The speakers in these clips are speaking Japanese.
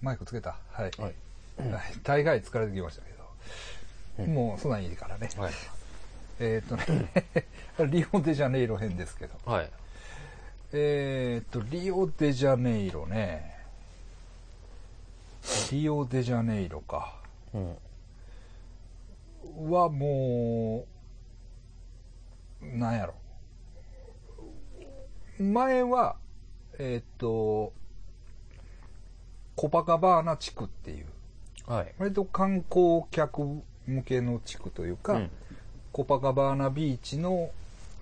マイクつけた。はい。はい、大概疲れてきましたけど、うん、もうそんなんいいからね。はい、リオデジャネイロ編ですけど。はい。リオデジャネイロね。リオデジャネイロか。うん、はもう、なんやろ。前は、コパカバーナ地区っていう、はい、割と観光客向けの地区というか、うん、コパカバーナビーチの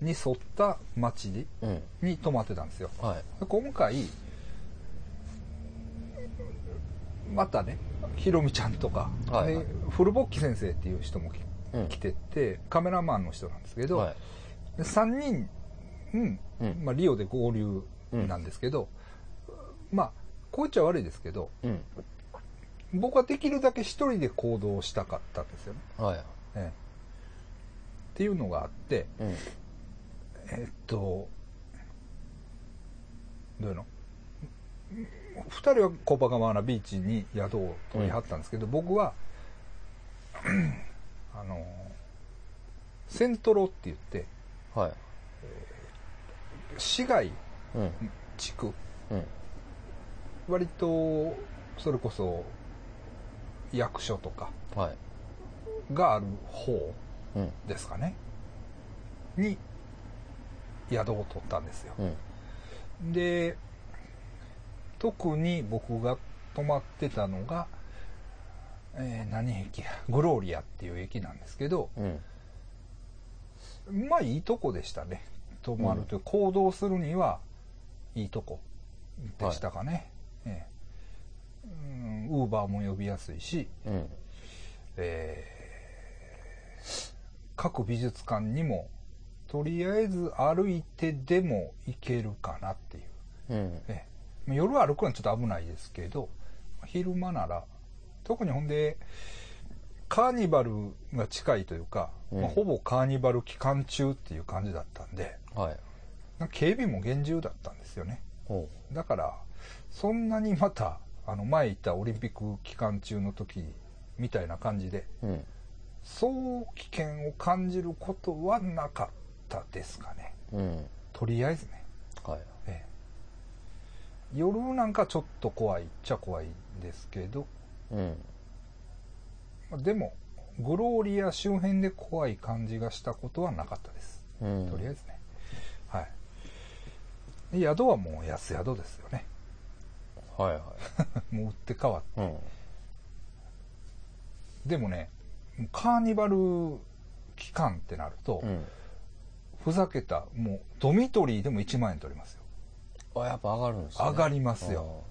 に沿った町に、うん、泊まってたんですよ、はい、で今回またねひろみちゃんとか、はいはい、フルボッキ先生っていう人も、うん、来ててカメラマンの人なんですけど、はい、で3人、うんうんまあ、リオで合流なんですけど、うん、まあこう言っちゃ悪いですけど、うん、僕はできるだけ一人で行動したかったんですよね。はいええ、っていうのがあって、うん、どういうの2人はコパカバーナビーチに宿を取り張ったんですけど、うん、僕はセントロって言って、はい市街地区、うんうん、割とそれこそ役所とかがある方ですかね、うん、に宿を取ったんですよ、うん、で特に僕が泊まってたのが、何駅やグローリアっていう駅なんですけど、うん、まあいいとこでしたね泊まるという、うん、行動するにはいいとこでしたかね。はい、ウーバーも呼びやすいし、うん各美術館にもとりあえず歩いてでも行けるかなっていう、うん夜歩くのはちょっと危ないですけど昼間なら特にほんでカーニバルが近いというか、うんまあ、ほぼカーニバル期間中っていう感じだったんで、はい、なんか警備も厳重だったんですよね。だからそんなにまた前行ったオリンピック期間中の時みたいな感じで、うん、そう危険を感じることはなかったですかね、うん、とりあえずね、はい夜なんかちょっと怖いっちゃ怖いんですけど、うんでもグローリア周辺で怖い感じがしたことはなかったです、うん、とりあえずね、はい、宿はもう安宿ですよねはいはいもう売って変わって、うん、でもねカーニバル期間ってなると、うん、ふざけたもうドミトリーでも1万円取りますよあやっぱ上がるんですね上がりますよ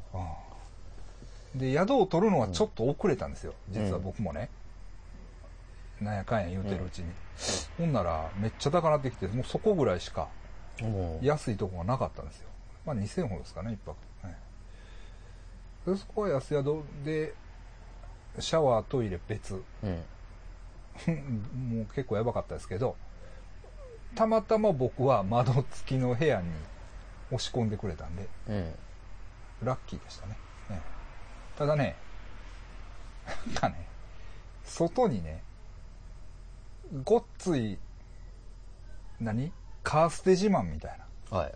で宿を取るのはちょっと遅れたんですよ、うん、実は僕もね、うん、なんやかんや言うてるうちに、うん、ほんならめっちゃ高なってきてもうそこぐらいしか安いとこがなかったんですよ、まあ、2000ほどですかね1泊、ね、でそこは安宿でシャワートイレ別、うん、もう結構やばかったですけどたまたま僕は窓付きの部屋に押し込んでくれたんで、うん、ラッキーでしたねただね、なんかね、外にね、ごっつい、カーステ自慢みたいな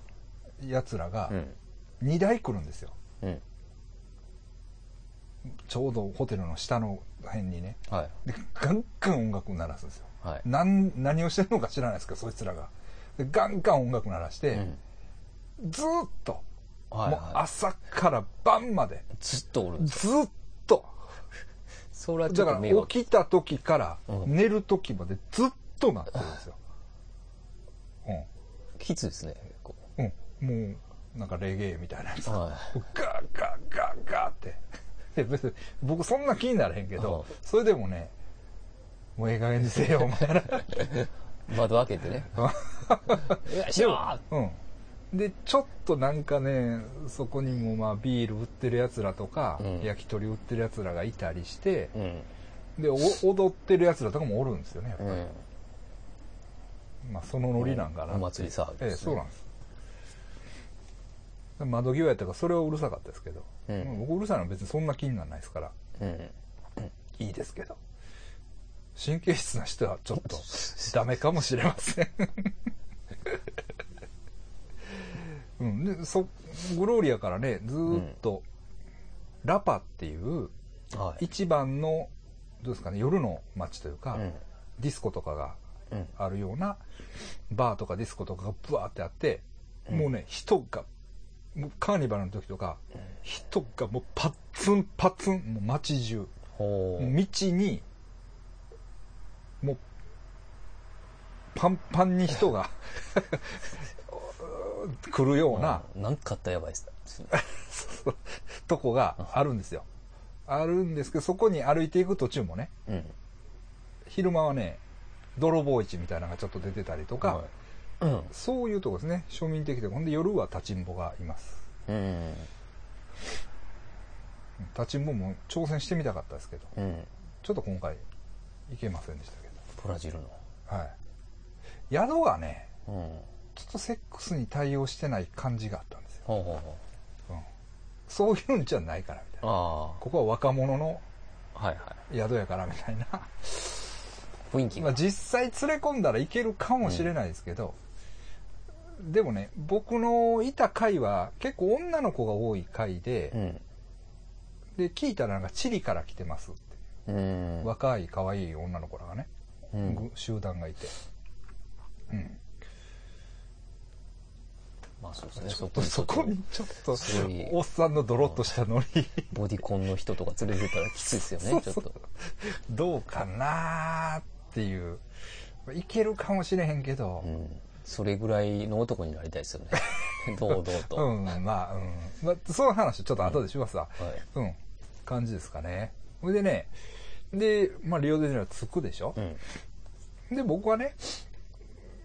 やつらが2台来るんですよ、うん。ちょうどホテルの下の辺にね、はい、でガンガン音楽鳴らすんですよ、はい何をしてるのか知らないですけど、そいつらが。でガンガン音楽鳴らして、うん、ずーっと。はいはい、もう朝から晩までずっとおるんですずっとそれはちょっと迷惑だから起きた時から寝る時までずっとなってるんですよ、うん、きついですねこう、うん、もうなんかレゲエみたいなやつが、はい、ガーガーガーガーってで別に僕そんな気になれへんけど、うん、それでもねもうええ加減にせえよお前ら窓開けてねよいしょーうんでちょっとなんかねそこにもまあビール売ってるやつらとか、うん、焼き鳥売ってるやつらがいたりして、うん、で踊ってるやつらとかもおるんですよねやっぱり、うん、まあそのノリなんかな、うん、お祭り騒ぎですね、そうなんです窓際やったからそれはうるさかったですけど、うん、僕うるさいのは別にそんな気にならないですから、うん、いいですけど、神経質な人はちょっとダメかもしれません、うん、でグローリアからねずーっと、うん、ラパっていう一番の、はい、どうですかね、夜の街というか、うん、ディスコとかがあるような、うん、バーとかディスコとかがブワーってあって、うん、もうね人がもうカーニバルの時とか、うん、人がもうパッツンパッツン、もう街中道にもうパンパンに人が来るような、うん、なんかあったらやばいですとこがあるんですよ。あるんですけど、そこに歩いていく途中もね、うん、昼間はね泥棒市みたいなのがちょっと出てたりとか、はい、うん、そういうとこですね、庶民的で。ほんで夜は立ちんぼがいます、うん、立ちんぼも挑戦してみたかったですけど、うん、ちょっと今回行けませんでしたけど、ブラジルの、はい、宿がね、うん、ちょっとセックスに対応してない感じがあったんですよ、ほうほうほう、そういうんじゃないからみたいな、あ、ここは若者の宿やからみたいな、はいはい、雰囲気が、まあ、実際連れ込んだらいけるかもしれないですけど、うん、でもね僕のいた会は結構女の子が多い会で、うん、で聞いたらなんかチリから来てますって、うん、若い可愛い女の子らがね、うん、集団がいて、うん。まあそうですね、そこにちょっとおっさんのドロッとしたノリ、ボディコンの人とか連れてたらきついですよね。そうそう、ちょっとどうかなーっていう、いけるかもしれへんけど、うん、それぐらいの男になりたいですよね堂々と、うん、まあ、うん、まあ、その話ちょっと後でしますわ、うん、はい、うん、感じですかね。それでね、で、まあ、リオデジャネイロ着くでしょ、うん、で僕はね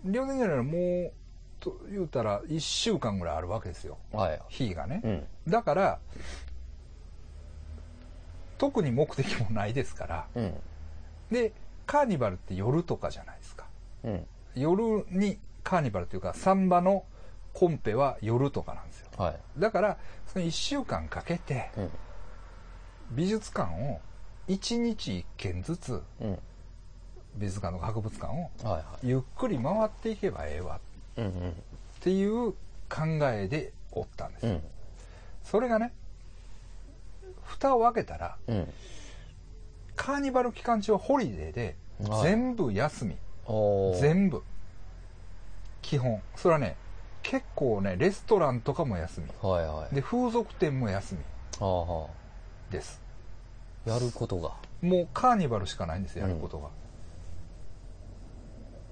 リオデジャネイロもうと言うたら1週間ぐらいあるわけですよ、はい、日がね、うん、だから特に目的もないですから、うん、でカーニバルって夜とかじゃないですか、うん、夜にカーニバルというかサンバのコンペは夜とかなんですよ、はい、だからその1週間かけて、うん、美術館を1日1軒ずつ、うん、美術館とか博物館をゆっくり回っていけばええわって、うんうん、っていう考えでおったんですよ、うん、それがね蓋を開けたら、うん、カーニバル期間中はホリデーで全部休み、全部基本、それはね結構ねレストランとかも休み、はいはい、で風俗店も休みです。やることがもうカーニバルしかないんですよ、やることが、うん、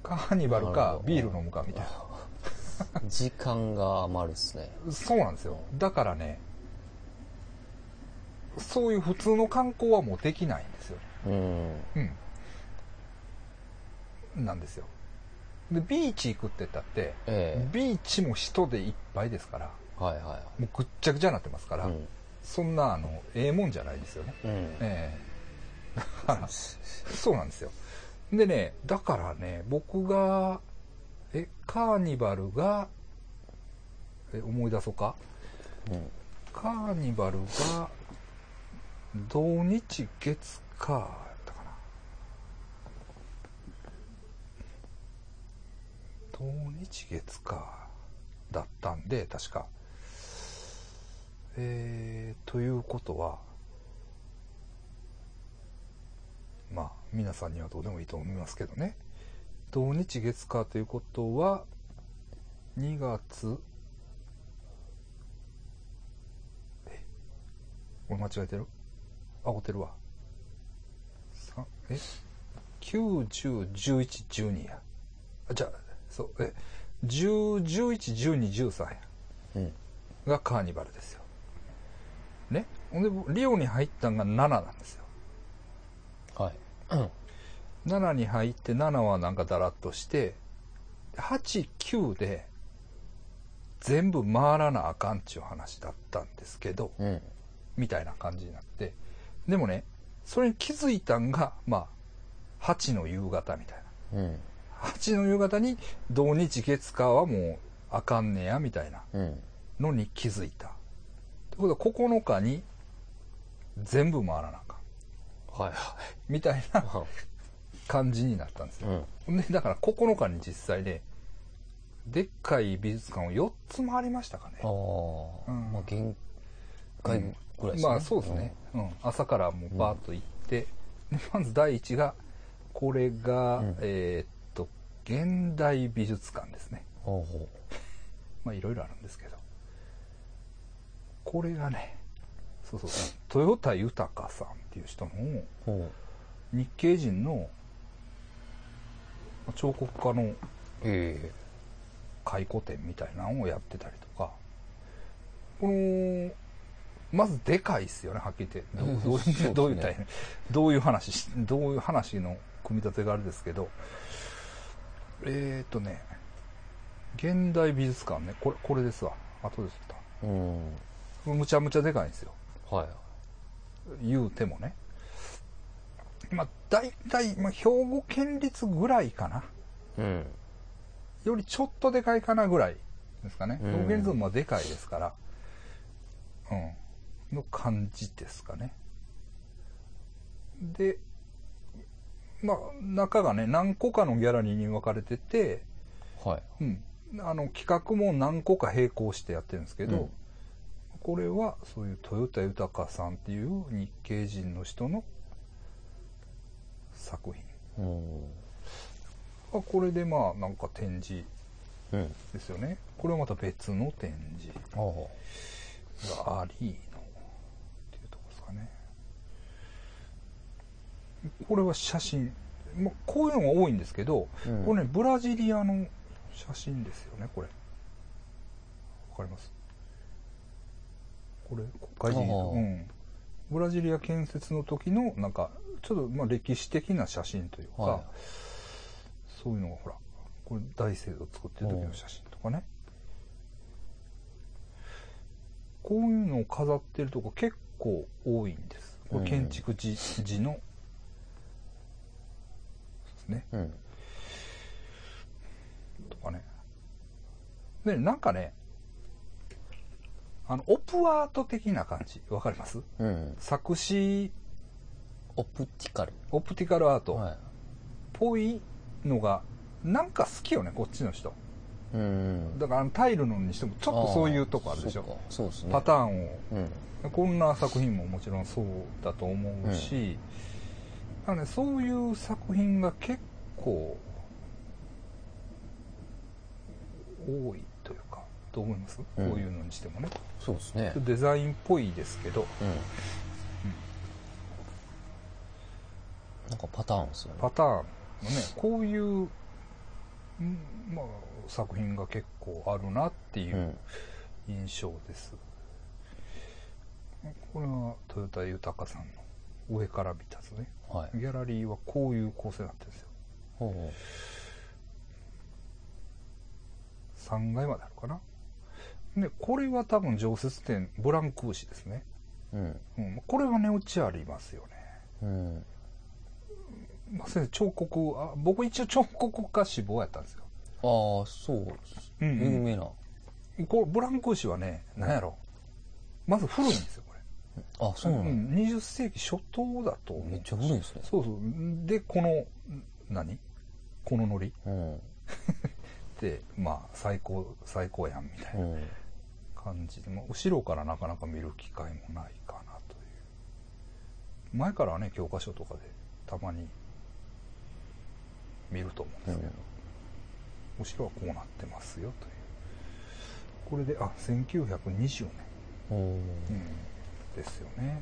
カーニバルかビール飲むかみたいな時間が余るっすね。そうなんですよ。だからねそういう普通の観光はもうできないんですよ、うん、うん、なんですよ。でビーチ行くって言ったって、ビーチも人でいっぱいですから、はいはいはい、もうぐっちゃぐちゃになってますから、うん、そんなもんじゃないですよね、うん、だからそうなんですよ。でね、だからね、僕が、カーニバルが、思い出そうか、うん、カーニバルが、土日月火やったかな。土日月火だったんで、確か。ということは、まあ皆さんにはどうでもいいと思いますけどね、土日月火ということは2月俺間違えてる、合ってるわ、9、10、11、12や、あ、じゃあそう、10、11、12、13や、うん、がカーニバルですよね。でリオに入ったのが7なんですよ、はい、うん、7に入って7はなんかだらっとして8、9で全部回らなあかんっていう話だったんですけど、うん、みたいな感じになって、でもねそれに気づいたんがまあ8の夕方みたいな、うん、8の夕方に土日月火はもうあかんねやみたいなのに気づいた。ということは9日に全部回らなあかん、はいはい、みたいな感じになったんですよ、うん、でだから9日に実際ででっかい美術館を4つ回りましたかね。あ、うん、まあ限界ぐらいですね、うん、まあそうですね、うんうん、朝からもうバーッと行って、うん、でまず第一がこれが、うん、現代美術館ですね。ほうほうまあいろいろあるんですけど、これがね、そうそう豊田豊さんっていう人の日系人の彫刻家の回顧展みたいなのをやってたりとか、このまずでかいっすよね、はっきり言ってどういう話の組み立てがあれですけど、ね、現代美術館ね、これですわ、後で知った、うん、むちゃむちゃでかいんですよ、はい、言うてもね、まあ大体、まあ、兵庫県立ぐらいかな、うん、よりちょっとでかいかなぐらいですかね、うん、兵庫県立もでかいですから、うん、の感じですかね。でまあ、中がね何個かのギャラリーに分かれてて、はいうん、企画も何個か並行してやってるんですけど、うん、これはそういう豊田豊さんっていう日系人の人の作品、うん、これでまあなんか展示ですよね、うん、これはまた別の展示がありのっていうとこですかね。これは写真、まあ、こういうのが多いんですけど、うん、これねブラジリアの写真ですよね。これわかります？これ国会議員、うん、ブラジリア建設の時のなんかちょっとまあ歴史的な写真というか、はい、そういうのがほらこれ大聖堂を作ってる時の写真とかね、こういうのを飾ってるとこ結構多いんです。これ建築時の、うんねうん、とかね。でなんかねオプアート的な感じわかります、うん、作詞オプティカルアートっぽいのがなんか好きよねこっちの人、うん、だからタイルのにしてもちょっとそういうとこあるでしょ。そうですね、パターンを、うん、こんな作品ももちろんそうだと思うし、うんだね、そういう作品が結構多いというか、どう思います？うん、こういうのにしてもね。そうですね。デザインっぽいですけど、うんうん、なんかパターンですよね。パターンのね、こういう、まあ、作品が結構あるなっていう印象です。うん、これは豊田豊さんの。上から見たとね、はい、ギャラリーはこういう構成になってるんですよ。ほうほう3階まであるかな。でこれは多分常設展ブランクーシですね、うんうん、これは値打ちありますよね、うんまあ、先生彫刻僕一応彫刻家志望やったんですよ。ああそうです、うんうん、有名なこれブランクーシはね何やろまず古いんですよ。あ、そうなの、うん、20世紀初頭だと思う。めっちゃ古いですね。そうそうでこのノリ、うん、でまあ最高やんみたいな感じで、うんまあ、後ろからなかなか見る機会もないかなという。前からはね教科書とかでたまに見ると思うんですけど、うん、後ろはこうなってますよという。これで1920年、うんですよね。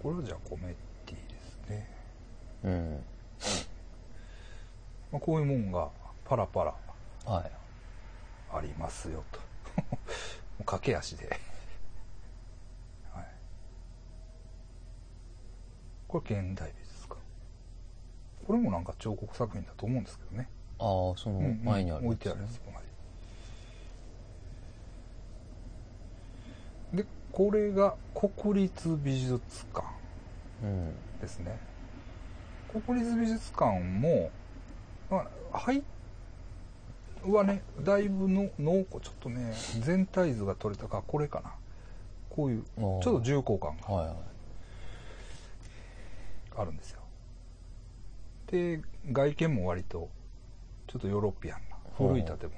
これはじゃあコメディですね。うん。まあ、こういうもんがパラパラありますよと。もう駆け足で、はい。これ現代美ですか。これもなんか彫刻作品だと思うんですけどね。ああその前にある、ねうんうん、置いてあるんです。でこれが国立美術館ですね、国立美術館も、まあ、はね、だいぶの濃厚、ちょっとね全体図が取れたか、これかな、こういうちょっと重厚感があるんですよ。で外見も割とちょっとヨーロピアンな古い建物っていう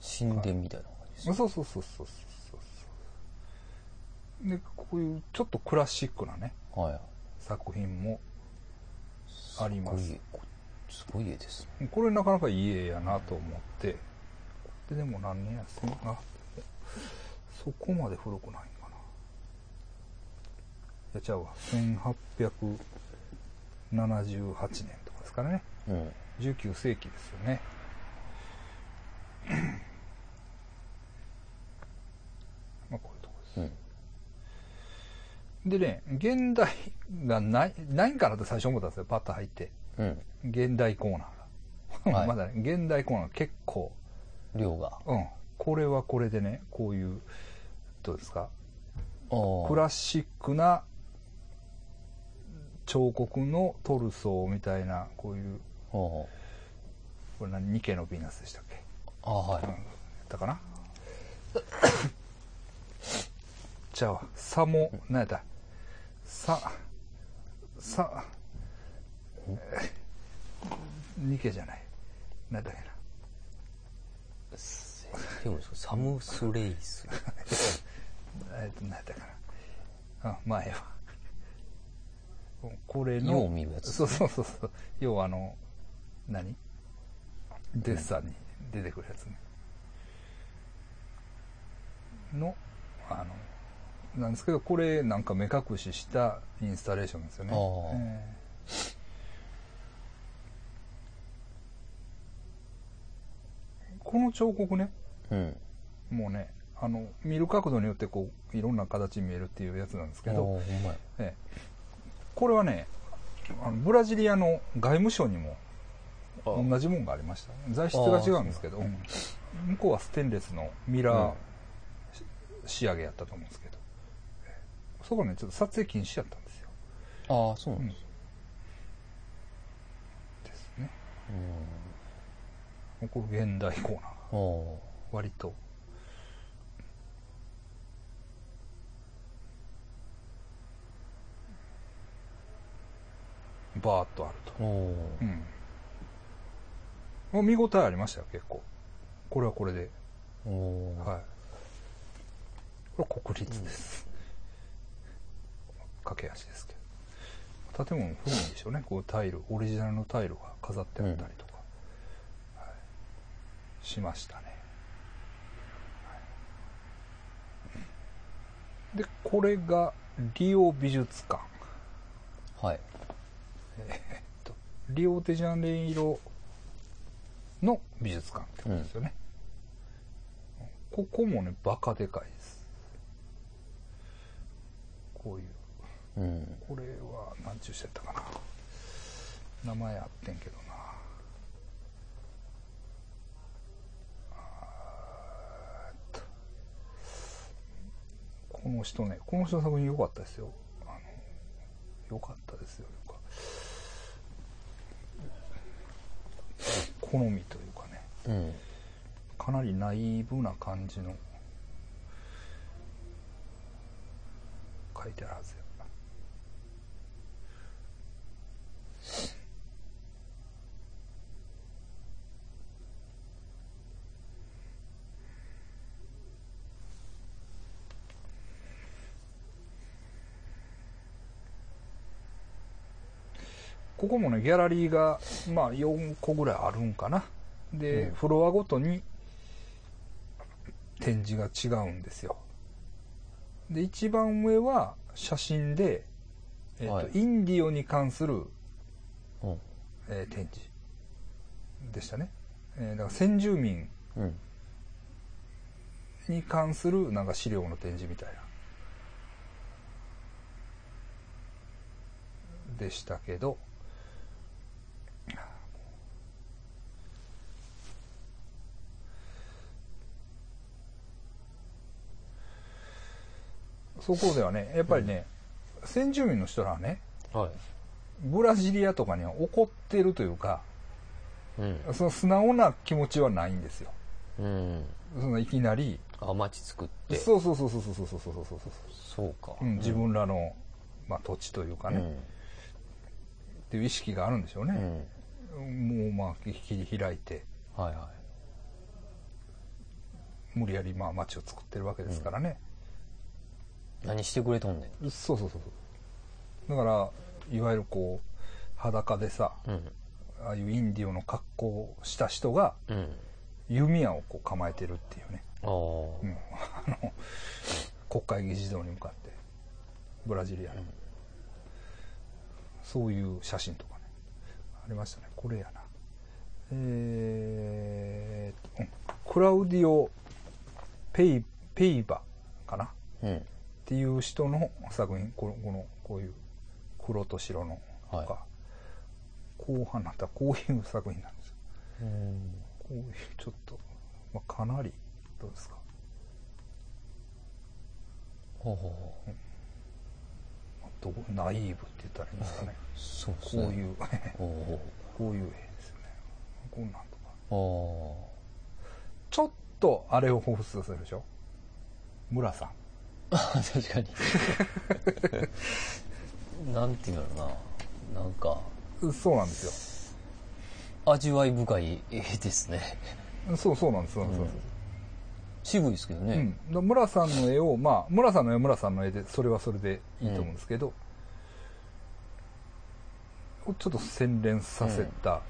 神殿みたいな感じですね。そうそうそうそうそう。でこういうちょっとクラシックなね、はい、作品もあります。すごい家ですね。これなかなかいい家やなと思って。でも何年やすいな。そこまで古くないのかな。いやちゃうわ。1878年とかですからね。うん、19世紀ですよね。まあこういうとこです。うん、でね、現代がないんかなって最初思ったんですよ。パッと入って。うん、現代コーナーが、はい、まだね現代コーナー結構量が、うん、これはこれでね、こういうどうですか、クラシックな彫刻のトルソーみたいな、こういうこれ何、ニケのヴィーナスでしたっけ、あ、はい、うん、やったかなじゃあサモ何やったサニケじゃない。なんだっけな。サムスレイス。なんだったかな。あ、前は。これの。そうそうそうそう。要は何？デッサンに出てくるやつね。のなんですけど、これなんか目隠ししたインスタレーションですよね。この彫刻ね、うん、もうね見る角度によってこういろんな形に見えるっていうやつなんですけど、これはねブラジリアの外務省にも同じもんがありました。材質が違うんですけど、向こうはステンレスのミラー仕上げやったと思うんですけど、そこねちょっと撮影禁止やったんですよ。ああそうなんです、うん、ですね、うん、ここ現代コーナーが割とバーッとあると、うん、見応えありましたよ結構。これはこれで、はい、これ国立です、うん、駆け足ですけど建物も古いんでしょうね。こうタイルオリジナルのタイルが飾ってあったりとか、うんしましたね。でこれがリオ美術館、はい、リオデジャネイロの美術館ってことですよね、うん、ここもねバカでかいです。こういう、うん、これは何ちゅうしてたかな、名前あってんけどな、この人ね、この人の作品良かったですよ。良かったですよ。好みというかね、うん、かなりナイーブな感じの書いてあるはずや。ここもねギャラリーがまあ4個ぐらいあるんかな。で、うん、フロアごとに展示が違うんですよ。で一番上は写真で、はい、インディオに関する、うん、展示でしたね、だから先住民に関するなんか資料の展示みたいなでしたけど、そこではねやっぱりね、先住民の人らはね、はい、ブラジリアとかには怒ってるというか、うん、その素直な気持ちはないんですよ、うん、そのいきなり町作って、そうそうそうそうそうそうそうそうそうそうか、うん、自分らの、まあ、土地というかね、うん、っていう意識があるんでしょうね、うん、もうまあ切り開いて、はいはい、無理やりまあ町を作ってるわけですからね、うん、何してくれとんねん、そうそうそうそう、だからいわゆるこう裸でさ、うん、ああいうインディオの格好をした人が弓矢をこう構えてるっていうね、うん、国会議事堂に向かってブラジリアの、うん、そういう写真とかねありましたね。これやな、クラウディオ・ペイバかな、うん、っていう人の作品、こういう黒と白のとか、はい、後半になったらこういう作品なんですよ。こういうちょっと、まあ、かなりどうですか。ほうほうほう。ナイーブって言ったらいいんですかね。そうですね。こういうこういう絵ですね。こんなんとか。ちょっとあれを彷彿させるでしょ。村さん。確かに。なんていうのな、なんかそうなんですよ。味わい深い絵ですね。そうそうなんです、そうなんです、うん、渋いですけどね、うん、村さんの絵を、まあ村さんの絵は村さんの絵でそれはそれでいいと思うんですけど、うん、ちょっと洗練させた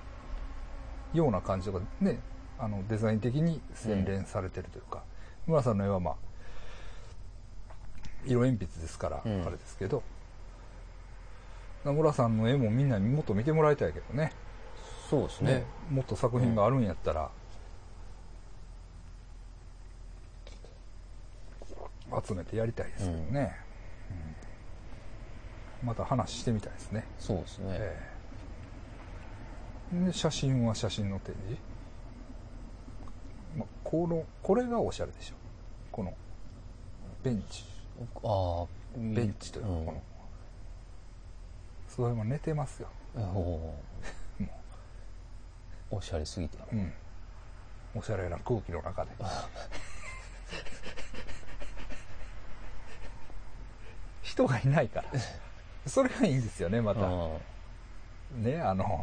ような感じとかね、あのデザイン的に洗練されてるというか、うん、村さんの絵はまあ色鉛筆ですから、うん、あれですけど、村さんの絵もみんなにもっと見てもらいたいけどね。そうです ね、もっと作品があるんやったら、うん、集めてやりたいですけどね、うんうん、また話してみたいですね。そうですね、で写真は写真の展示、まあ、これがおしゃれでしょ、このベンチ、ベンチというか、この、うん、それも寝てますよ。もうおしゃれすぎて、うん、おしゃれな空気の中で人がいないからそれがいいんですよね。またね、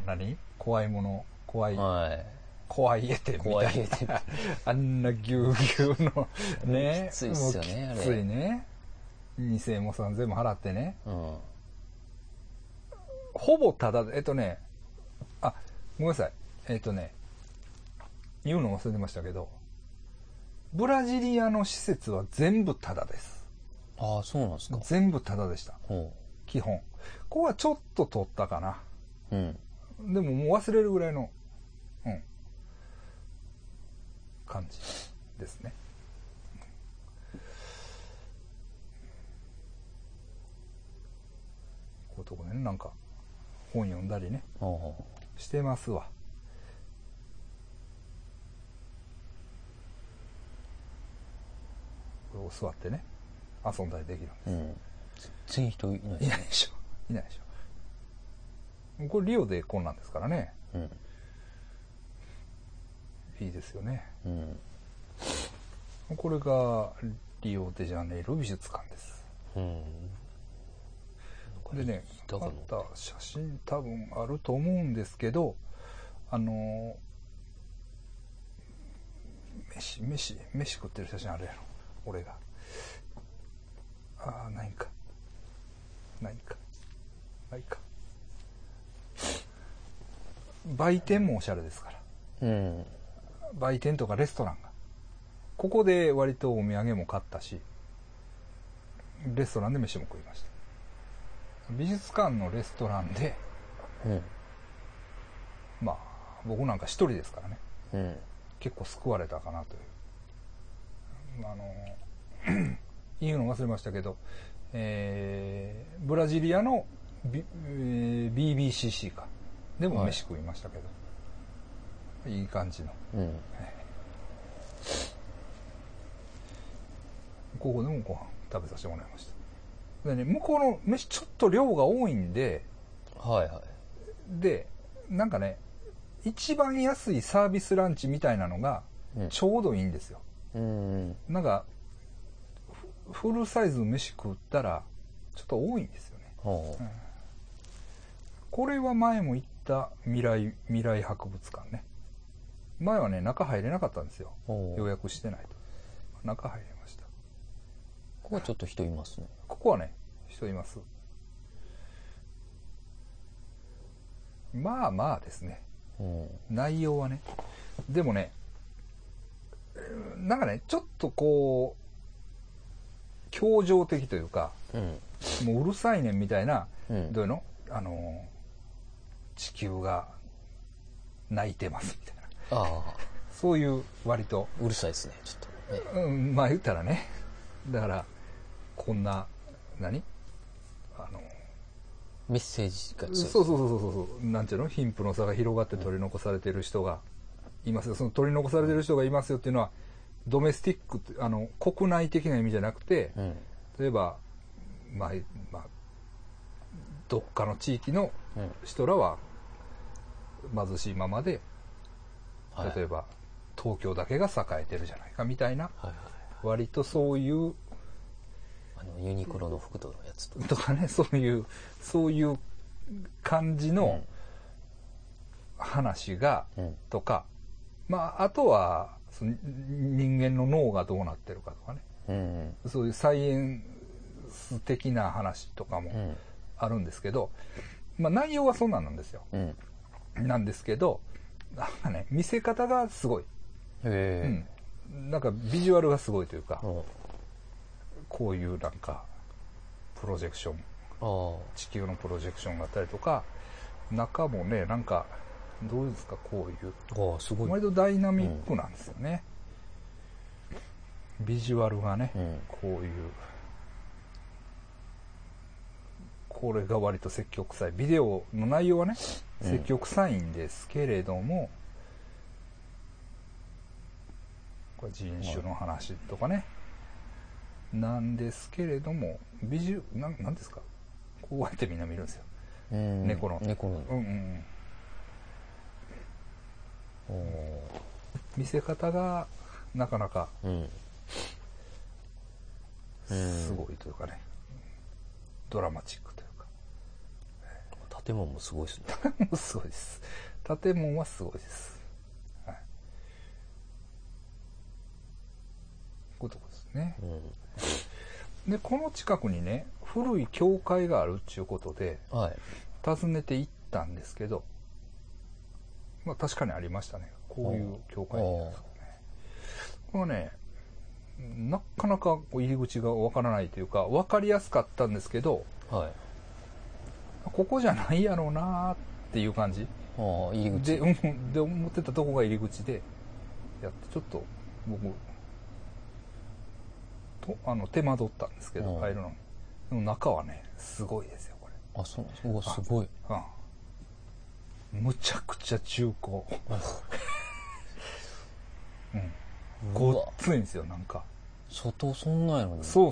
何、怖いもの、怖い家てみたいなあんなぎゅうぎゅうのね、きついっすよね、あれきついね、2000円も3000円も払ってね、うん、ほぼタダで、あ、ごめんなさい、言うの忘れてましたけど、ブラジリアの施設は全部タダです。ああ、そうなんですか。全部タダでした。基本。ここはちょっと取ったかな。うん。でももう忘れるぐらいの、うん、感じですね。こういうとこね、なんか。本読んだりね、してますわ。これを座ってね、遊んだりできるんです。全然人いないでしょ。いないでしょ。これリオでこんなんですからね。うん、いいですよね、うん。これがリオデジャネイロ美術館です。うん、でね、また写真多分あると思うんですけど、飯食ってる写真あれやろ、俺が、ああ、ないか売店もおしゃれですから、うん、売店とかレストランがここで割とお土産も買ったし、レストランで飯も食いました。美術館のレストランで、うん、まあ僕なんか一人ですからね、うん、結構救われたかなという、言うの忘れましたけど、ブラジリアの、BBCC かでも飯食いましたけど、はい、いい感じの、うん、ここでもご飯食べさせてもらいました。でね、向こうの飯ちょっと量が多いんで、はいはい、でなんかね一番安いサービスランチみたいなのがちょうどいいんですよ、うん、なんかフルサイズの飯食ったらちょっと多いんですよね、うん、これは前も言った未来博物館ね、前はね中入れなかったんですよ、予約してないと。中入れました。ここはちょっと人いますね。ここはね人います。まあまあですね、内容はね。でもねなんかねちょっとこう教条的というか、うん、もううるさいねんみたいな、うん、どういうの、地球が泣いてますみたいな、あそういう割とうるさいですねちょっと、ね、うん、まあ言ったらね、だからこんな何メッセージがそうなんていうの、貧富の差が広がって取り残されている人がいますよ、その取り残されている人がいますよっていうのはドメスティックって国内的な意味じゃなくて、うん、例えばまあどっかの地域の人らは貧しいままで、うん、例えば、はい、東京だけが栄えてるじゃないかみたいな、はいはいはい、割とそういうユニクロの服とのやつとかね、そういう感じの話が、うん、とか、まああとはその人間の脳がどうなってるかとかね、うんうん、そういうサイエンス的な話とかもあるんですけど、うん、まあ内容はそんなんなんですよ、うん、なんですけどなんかね見せ方がすごい、うん、なんかビジュアルがすごいというか、うん、こういうなんかプロジェクション、地球のプロジェクションがあったりとか、中もねなんかどうですか、こういうすごい割とダイナミックなんですよね、うん、ビジュアルがね、うん、こういうこれが割と説教臭い、ビデオの内容はね説教臭いんですけれども、これ人種の話とかねなんですけれども、なんですか、こうやってみんな見るんですよ、猫の、うんうん、見せ方がなかなか、うん、すごいというかね、ドラマチックというか、建物もすごいですね。建物はすごいです、はい、こういうとこですね、うん。でこの近くにね古い教会があるっていうことで、はい、訪ねて行ったんですけど、まあ確かにありましたね、こういう教会になる、ね、これねなかなか入り口がわからないというか分かりやすかったんですけど、はい、ここじゃないやろうなっていう感じ、入り口で思ってたとこが入り口でやって、ちょっと僕手間取ったんですけど、入るの。でも中はねすごいですよこれ。あ、そうなんですか。すごい。むちゃくちゃ中古。うん。ごっついんですよなんか。外そんなんやのに。そう。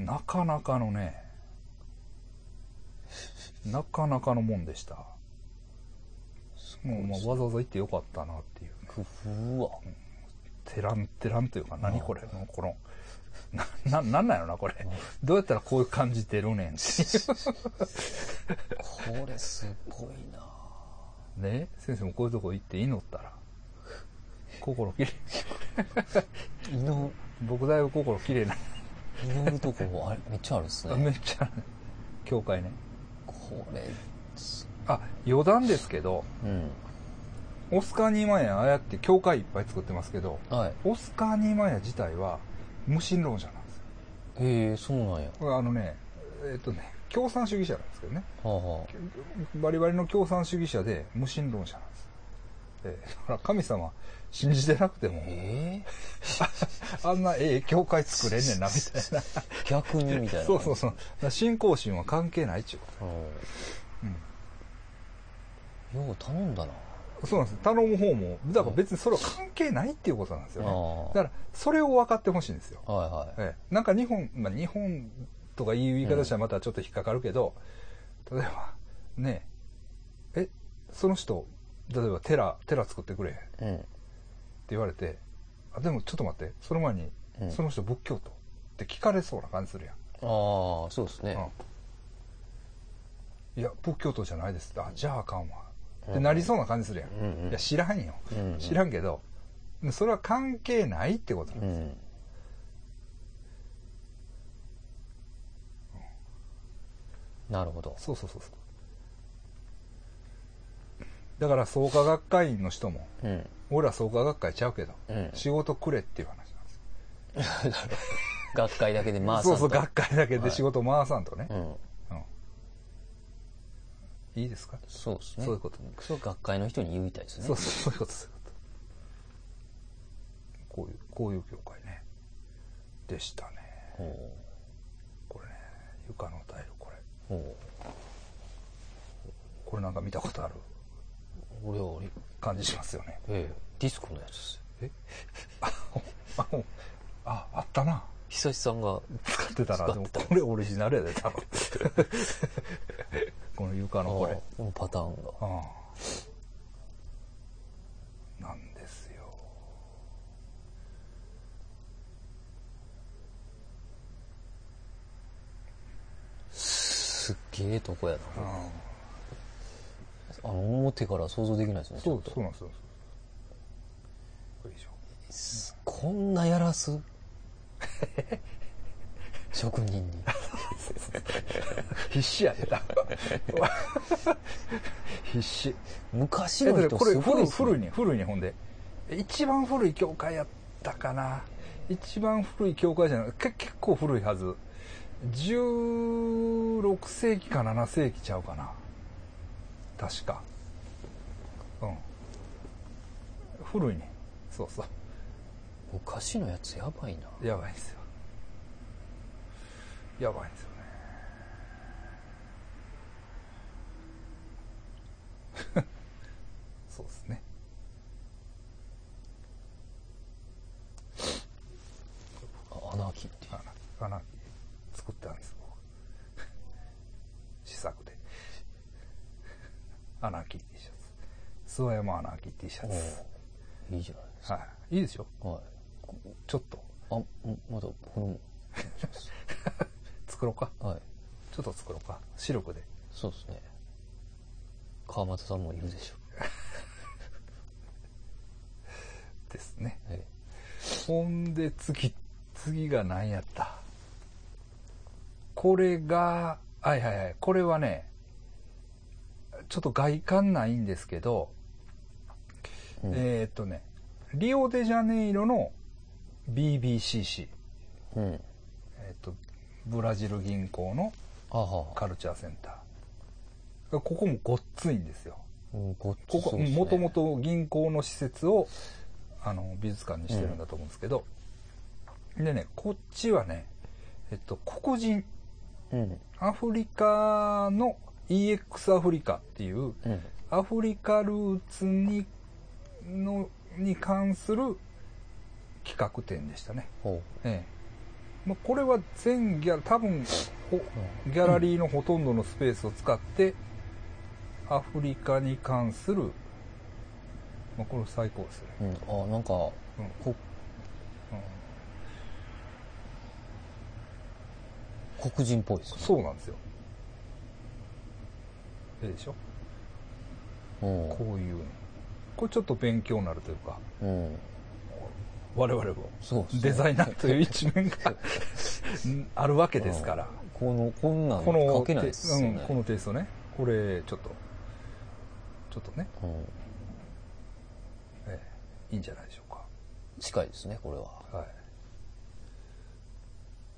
なかなかのね。なかなかのもんでした。もうまあわざわざ行ってよかったなっていう、ね。うわ。うん、テランというか、何これのこのなんなんやろなこれ、どうやったらこういう感じてるねんこれすごいなね。先生もこういうとこ行って祈ったら心きれい僕だいぶ心きれいな祈るとこめっちゃあるっすね。めっちゃある教会ねこれ。あ、余談ですけど、うん、オスカー2万円ああやって教会いっぱい作ってますけど、はい、オスカー2万円自体は無神論者なんですよ。へえ、そうなんや。共産主義者なんですけどね、はあはあ、バリバリの共産主義者で無神論者なんです、だから神様信じてなくても、あんな教会作れんねんなみたいな逆にみたいなそう信仰心は関係ないっちゅうこと、はあ、うん、よう頼んだな。そうなんです。頼む方もだから別にそれは関係ないっていうことなんですよね、うん、だからそれを分かってほしいんですよ、はいはい、なんか日本とかいう言い方したらまたちょっと引っかかるけど、うん、例えばねえ、その人例えばテラ作ってくれへん、うん、って言われて、あでもちょっと待ってその前に、うん、その人仏教徒って聞かれそうな感じするやん。ああそうですね、うん、いや仏教徒じゃないですって、あじゃああかんわってなりそうな感じするやん、うんうん、いや知らんよ、うんうん、知らんけどそれは関係ないってことなんですよ、うん、なるほど。そうそうそうそう。だから創価学会員の人も、うん、俺ら創価学会ちゃうけど、うん、仕事くれっていう話なんですよ。学会だけで回さんと。そうそう学会だけで仕事回さんとね。はい、うんうん、いいですか。そうですね。そういうこと。そう学会の人に言うみたいですね。そうそうそういうことです。こういう業界ねでしたね。ほうこれね床のタイルこれ。ほうこれなんか見たことある。俺は感じしますよね。ええ、ディスコのやつです。えあったな。久志さんが使ってたな。でもこれオリジナルやで多分。この床のこれ。このパターンが。ああなんですよ。すっげえとこやな。あ表から想像できないですね。そうなんですよ。こんなやらす職人に必死やでな。必死。昔の人すごいですね。古い日本で一番古い教会やったかな。一番古い教会じゃない。結構古いはず。16世紀か7世紀ちゃうかな。確か、うん、古いね。そうそう昔のやつやばいな。やばいですよ。やばいですよね。そうですね。アナーキーってアナーキー作ったんです僕。試作でアナーキー T シャツ、諏訪山アナーキー T シャツ、いいじゃないですか。はい、いいでしょ。はい、ちょっとまだ僕の作ろうか。はい、ちょっと作ろうか。視力で。そうですね。川又さんもいるでしょ。ですね。はい、ほんで次が何やった。これがはいはいはいこれはね。ちょっと外観ないんですけど、うん、リオデジャネイロの BBCC、うん、ブラジル銀行のカルチャーセンター、ここもごっついんですよ。うん、ごっついですね。ここもともと銀行の施設を美術館にしてるんだと思うんですけど、うん、でねこっちはね黒人、うん、アフリカのEX アフリカっていう、うん、アフリカルーツに関する企画展でしたね。ええまあ、これは全多分ギャラリーのほとんどのスペースを使って、うん、アフリカに関する、まあ、これ最高ですね。うん、あなんか、うんうん、黒人っぽいですね。そうなんですよ。でしょこういうのこれちょっと勉強になるというか、うん、我々もデザイナーという一面があるわけですから。こんなん書けないですよね。このテイストねこれちょっとね、うんいいんじゃないでしょうか。近いですねこれは、はい、っ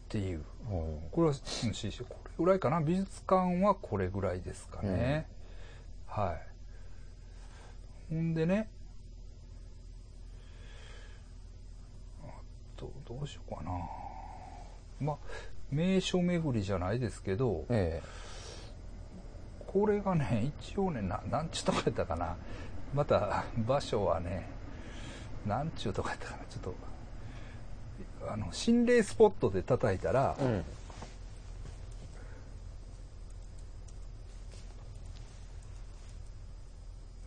ていう、うん、これは CC これぐらいかな。美術館はこれぐらいですかね、うん、はい。ほんでねあとどうしようかな。まあ名所巡りじゃないですけど、これがね一応ねなんちゅうとこやったかな。また場所はねなんちゅうとこやったかな。ちょっと心霊スポットで叩いたら、うん、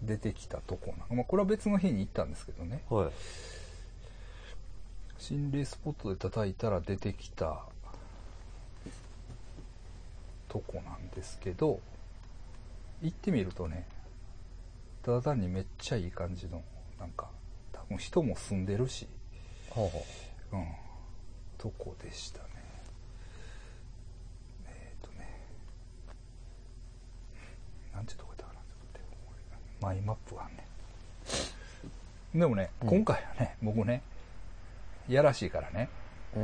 出てきたとこなの、まあ、これは別の日に行ったんですけどね、はい、心霊スポットで叩いたら出てきたとこなんですけど、行ってみるとね、ただ単にめっちゃいい感じの、なんか多分人も住んでるし、はあ、うん、とこでしたね。なんていうとこだったかな、マイマップはね。でもね、うん、今回はね、僕ね、やらしいからね、う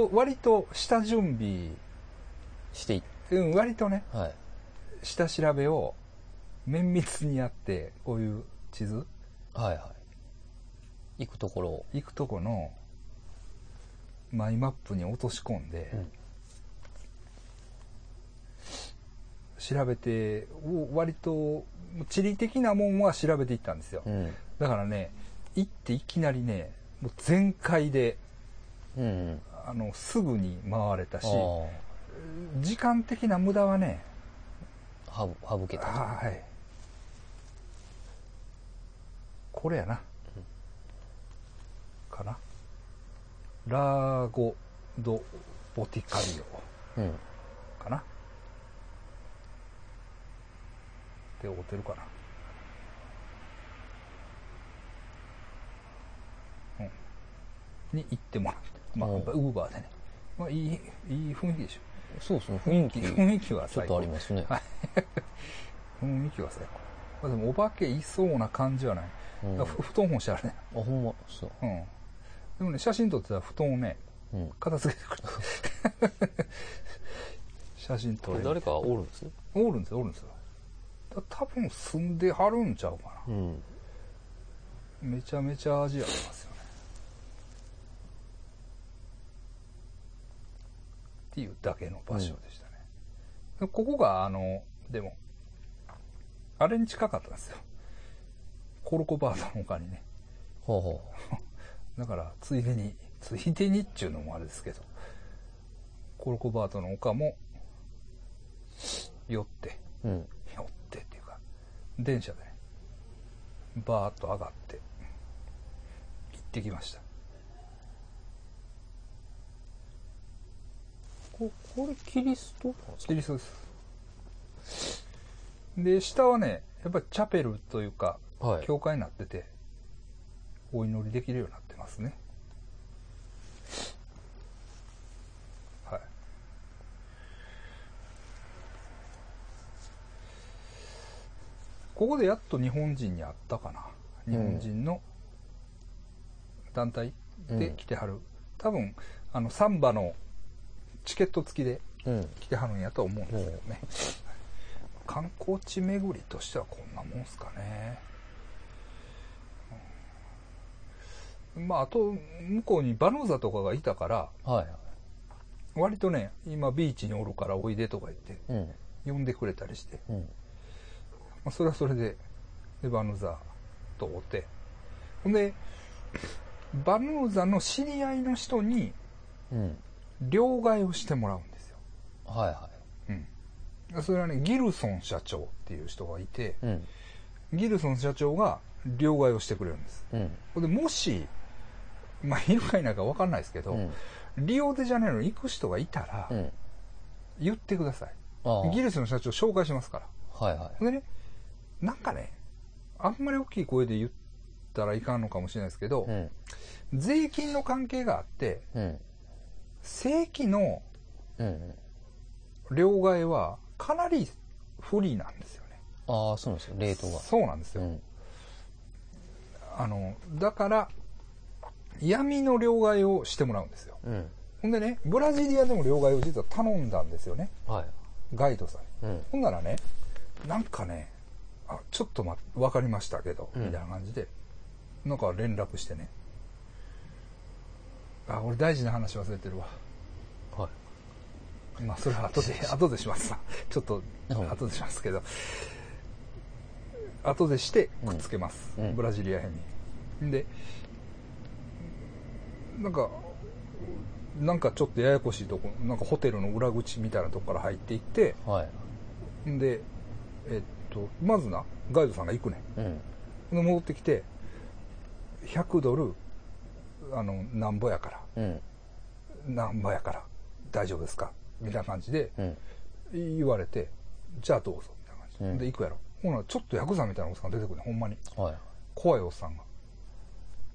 ん、割と下準備してい、うん、割とね、はい、下調べを綿密にやって、こういう地図、はいはい、行くところを、行くとこのマイマップに落とし込んで、うん、調べて、割と地理的なもんは調べていったんですよ、うん、だからね、行っていきなりね、もう全開で、うんうん、すぐに回れたし、時間的な無駄はね、省けた。はい。これやな。うん、かな。ラーゴ・ド・ボティカリオ、うん、かな。って合ってるかな。に行ってもらって、まあ、ウーバーでね、まあ、いい雰囲気でしょ。そうですね、雰囲気は最高。ちょっとありますね。雰囲気は最高。でもお化けいそうな感じはない。うん、布団干してあるね。あ、ほんま、そう。うん。でもね、写真撮ってたら布団をね、うん、片付けてくれた。写真撮れる。誰かおるんですよ。おるんですよ。多分住んではるんちゃうかな。うん、めちゃめちゃ味ありますよ。っていうだけの場所でしたね、うん、ここがでもあれに近かったんですよ、コルコバードの丘にね。ほうほう。だからついでにっちゅうのもあれですけど、コルコバードの丘も寄ってっていうか、電車でねバーッと上がって行ってきました。これキリストなんですか？キリストです。で、下はね、やっぱりチャペルというか、はい、教会になってて、お祈りできるようになってますね。はい。ここでやっと日本人に会ったかな。日本人の団体で来てはる。うん、多分、サンバのチケット付きで来てはるんやと思うんですけどね、うん、観光地巡りとしてはこんなもんすかね、うん、まああと向こうにバヌーザとかがいたから、はい、割とね、今ビーチにおるからおいでとか言って、うん、呼んでくれたりして、うん、まあ、それはそれでバヌーザとおって、ほんでバヌーザの知り合いの人に、うん、両替をしてもらうんですよ。はいはい。うん。それはね、ギルソン社長っていう人がいて、うん、ギルソン社長が両替をしてくれるんです。うん、でもし、まあ、いるかいないか分かんないですけど、うん、リオデジャネイロに行く人がいたら、うん、言ってください。ギルソン社長紹介しますから。はいはい。でね、なんかね、あんまり大きい声で言ったらいかんのかもしれないですけど、うん、税金の関係があって、うん、正規の両替はかなり不利なんですよね。ああ、そうなんですよ、レートが。そうなんですよ。うん、だから、闇の両替をしてもらうんですよ。うん、ほんでね、ブラジリアでも両替を実は頼んだんですよね。はい、ガイドさんに。うん、ほんならね、なんかね、あ、ちょっとわかりましたけど、みたいな感じで、なんか連絡してね。あ、俺大事な話忘れてるわ。はい。まあ、それは後でします。ちょっと、後でしますけど。後でして、くっつけます。うん、ブラジリア編に。で、なんかちょっとややこしいとこ、なんかホテルの裏口みたいなとこから入っていって、はい。で、まずな、ガイドさんが行くねん、うん、で戻ってきて$100なんぼやから、うん、なんぼやから大丈夫ですかみたいな感じで言われて、うん、じゃあどうぞみたいな感じで、うん、行くやろ。ほんならちょっとヤクザみたいなおっさん出てくるね、ほんまに、はい、怖いおっさんが。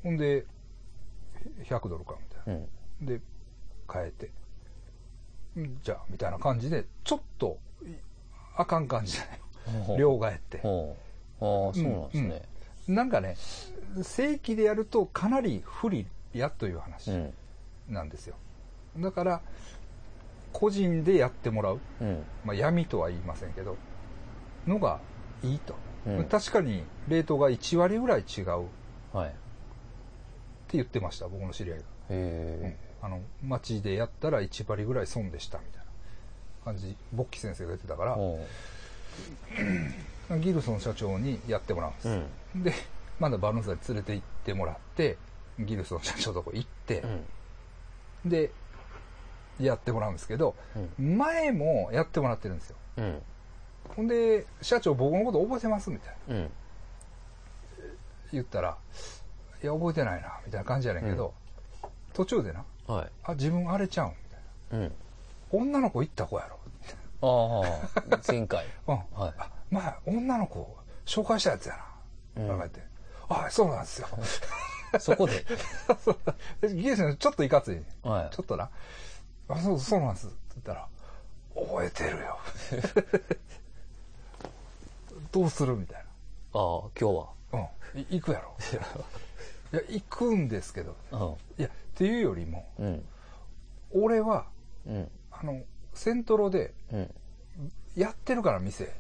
ほんで$100かみたいな、うん、で変えてじゃあみたいな感じでちょっとあかん感じじゃない両替って。ああ、そうなんですね、うん、なんかね正規でやるとかなり不利やという話なんですよ、うん、だから個人でやってもらう、うんまあ、闇とは言いませんけどのがいいと、うん、確かにレートが1割ぐらい違う、はい、って言ってました、僕の知り合いが。へえ、うん、街でやったら1割ぐらい損でしたみたいな感じ、ボッキ先生が言ってたからギルソン社長にやってもらうんです、うん、でまだバルーンサイ連れて行ってもらって、ギルソン社長のとこ行って、うん、でやってもらうんですけど、うん、前もやってもらってるんですよ、うん、ほんで社長僕のこと覚えてますみたいな、うん、言ったらいや覚えてないなみたいな感じやねんけど、うん、途中でな、はい、あ自分あれちゃうんみたいな、うん、女の子行った子やろああ前回、うんはい、あ前女の子紹介したやつやな、うん、考えてあそうなんですよそこでギエシのちょっといかつい、はい、ちょっとなあそうなんですって言ったら覚えてるよどうするみたいな、ああ今日はうん行くやろいや行くんですけど、うん、いやっていうよりも、うん、俺は、うん、セントロで、うん、やってるから店、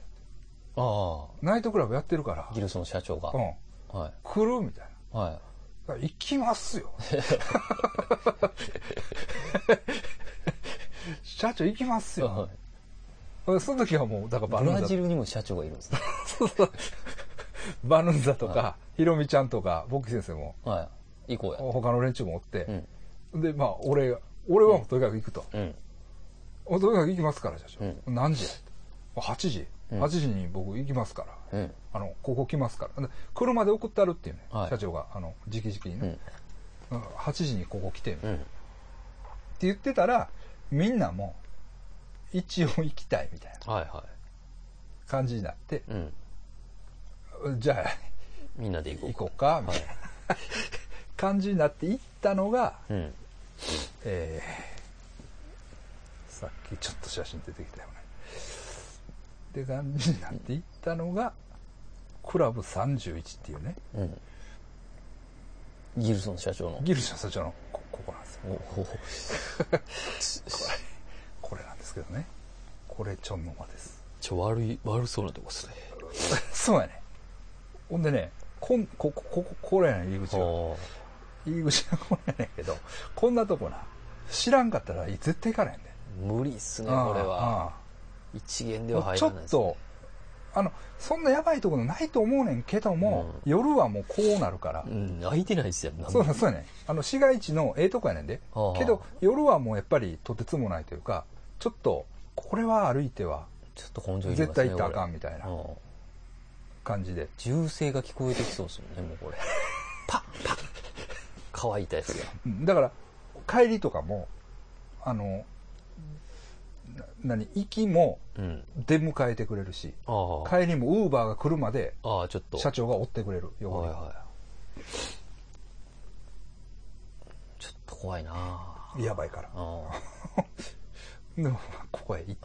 あナイトクラブやってるからギルソン社長が、うんはい、来るみたいな、はい行きますよ社長行きますよ、はい、その時はもうだからブラジルにも社長がいるんですねそうそうバヌンザとか、はい、ひろみちゃんとかボッキー先生も、はい、行こうや他の連中もおって、うん、でまあ俺はとにかく行くと、うん、とにかく行きますから社長、うん、何時や8時、うん、8時に僕行きますから、うん、ここ来ますから車で送ってあるっていうね、はい、社長が直々にね、うん、8時にここ来て、うん、って言ってたらみんなも一応行きたいみたいな感じになって、はいはいうん、じゃあみんなで行こうかみたいな、はい、感じになって行ったのが、うんさっきちょっと写真出てきたよねって感じになっていったのがクラブ31っていうね、うん、ギルソン社長の ここなんですよこれなんですけどね、これちょんの間です。悪そうなとこですねそうやね。ほんでねこれやね、入り口はこれやねんけど、こんなとこな知らんかったら絶対行かないんで無理っすね。これは一元では入らないですね。ちょっとそんなやばいところないと思うねんけども、うん、夜はもうこうなるから、うん、空いてないですよ。そうなんですよね。市街地のとこやねんで、けど夜はもうやっぱりとてつもないというか、ちょっとこれは歩いてはちょっと根性いりますね、絶対行ったらあかんみたいな感じで銃声が聞こえてきそうですよねもうこれパッパッ乾いたやつがだから帰りとかも行きも出迎えてくれるし、うん、帰りもウーバーが来るまで社長が追ってくれるよ、はいはい、ちょっと怖いな、やばいからでもここへ行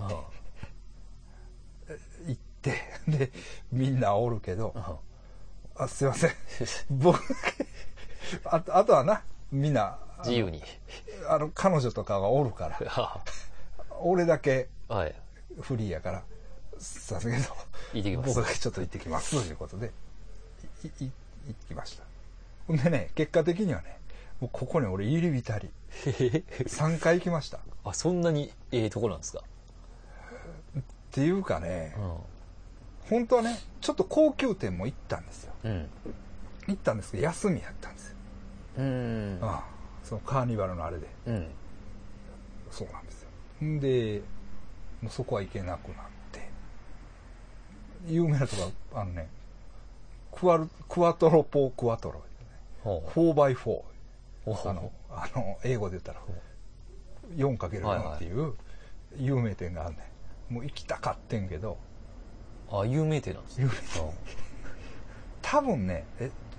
ってでみんなおるけど、あすいません僕あとはなみんな自由に彼女とかがおるから俺だけフリーやから、はい、さすがに僕だけちょっと行ってきますということで行ってきました。ほんでね、結果的にはねもうここに俺入り浸り3回行きましたあ、そんなにとこなんですかっていうかね、うん、本当はねちょっと高級店も行ったんですよ、うん、行ったんですけど休みやったんですよ。うんああ、そのカーニバルのあれで、うん、そうなんですよ。でもうそこは行けなくなって、有名なとこは、クワトロポークワトロ、ね、4×4、英語で言ったら 4×4 っていう有名店があるね。もう行きたかってんけど。あ、有名店なんですね。多分ね、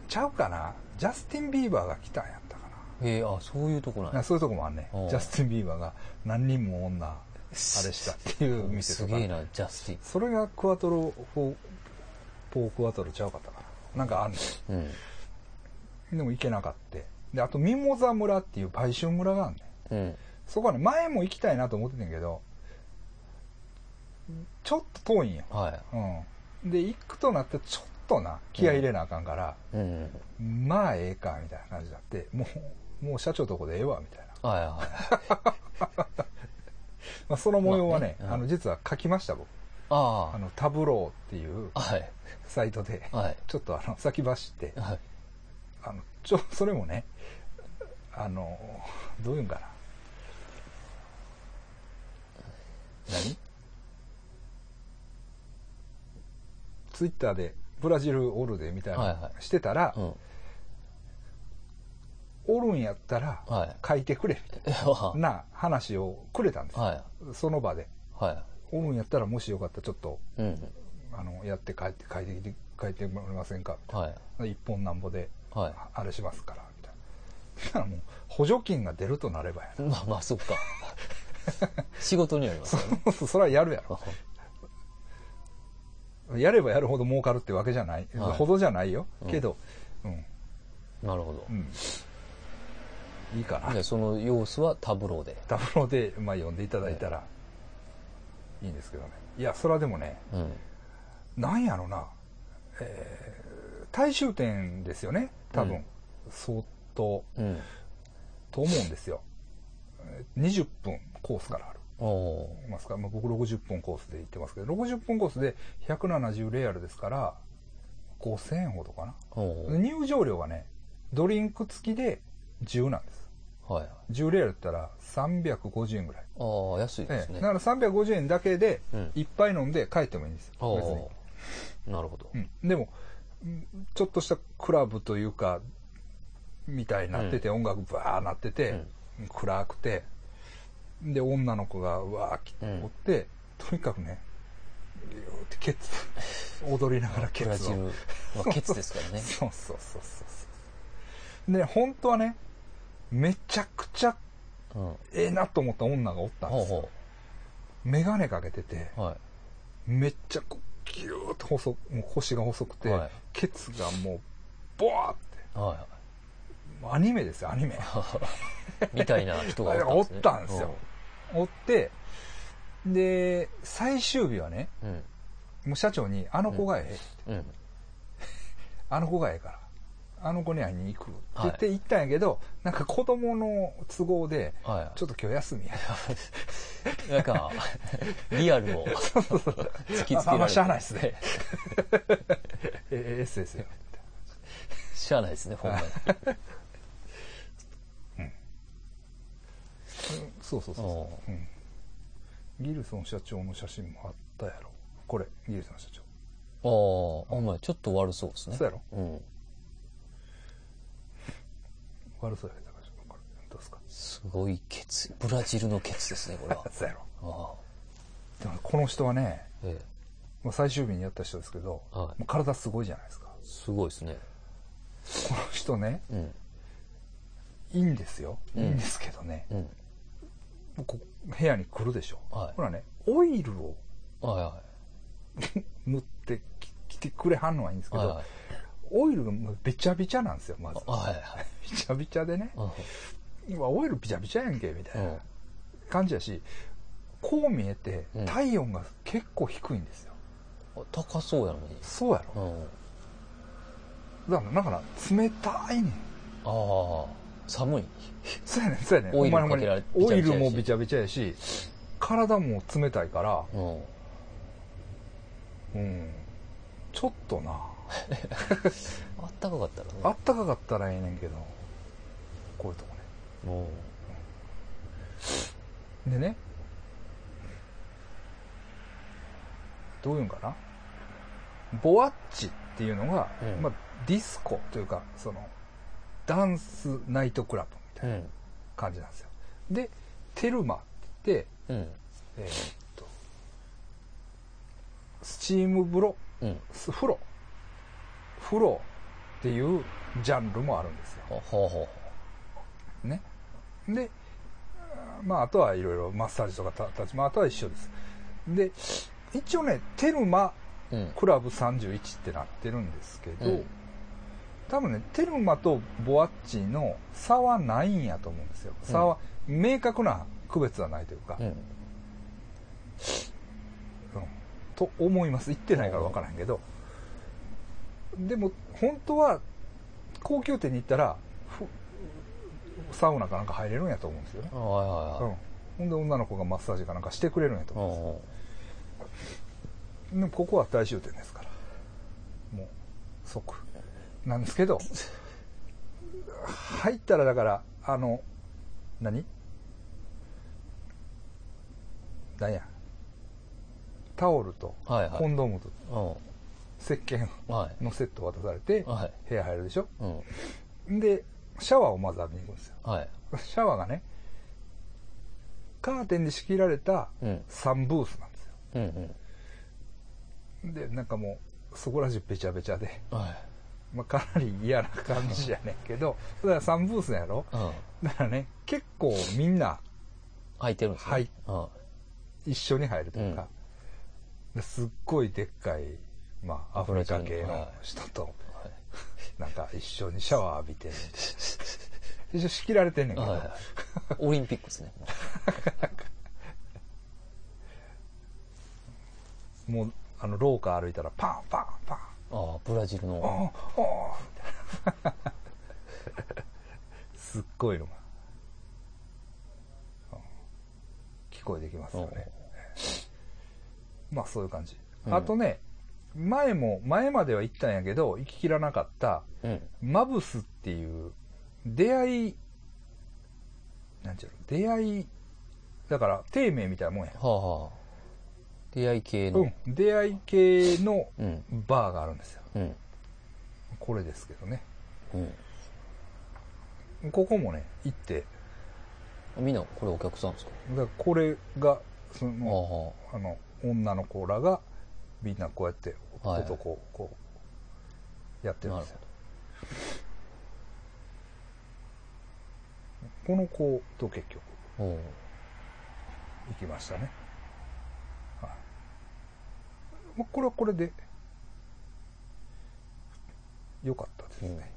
ちゃうかな、ジャスティン・ビーバーが来たんやったかな。あ、そういうとこなんや。そういうとこもあんね。ジャスティン・ビーバーが何人も女あれしたっていう店とか。すげえな、ジャスティン。それがクワトロポークワトロちゃうかったかな。なんかあんね。うん、でも行けなかった。で、あとミモザ村っていう売春村があんね。うん、そこはね、前も行きたいなと思ってたんけど、ちょっと遠いんや、はいうん、で行くとなってちょっとな気合い入れなあかんから、うんうん、まあええかみたいな感じだって、もう社長とこでええわみたいな、はいはいまあその模様はね、まあね、実は書きました、僕。タブローっていうサイトで、はい、ちょっと先走って、はい、それもね、どういうんかな、何ツイッターでブラジルおるでみたいなしてたら、おるんやったら書いてくれみたいな話をくれたんですよ、はい、その場で、はい、おるんやったらもしよかったらちょっと、うん、やって書いてもらえませんかみたいな、はい、一本なんぼであれしますからみたいな、だからもう補助金が出るとなればやな、まあまあそっか仕事になりますよね。それはやるやろやればやるほど儲かるってわけじゃない、はい、ほどじゃないよ、うん、けど、うん、なるほど、うん、いいかな。じゃあその様子はタブローで、まあ、読んでいただいたらいいんですけどね。いや、それはでもね、うん、なんやろな、大衆店ですよね、多分、うん、相当、うん、と思うんですよ。20分コースからある。まあ、僕60分コースで行ってますけど、60分コースで170レアルですから5000円ほどかな。入場料がね、ドリンク付きで10なんです、はい、10レアルって言ったら350円ぐらい。ああ、安いですね。だから350円だけでいっぱい飲んで帰ってもいいんですよ、別に。なるほど、うん、でもちょっとしたクラブというかみたいになってて、うん、音楽バーなってて、うん、暗くてで、女の子がうわーきっておって、うん、とにかくね、ケツ、踊りながらケツを。ブラジルはケツですからね。そう。で、本当はね、めちゃくちゃええなと思った女がおったんですよ。メガネかけてて、はい、めっちゃギューッともう腰が細くて、はい、ケツがもう、ボワーって。はい、もうアニメですよ、アニメ。みたいな人がおったんですよ。おって、で、最終日はね、もう社長に、あの子がええって。あの子がええから、あの子に会いに行くって言って行ったんやけど、なんか子供の都合で、ちょっと今日休みや。なんか、リアルを突きつけられて。あんましゃあないですね。Sですよ。しゃあないですね、ほんまに。そう、うん、ギルソン社長の写真もあったやろ、これ。ギルソン社長、ああ、お前ちょっと悪そうですね。そうやろ、うん、悪そうやね。これどうですか。すごいケツ、ブラジルのケツですね、これは。そうやろ。あ、でもこの人はね、まあ、最終日にやった人ですけど、はい、もう体すごいじゃないですか。すごいですね、この人ね、うん、いいんですよ、いいんですけどね、うんうん、部屋に来るでしょ、はい、ほらね、オイルを、はい、塗ってきてくれはんのはいいんですけど、はい、オイルがべちゃびちゃなんですよ、まず、はい、びちゃびちゃでね、はい、今オイルびちゃびちゃやんけみたいな感じやし、こう見えて体温が結構低いんですよ、うん、高そうやのに。そうやろ、うん、だから冷たいねん。ああ、寒い。そうやね。オイルもびちゃびちゃやし、体も冷たいから、うん、ちょっとな。あったかかったらね。あったかかったらええねんけど、こういうとこね。でね、どういうんかな。ボアッチっていうのが、うんまあ、ディスコというかそのダンスナイトクラブみたいな感じなんですよ、うん、でテルマって言って、うん、スチーム風呂、うん、風呂っていうジャンルもあるんですよ。ほうほうね。で、まああとはいろいろマッサージとか立ち回りは一緒です。で、一応ねテルマクラブ31ってなってるんですけど、うん、多分ねテルマとボアッチの差はないんやと思うんですよ。差は、うん、明確な区別はないというか、うんうん、と思います。行ってないから分からんけど。でも本当は高級店に行ったらサウナかなんか入れるんやと思うんですよね。ああ、はいはいはい、うん、ほんで女の子がマッサージかなんかしてくれるんやと思うんですよ。でもここは大衆店ですからもう即なんですけど入ったらだから何やタオルとコンドームと、はいはい、石鹸のセット渡されて、はい、部屋入るでしょ、うん、でシャワーをまず浴びに行くんですよ、はい、シャワーがねカーテンで仕切られたサンブースなんですよ、うんうん、でなんかもうそこらじゅうべちゃべちゃで、はいまあ、かなり嫌な感じやねんけどだからサンブースなんやろ、うん、だからね結構みんな空いてるんですよ、ねうん、一緒に入るというか、うん、すっごいでっかいまあ、アフリカ系の人となんか一緒にシャワー浴びて一緒仕切られてんねんけど、はいはい、オリンピックですねもう廊下歩いたらパンパンパンああブラジルのみたいなすっごいのが聞こえてきますよね。まあそういう感じ、うん、あとね前までは行ったんやけど行ききらなかった、うん、マブスっていう出会いだから定名みたいなもんや、はあはあ、出会い系のバーがあるんですよ、うん、これですけどね、うん、ここもね行ってみんなこれお客さんですか？だからこれがその、はあはあ、女の子らがみんなこうやって男をこうやってるんですよ、はい、この子と結局行きましたね、はい、これはこれで良かったですね、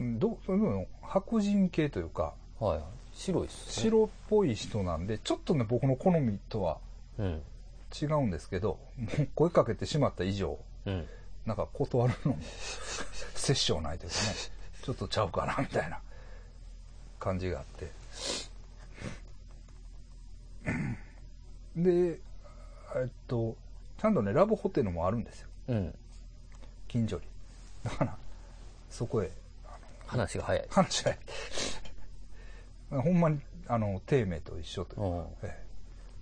うん、その白人系というか、はい、白いっすね、白っぽい人なんでちょっとね僕の好みとはうん、違うんですけどもう声かけてしまった以上、うん、なんか断るのも殺生ないというかねちょっとちゃうかなみたいな感じがあってでちゃんとねラブホテルもあるんですよ、うん、近所にだからそこへ話が早いほんまに定名と一緒というか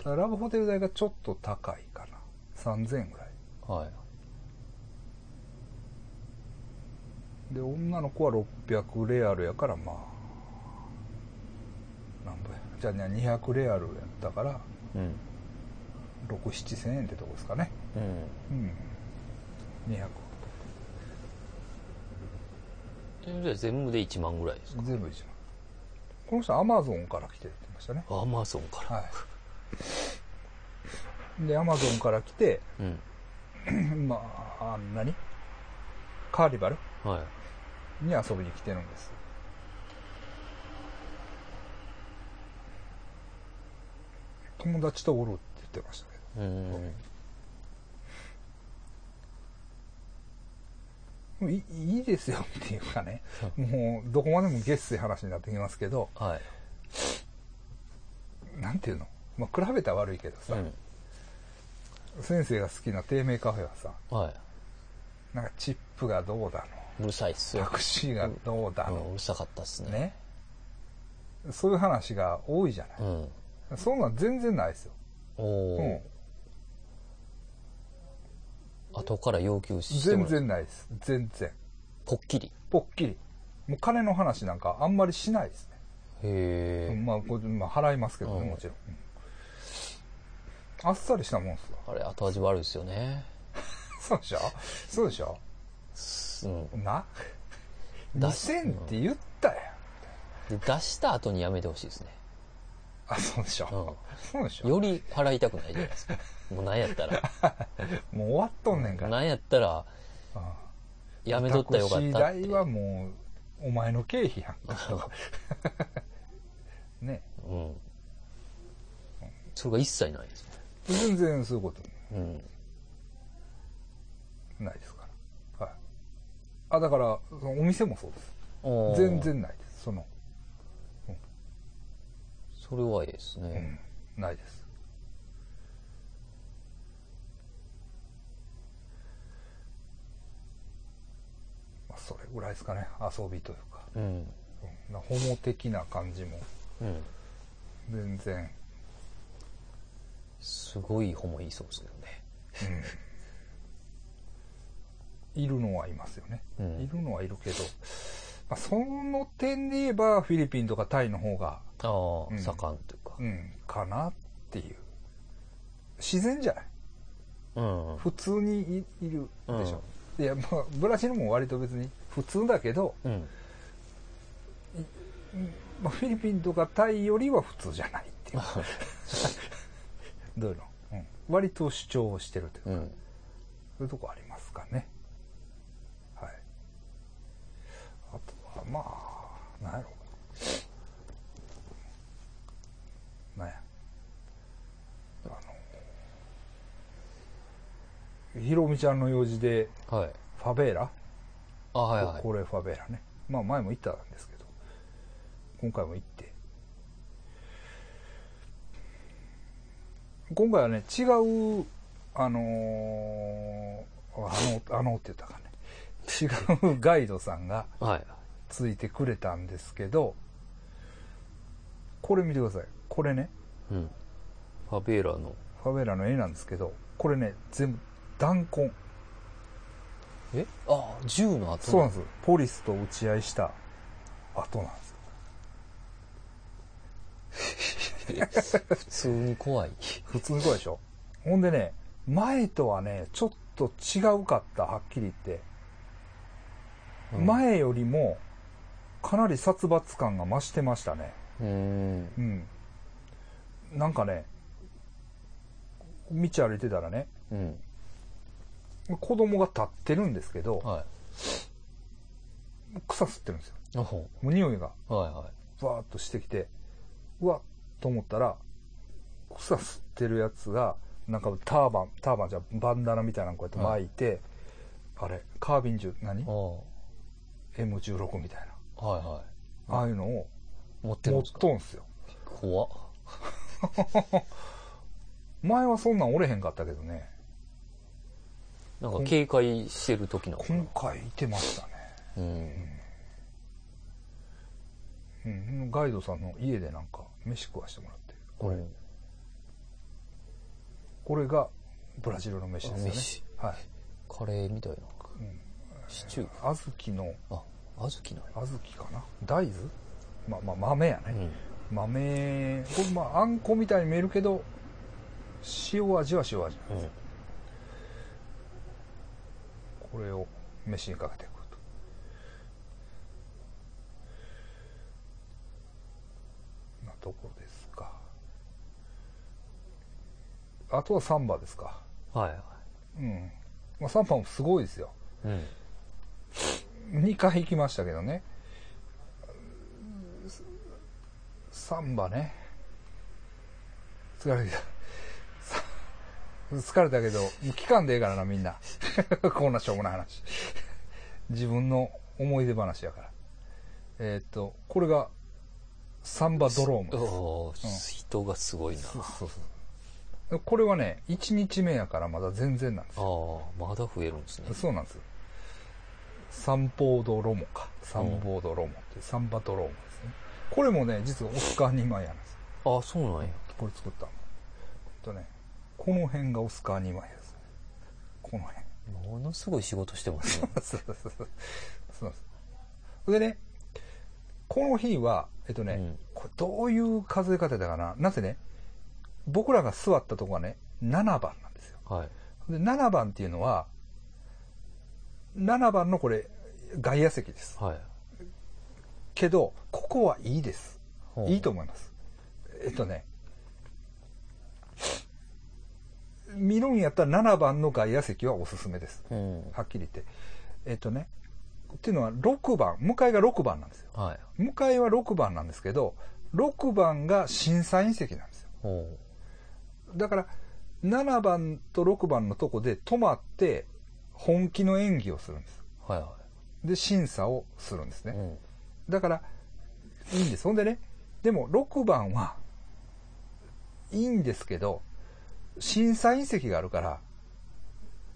ラブホテル代がちょっと高いかな3000円ぐらい、はい、で女の子は600レアルやからまあなんぼやじゃあ200レアルやったから、うん、6、7千円ってとこですかね、うん、うん、200じゃあ全部で1万ぐらいですか、ね、全部1万この人アマゾンから来てるって言いましたねアマゾンから、はいでアマゾンから来て、うん、まあカーニバル、はい、に遊びに来てるんです。友達とおるって言ってましたけど、うん、いいですよっていうかねもうどこまでもゲスい話になってきますけど、はい、なんていうのまあ、比べたら悪いけどさ、うん、先生が好きな低迷カフェはさ、はい、なんかチップがどうだのうるさいっすよタクシーがどうだの、うん、うるさかったっす ねそういう話が多いじゃない、うん、そんなん全然ないですよお、うん、後から要求しても全然ないです。全然ポッキリポッキリ、もう金の話なんかあんまりしないですね。へえ、まあ、まあ払いますけどね、もちろん、うん、あっさりしたもんですよ。あれ後味悪いですよね。そうでしょそうでしょ、うん、な2000って言ったやん、うん、で出した後にやめてほしいですね。あ、そうでしょ、うん、そうでしょ、より払いたくないじゃないですか。もうなんやったらもう終わっとんねんから、なんやったらやめとったらよかったって。タクシー代はもうお前の経費やんね、うん、それが一切ないですね。全然そういうこと、うん、ないですから、はい、あ、だからそのお店もそうです。全然ないです。その、うん、それはいいですね、うん、ないです。それぐらいですかね、遊びというか、うん、ホモ的な感じも、うん、全然すごいホモいそうですけどね、うん、いるのはいますよね、うん、いるのはいるけど、まあ、その点で言えばフィリピンとかタイの方が、うん、盛んというか、うん、かなっていう。自然じゃない、うん、普通に いるでしょ、うん、いや、まあ、ブラジルも割と別に普通だけど、うん、まあ、フィリピンとかタイよりは普通じゃないっていうどういうの、うん、割と主張してるというか、うん、そういうとこありますかね、はい。あとはまあ何やろう、何やひろみちゃんの用事で、はい、ファベーラ、あ、はいはい、これファベーラね、まあ前も行ったんですけど今回も行って、今回はね違うって言ったかね、違うガイドさんがついてくれたんですけど、はい、これ見てください。これね、うん、ファベーラの絵なんですけど、これね全部弾痕。え？あ、銃の跡。そうなんです。ポリスと撃ち合いした跡なんですよ。普通に怖い。普通に怖いでしょ。ほんでね、前とはね、ちょっと違うかった、はっきり言って。うん、前よりもかなり殺伐感が増してましたね。うん。なんかね、道歩いてたらね。うん。子供が立ってるんですけど、はい、草吸ってるんですよ。もう匂いがバーッとしてきて、はいはい、うわっと思ったら草吸ってるやつがなんかターバンじゃバンダナみたいなのこうやって巻いて、はい、あれカービン銃何 M16 みたいな、はいはい、ああいうのを持っとんすよ。怖っ前はそんなん折れへんかったけどね。なんか警戒してる時の今回いてましたね、うんうん、ガイドさんの家でなんか飯食わしてもらって、これがブラジルの飯ですよね。飯、はい、カレーみたいな、うん、シチュー、小豆かな、大豆、まあ豆やね、うん、豆これ、まあ、あんこみたいに見えるけど塩味、うん、これを飯にかけていくと。なとこですか。あとはサンバですか。はいはい。うん。まあ、サンバもすごいですよ。うん。2回行きましたけどね。サンバね。疲れてた。疲れたけど、期間でええからな、みんな。こんなしょうもない話。自分の思い出話やから。これが、サンバドロームです。おー、うん、人がすごいな。そう。これはね、1日目やからまだ全然なんですよ。ああ、まだ増えるんですね。そうなんです。サンボードロモか。サンボードロモって、うん、サンバドロームですね。これもね、実はオスカー2枚なんです。ああ、そうなんや。これ作ったの。この辺がオスカー2枚です。この辺。ものすごい仕事してますね。そうでね、この日はこれどういう数え方だかな、なぜね、僕らが座ったとこがね7番なんですよ、はい、で7番っていうのは7番のこれ外野席です、はい、けどここはいいです、いいと思います。見るんやったら7番の外野席はおすすめです、うん、はっきり言ってっていうのは6番、向かいが6番なんですよ、はい、向かいは6番なんですけど6番が審査員席なんですよ、うん、だから7番と6番のとこで止まって本気の演技をするんです、はいはい、で審査をするんですね、うん、だからいいんです。ほんでね、でも6番はいいんですけど審査員席があるから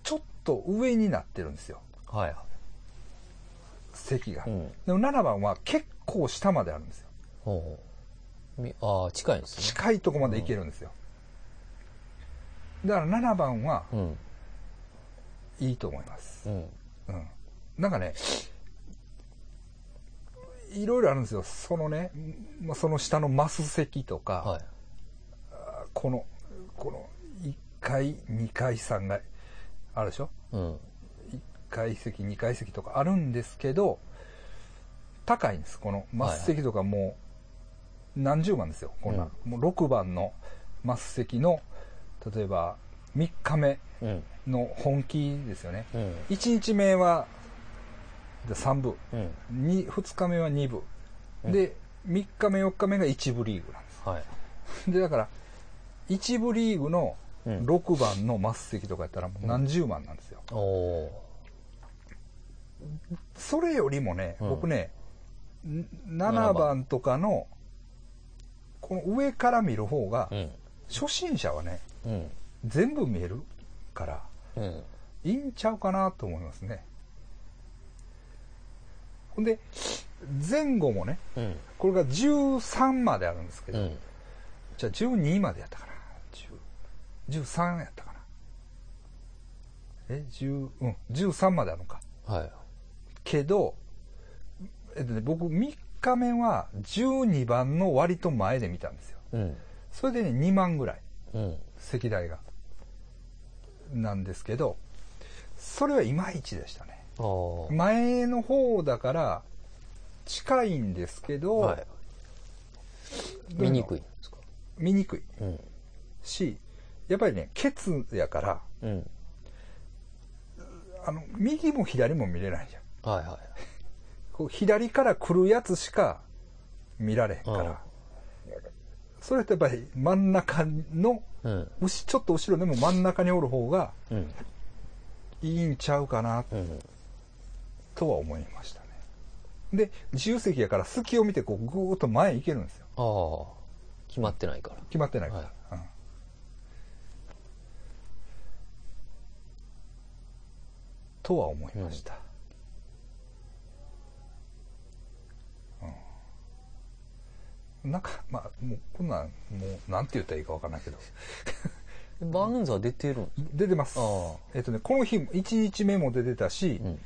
ちょっと上になってるんですよ、はい、席が、うん、でも7番は結構下まであるんですよ。ほうほう、あ、近いですね。近いとこまで行けるんですよ、うん、だから7番は、うん、いいと思います、うんうん、なんかねいろいろあるんですよ。そのね、その下のマス席とか、はい、この1階2階3階あるでしょ、うん、1階席2階席とかあるんですけど高いんです。このマス席とかもう何十万ですよ、こんな、うん、もう6番のマス席の例えば3日目の本気ですよね、うん、1日目は3部、うん、2日目は2部、うん、で3日目4日目が1部リーグなんです、はい、でだから1部リーグの6番のマス席とかやったらもう何十万なんですよ、うん、おそれよりもね、うん、僕ね7番とかのこの上から見る方が、うん、初心者はね、うん、全部見えるから、うん、いいんちゃうかなと思いますね。ほんで前後もね、うん、これが13まであるんですけど、うん、じゃあ12までやったかな、13やったかな、10、うん、13まであるのか、はい、けど、僕3日目は12番の割と前で見たんですよ、うん、それでね2万ぐらい、うん、席代がなんですけどそれはいまいちでしたね。前の方だから近いんですけど、はい、見にくいんですか？見にくい、うん、しやっぱりねケツやから、うん、右も左も見れないじゃん、はいはい、こう左から来るやつしか見られへんから、うん、それってやっぱり真ん中の、うん、ちょっと後ろでも真ん中におる方が、うん、いいんちゃうかな、うんとは思いましたね。で自由席やから隙を見てこうぐーっと前行けるんですよ。ああ、決まってないから。決まってないから。はい、うん、とは思いました。うんうん、なんかまあもうこんなんもうなんて言ったらいいかわからないけど。バーンズは出てる。出てます。あ、この日も1日目も出てたし。うん、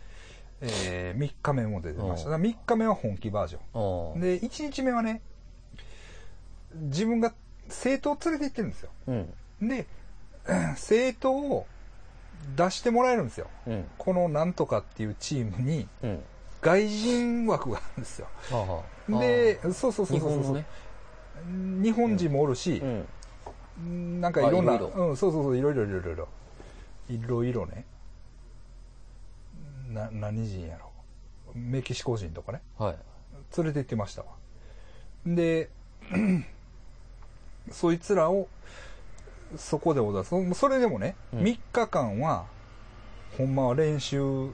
3日目も出てました。3日目は本気バージョンで1日目はね自分が生徒を連れて行ってるんですよ、うん、で生徒を出してもらえるんですよ、うん、このなんとかっていうチームに外人枠があるんですよ、うん、でそうそうそうそうそうそう、ね、日本人もおるし、うん、なんかいろんな、うん、そうそうそう、いろいろいろいろいろいろいろね、何人やろ、メキシコ人とかね、はい、連れて行ってましたわ。でそいつらをそこでお出す。それでもね、うん、3日間はほんまは練習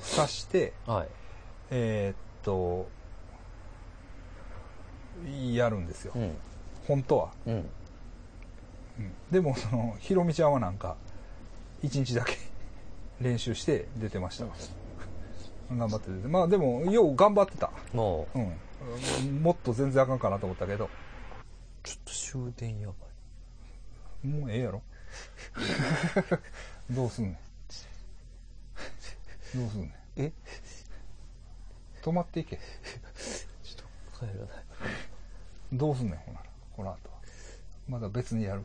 さして、はい、やるんですよ、うん、本当は、うんうん、でもそのひろみちゃんはなんか1日だけ練習して出てました、うん、頑張って出て、まあでもよう頑張ってた、もう、うん、もっと全然あかんかなと思ったけどちょっと終電やばい、もうええやろどうすんねん、どうすんねん。え、止まっていけ。ちょっと帰らない。どうすんねん、ほならこの後はまだ別にやる。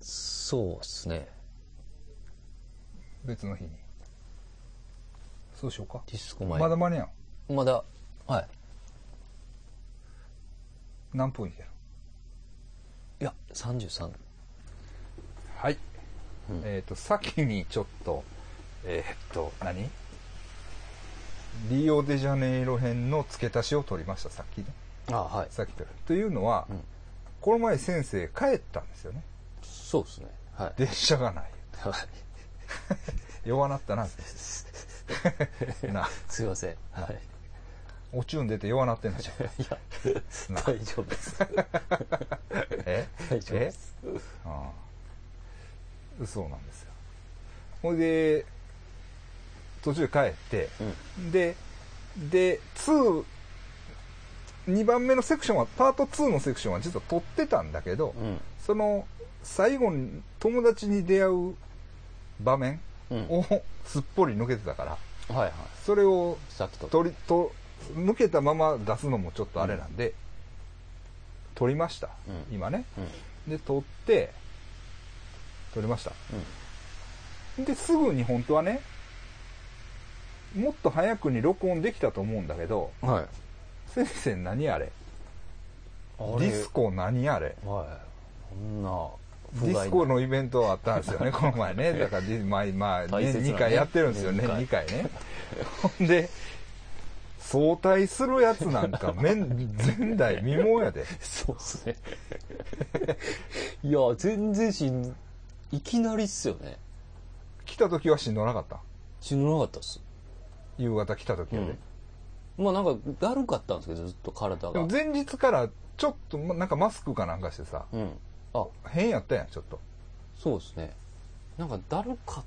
そうっすね、別の日に。そうしようか。ディスコ前まだ間に合う。まだ、はい。何分いける？いや、33。はい。うん、先にちょっと何、リオデジャネイロ編の付け足しを取りました、さっきね。ああ、はい。さっき取るというのは、うん、この前先生帰ったんですよね。そうですね、はい。電車がない、はい。弱なったな。な、すいません、はい。おちゅん出て弱なってんのじゃん。いや、大丈夫です。え、大丈夫です。ああ、そうなんですよ。ほいで途中帰って、うん、で2番目のセクションはパート2のセクションは実は撮ってたんだけど、うん、その最後に友達に出会う場面をすっぽり抜けてたから、うん、はいはい、それを抜けたまま出すのもちょっとあれなんで、うん、撮りました、うん、今ね、うん、で撮りました、うん、ですぐに本当はね、もっと早くに録音できたと思うんだけど、はい、先生何あれ、ディスコ何あれ、はい、こんなディスコのイベントあったんですよね。この前ね、だから2回やってるんですよね、2回ね。ほんで早退するやつなんか前代未聞やで。そうっすね。いや全然いきなりっすよね。来た時はしんどなかった？しんどなかったっす。夕方来た時はね、うん、まあなんかだるかったんですけど、ずっと体が。でも前日からちょっとなんかマスクかなんかしてさ、うん、あ、変やったやん、ちょっと。そうですね、なんかだるか、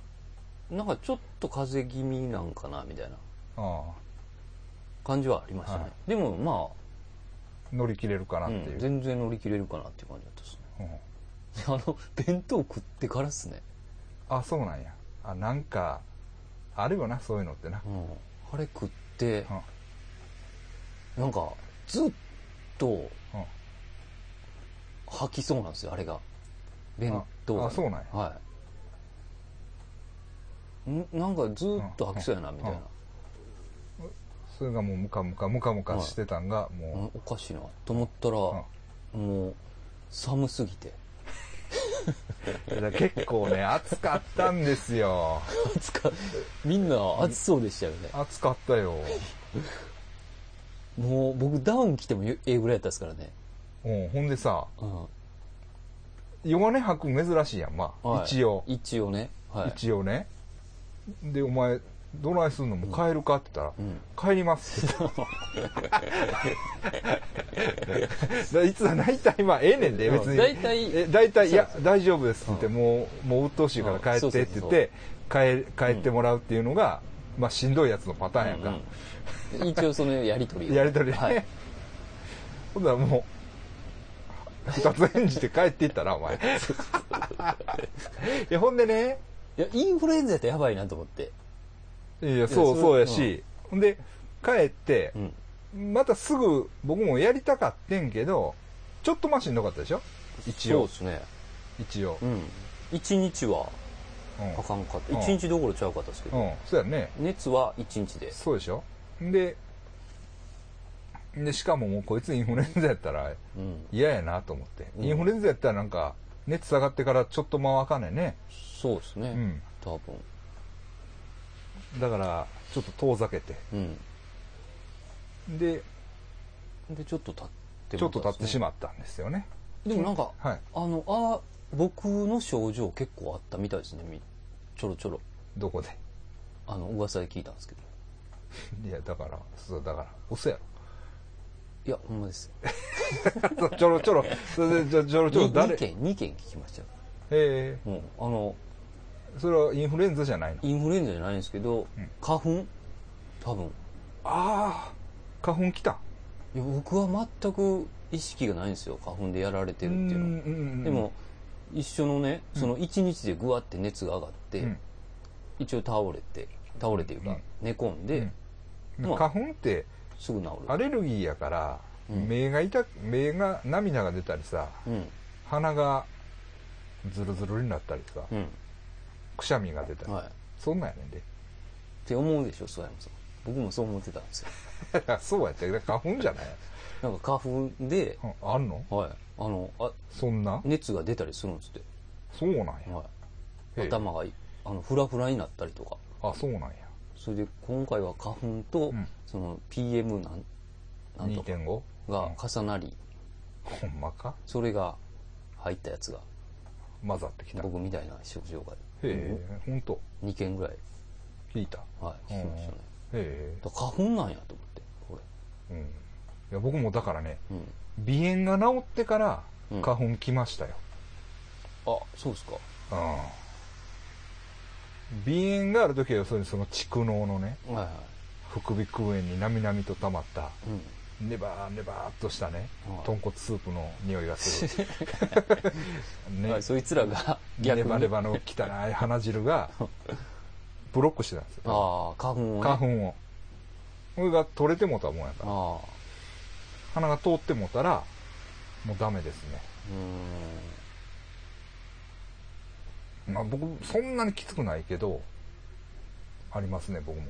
なんかちょっと風邪気味なんかなみたいな、ああ、感じはありましたね、はい。でもまあ乗り切れるかなっていう、うん、全然乗り切れるかなっていう感じだったですね、うん、弁当食ってからっすね。あ、そうなんや。あ、なんかあるよな、そういうのってな、うん、あれ食って、うん、なんかずっと吐きそうなんですよ、あれが、弁当が。あ、そうなんや、はい。なんかずっと吐きそうやなみたいな、うんうん、それがもうムカムカしてたんが、はい、もうおかしいなと思ったら、うん、もう寒すぎて。結構ね、暑かったんですよ。みんな暑そうでしたよね。暑かったよ。もう僕ダウン着てもええぐらいやったですからね。うん、ほんでさ、うん、弱音吐く珍しいやん、まあ、はい、一応ね、はい、一応ね。で、お前どないすんの、もう帰るかって言ったら、うん、帰りますって。いつは大体まあええねんで、別に大体いや大丈夫ですって、うん、もう鬱陶しいから帰ってって言って、帰ってもらうっていうのが、まあしんどいやつのパターンやんか、うんうん、一応そのやり取りね、はい、ほんならもう2つ演じて帰っていったな、お前。いや、ほんでね、いや、インフルエンザやったらやばいなと思って、いや、そうやし、うん、ほんで帰って、うん、またすぐ僕もやりたかってんけど、ちょっとましんどかったでしょ、一応。そうですね、一応、うん、1日はあかんかった、うん、1日どころちゃうかったですけど、うん、そうやね、熱は1日で。そうでしょ。でしかも、もうこいつインフルエンザやったら嫌やなと思って、うん、インフルエンザやったらなんか熱下がってからちょっと間あかんねんね。そうですね、うん、多分だからちょっと遠ざけて、うん、でちょっと経ってしまったんですよね。でもなんか、うん、はい、僕の症状結構あったみたいですね、ちょろちょろ。どこで？噂で聞いたんですけど。いや、だから嘘やろ。いや、ほんまです。ちょろちょろ、それでちょろ誰？2件聞きましたよ。へえ。もうそれはインフルエンザじゃないの？インフルエンザじゃないんですけど、うん、花粉、多分。ああ、花粉来た。いや、僕は全く意識がないんですよ、花粉でやられてるっていうの。うんうんうん、でも一緒のね、その1日でぐわって熱が上がって、うん、一応倒れて、倒れていうか、寝込んで、花粉ってすぐ治るアレルギーやから、目が涙が出たりさ、鼻がズルズルになったりさ、くしゃみが出たり、そんなんやねんでって思うでしょ。そうやもんさ、僕もそう思ってたんですよ。そうやって花粉じゃない。なんか花粉で、あんの、はい、そんな熱が出たりするんですって。そうなんや、はい、頭がフラフラになったりとか。あ、そうなんや。それで今回は花粉と、その PM なんとかが重なり、ほんまか、それが入ったやつが混ざってきた。僕みたいな食事が本当2件ぐらい聞いた、はい、聞きましたね。だから花粉なんやと思ってこれ、いや僕もだからね、鼻炎が治ってから花粉来ましたよ。あ、そうですか。鼻炎がある時はその蓄膿のね、副鼻腔炎になみなみと溜まった、ネバーネバーっとしたね、豚骨スープの匂いがする。そいつらが逆にネバネバの汚い鼻汁がブロックしてたんですよ、花粉を。それが取れてもたもんやから、鼻が通ってもたらもうダメですね。まあ僕そんなにきつくないけどありますね。僕も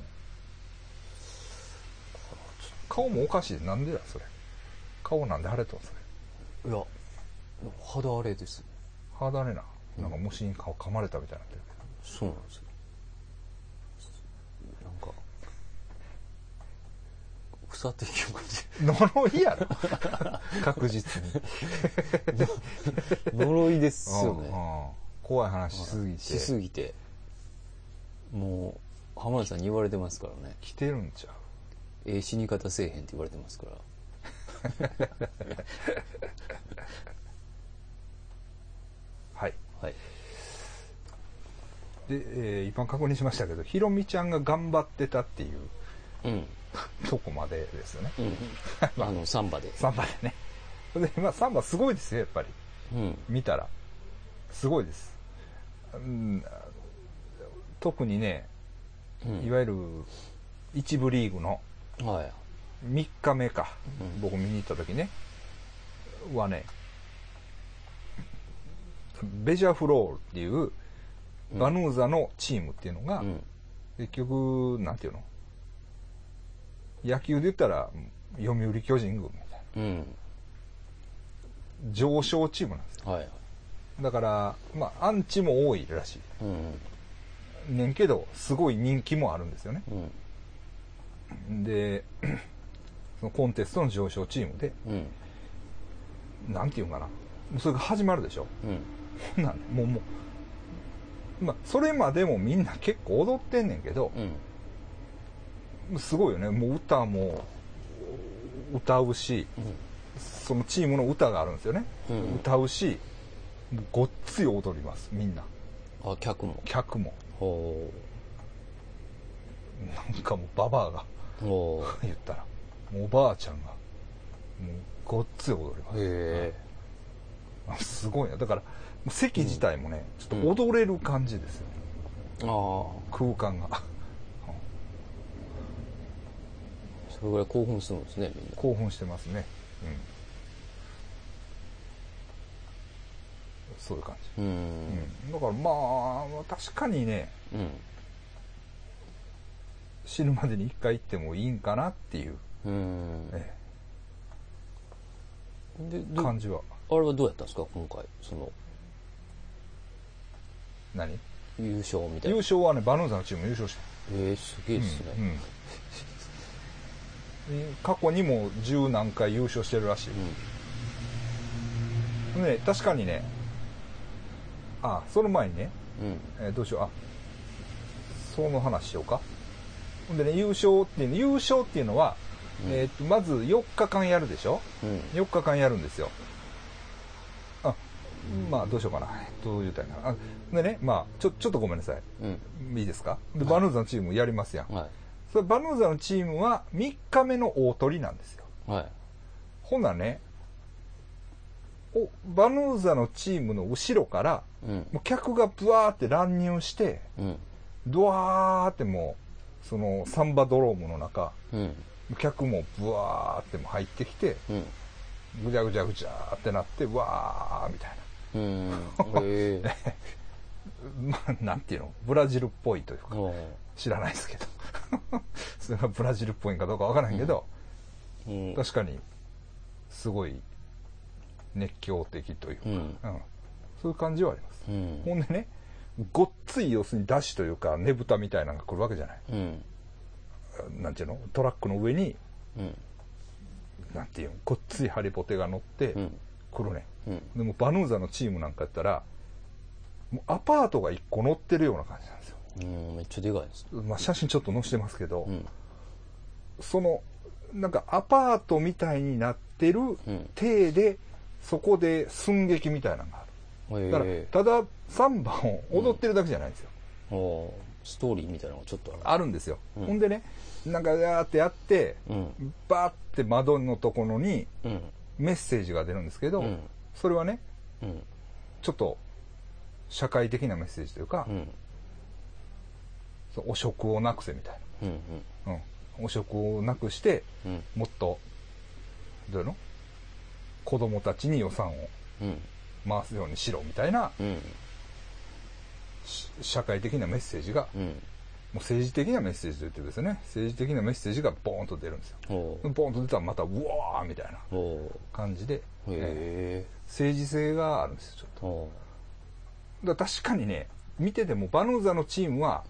顔もおかしい。なんでだそれ。顔なんで腫れとんそれ。いや、肌荒れです。肌荒れな、なんか虫に顔噛まれたみたいになってる。そうなんですよ。なんか腐っていきまし呪いやろ。確実に呪いですよね。怖い話しすぎてもう浜田さんに言われてますからね。来てるんちゃう、死に方せえへんって言われてますから。はい、はい、で、今確認しましたけど、ひろみちゃんが頑張ってたっていう、とこまでですね、サンバでね。で、まあ、サンバすごいですよやっぱり、見たらすごいです、特にね、いわゆる1部リーグの3日目か、僕見に行った時ねはね、ベジャフロールっていうバヌーザのチームっていうのが、結局なんていうの、野球で言ったら読売巨人軍みたいな、上昇チームなんですよ、だから、まあ、アンチも多いらしい、ねんけどすごい人気もあるんですよね、でそのコンテストの上昇チームで、なんていうかな、それが始まるでしょ、なんでもう、まあ、それまでもみんな結構踊ってんねんけど、すごいよね。もう歌も歌うし、そのチームの歌があるんですよね、歌うし、ごっつい踊ります、みんな。あ、客もほう、なんかもうババアが言ったらもうおばあちゃんがもうごっつい踊ります。へえ、すごいな。だから席自体もね、ちょっと踊れる感じですよ、空間が。それぐらい興奮するんですね、みんな。興奮してますね、そういう感じ。だからまあ確かにね、死ぬまでに一回行ってもいいんかなっていう、感じは。あれはどうやったんですか今回、その何優勝みたいな。優勝はね、バヌーザのチーム優勝した。すげえですね、過去にも十何回優勝してるらしい、ね、確かにね。あ、その前にね、どうしよう、その話しようか。でね、優勝っていうのは、まず4日間やるでしょ、4日間やるんですよ。あ、まあどうしようかな、どう言うたらいいかな。でね、まあちょっとごめんなさい、いいですか。でバヌーザのチームやりますやん、それバヌーザのチームは3日目の大取りなんですよ、ほなね、バヌーザのチームの後ろから、もう客がブワーって乱入して、ドワーってもうそのサンバドロームの中、うん、客もブワーっても入ってきて、うん、ぐちゃぐちゃぐちゃってなってわーみたいな、うんまあ、なんていうのブラジルっぽいというか、うん、知らないですけどそれがブラジルっぽいかどうかわからないけど、うんうん、確かにすごい熱狂的というか、うんうん、そういう感じはあります、うん、ほんでねごっつい要するにダッシュというかねぶたみたいなのが来るわけじゃない、うん、なんていうのトラックの上に、うん、なんていうのごっついハリボテが乗って来るね、うんうん、でもバヌーザのチームなんかやったらもうアパートが1個乗ってるような感じなんですよ、うん、めっちゃでかいです、まあ、写真ちょっと載せてますけど、うん、そのなんかアパートみたいになってる体で、うん、そこで寸劇みたいなのがあるだからただサンバを踊ってるだけじゃないんですよ、うん、ストーリーみたいなのがちょっとあるんですよ、うん、ほんでねなんかやーってやって、うん、バーって窓のところにメッセージが出るんですけど、うん、それはね、うん、ちょっと社会的なメッセージというか、うん、そう汚職をなくせみたいな、うんうんうん、汚職をなくして、うん、もっとどういうの子供たちに予算を、うん回すようにしろみたいな、うん、社会的なメッセージが、うん、もう政治的なメッセージと言ってですね政治的なメッセージがボーンと出るんですよボーンと出たらまたうわーみたいな感じで、政治性があるんですよちょっとだから確かにね見ててもバヌーザのチームは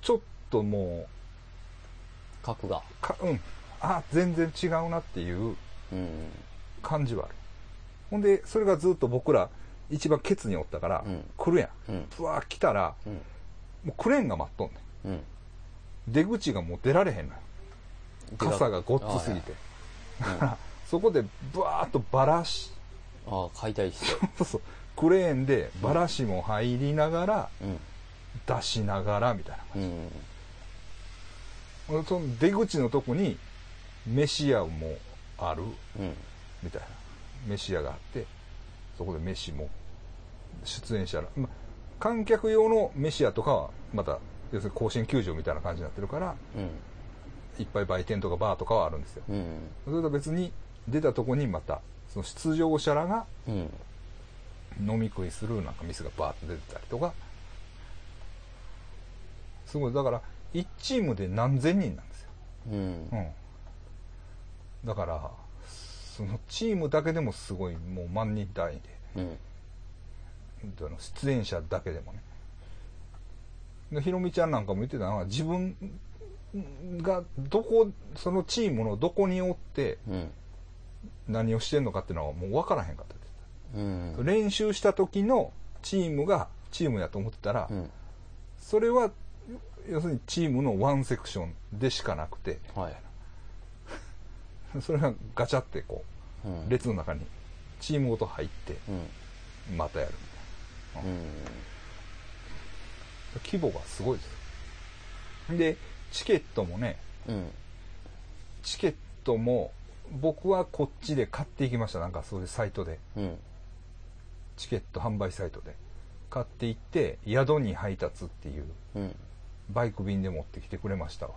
ちょっともう格がうんあ全然違うなっていう感じはあるほんでそれがずっと僕ら一番ケツにおったから、うん、来るやんブワー来たら、うん、もうクレーンが待っとんねん、うん、出口がもう出られへんのよ傘がごっつすぎてうん、そこでブワーっとバラし解体してそうそうクレーンでバラしも入りながら、うん、出しながらみたいな感じ、うん、その出口のとこにメシアもある、うん、みたいな飯屋があってそこで飯も出演者ら、ま、観客用の飯屋とかはまた要するに甲子園球場みたいな感じになってるから、うん、いっぱい売店とかバーとかはあるんですよ、うん、それと別に出たとこにまたその出場者らが飲み食いするなんか店がバーッと出てたりとかすごいだから1チームで何千人なんですよ、うんうん、だからそのチームだけでもすごいもう万人単位で、うん、出演者だけでもねでひろみちゃんなんかも言ってたのは自分がどこそのチームのどこにおって何をしてんのかっていうのはもう分からへんかったって言ってた、うん、練習した時のチームがチームやと思ってたら、うん、それは要するにチームのワンセクションでしかなくて、はいそれがガチャってこう、うん、列の中にチームごと入って、うん、またやるみたいな、うんうん、規模がすごいですでチケットもね、うん、チケットも僕はこっちで買っていきましたなんかそういうサイトで、うん、チケット販売サイトで買っていって宿に配達っていう、うん、バイク便で持ってきてくれましたわ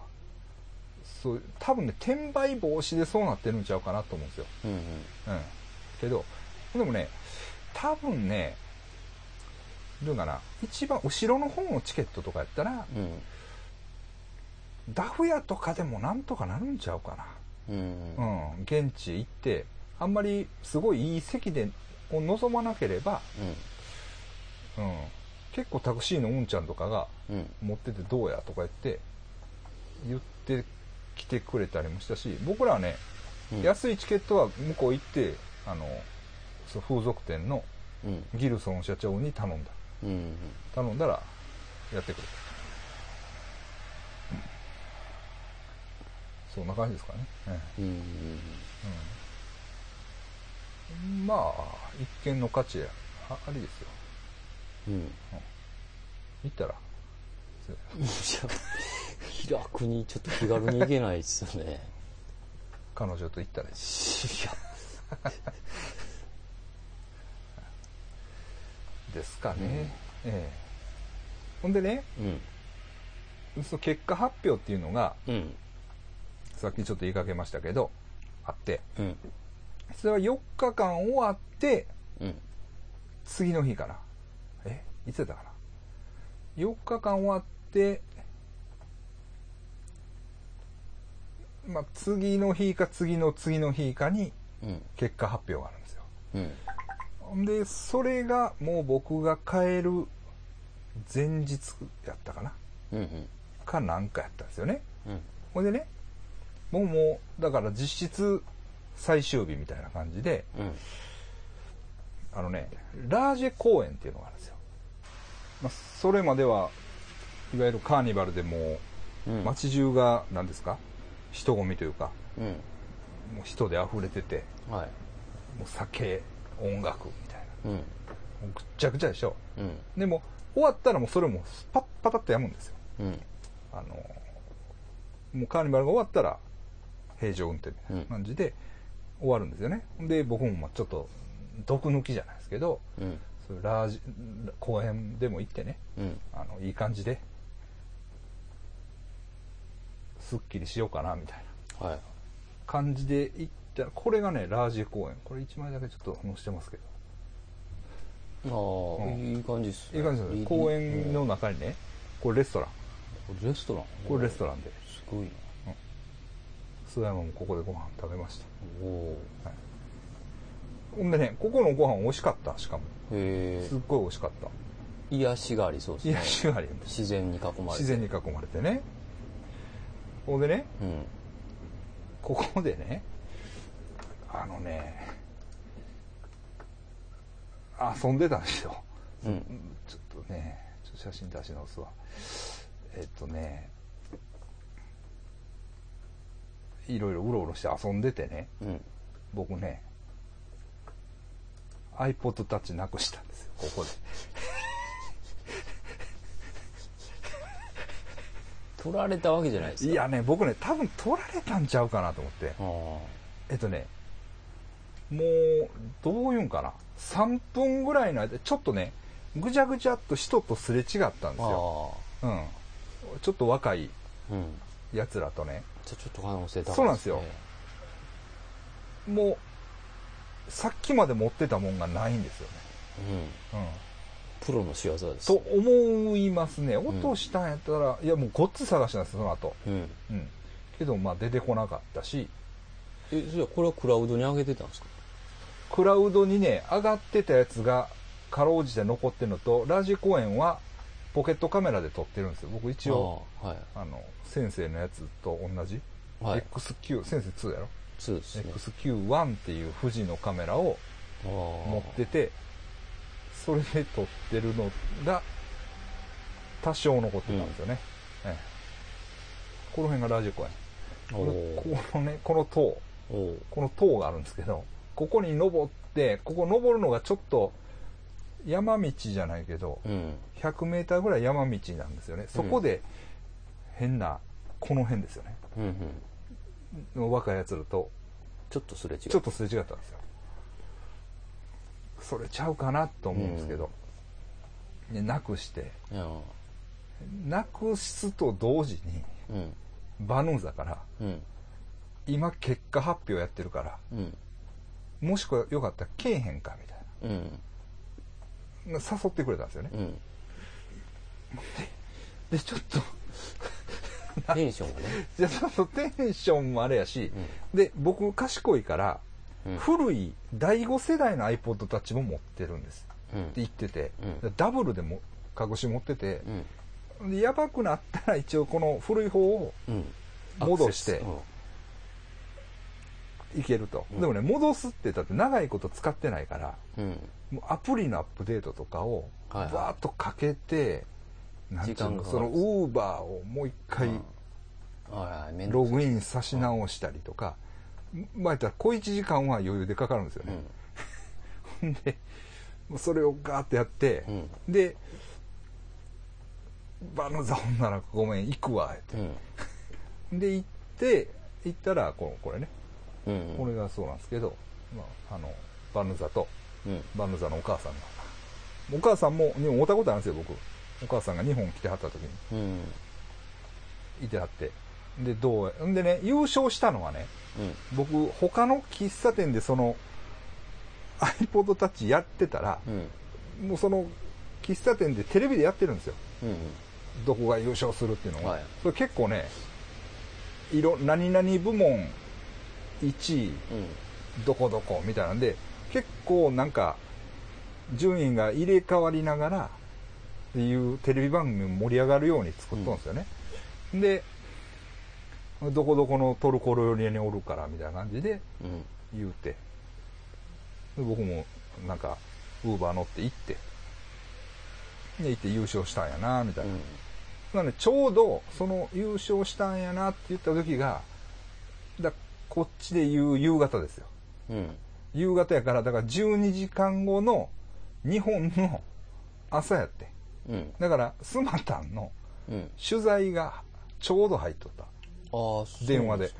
そう多分ね転売防止でそうなってるんちゃうかなと思うんですよ、うんうんうん、けどでもね多分ねどうかな一番後ろの方のチケットとかやったら、うん、ダフ屋とかでもなんとかなるんちゃうかな、うんうんうん、現地へ行ってあんまりすごいいい席でを望まなければ、うんうん、結構タクシーのうんちゃんとかが、うん、持っててどうやとか言って来てくれたりもしたし僕らはね、うん、安いチケットは向こう行ってその風俗店のギルソン社長に頼んだ、うんうんうん、頼んだらやってくれた、うん、そんな感じですかね、うんうんうん、まあ一見の価値ありですよ、うんうん、行ったら気楽にちょっと気軽に行けないですよね彼女と行ったらいですかね、うんええ、ほんでね、うん、その結果発表っていうのが、うん、さっきちょっと言いかけましたけどあって、うん、それは4日間終わって、うん、次の日からいつだったかな、4日間終わって、まあ、次の日か次の次の日かに結果発表があるんですよ、うん、でそれがもう僕が帰る前日やったかな、うんうん、かなんかやったんですよね、うん、ほんでねもうだから実質最終日みたいな感じで、うん、あのねラージェ公演っていうのがあるんですよ。まあ、それまではいわゆるカーニバルでもう街中が何ですか人混みというか、うん、もう人で溢れてて、はい、もう酒音楽みたいな、うん、もうぐっちゃぐちゃでしょ、うん、でも終わったらもうそれもパッパタッとやむんですよ、うん、もうカーニバルが終わったら平常運転みたいな感じで終わるんですよね。で僕もまあちょっと毒抜きじゃないですけど、うんラージ公園でも行ってね、うん、いい感じですっきりしようかなみたいな感じで行ったら、これがねラージ公園、これ1枚だけちょっと載せてますけど、ああ、うん、いい感じですね。いい感じですね。公園の中にねこれレストラン、これレストランですごいな、須山もここでご飯食べました。おお、はい。ほんでね、ここのご飯美味しかった、しかも。すっごい美味しかった。癒しがありそうですね。癒しがあり。自然に囲まれて。自然に囲まれてね。ほんでね、うん、ここでね、遊んでたんですよ。うん、ちょっと写真出し直すわ。いろいろうろうろして遊んでてね、うん、僕ね、iPod タッチなくしたんですよ、ここで。取られたわけじゃないですか。いやね、僕ね、多分取られたんちゃうかなと思って。あ、もう、どういうんかな。3分ぐらいの間、ちょっとね、ぐちゃぐちゃっと人とすれ違ったんですよ。あ、うん。ちょっと若いやつらとね。うん、じゃあちょっと可能性高いですね。そうなんですよ。もう、さっきまで持ってたもんがないんですよね、うんうん、プロの仕業ですと思いますね。落としたんやったら、うん、いやもうごっつ探したんですその後、うんうん、けどまあ出てこなかったし。じゃあこれはクラウドに上げてたんですか。クラウドにね上がってたやつがかろうじて残ってるのと、ラジ公演はポケットカメラで撮ってるんですよ僕一応。あ、はい、先生のやつと同じ、はい、XQ 先生2やろね、XQ1 っていう富士のカメラを持ってて、それで撮ってるのが多少残ってたんですよね、うん、ええ、この辺がラジコや、この塔があるんですけど、ここに登って、ここ登るのがちょっと山道じゃないけど、うん、100m ぐらい山道なんですよね。そこで変なこの辺ですよね、うんうんの若いやつらとちょっとすれ違ったんですよ。それちゃうかなと思うんですけど、うん、でなくして、うん、なくすと同時に、うん、バヌーザから、うん、今結果発表やってるから、うん、もしくはよかったらけえへんかみたいな、うん、誘ってくれたんですよね、うん、でちょっとテンションがねじゃあテンションもあれやし、うん、で僕賢いから、うん、古い第5世代の iPod たちも持ってるんです、うん、って言ってて、うん、ダブルでも隠し持ってて、うん、でやばくなったら一応この古い方を戻していけると、うん、でもね戻すってだって長いこと使ってないから、うん、もうアプリのアップデートとかをバーッとかけて、はいはい、なんていうの、そのウーバーをもう一回ログインさし直したりとか、まあ言ったら小1時間は余裕でかかるんですよね、うん、でそれをガーッてやって、うん、でバヌザ、ほんならごめん行くわって、うん、で行ったらこれね、うんうん、これがそうなんですけど、まあ、バヌザと、うん、バヌザのお母さんが、お母さんも会ったことあるんですよ僕。お母さんが日本来てはった時に、うん、いてはって。で、どう、んでね、優勝したのはね、うん、僕、他の喫茶店でその、iPod Touch やってたら、うん、もうその、喫茶店でテレビでやってるんですよ。うんうん、どこが優勝するっていうのが、はい、それ結構ね、何々部門1位、うん、どこどこみたいなんで、結構なんか、順位が入れ替わりながら、っていうテレビ番組も盛り上がるように作ったんですよね。うん、で、どこどこのトルコ料理屋におるからみたいな感じで言うて、うん、僕もなんかウーバー乗って行ってで行って優勝したんやなみたいな、うん、なのでちょうどその優勝したんやなって言った時がだこっちで言う夕方ですよ、うん、夕方やからだから12時間後の日本の朝やって、うん、だからスマタンの取材がちょうど入っとった電話で。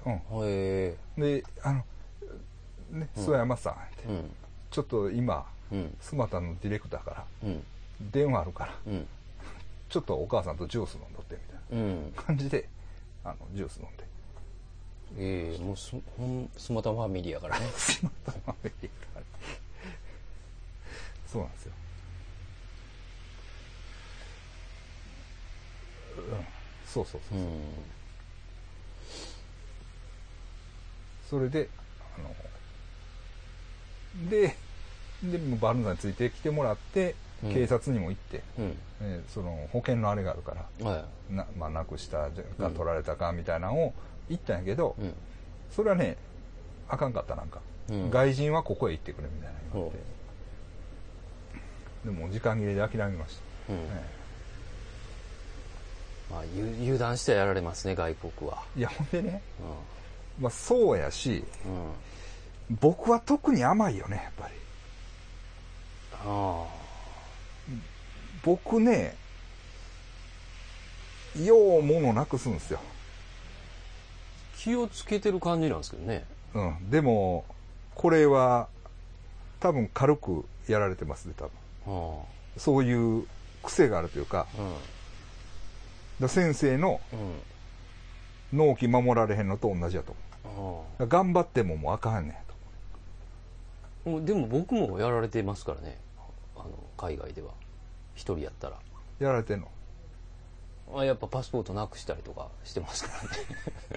で、ね、諏訪山さんって、うん、ちょっと今、スマタのディレクターから、うん、電話あるから、うん、ちょっとお母さんとジュース飲んどってみたいな、うん、感じで、ジュース飲んで。もうスマタファミリーやからね。スマタファミリーやから。そうなんですよ。うん、そうそうそうそう。うんそれで、バルナについて来てもらって、うん、警察にも行って、うんその保険のあれがあるから、はい、なくしたか取られたかみたいなのを言ったんやけど、うん、それはね、あかんかったなんか、うん、外人はここへ行ってくれみたいな言われて、でも時間切れで諦めました。うんまあ、油断してやられますね、外国は。いや、ほんでね、うんまあ、そうやし、うん、僕は特に甘いよねやっぱりあ僕ね用物なくすんですよ気をつけてる感じなんですけどね、うん、でもこれは多分軽くやられてますね多分あそういう癖があるというか、うん、だ先生の、うん、納期守られへんのと同じやと思う頑張ってももうあかんねんとでも僕もやられてますからね海外では一人やったらやられてんのあやっぱパスポートなくしたりとかしてますか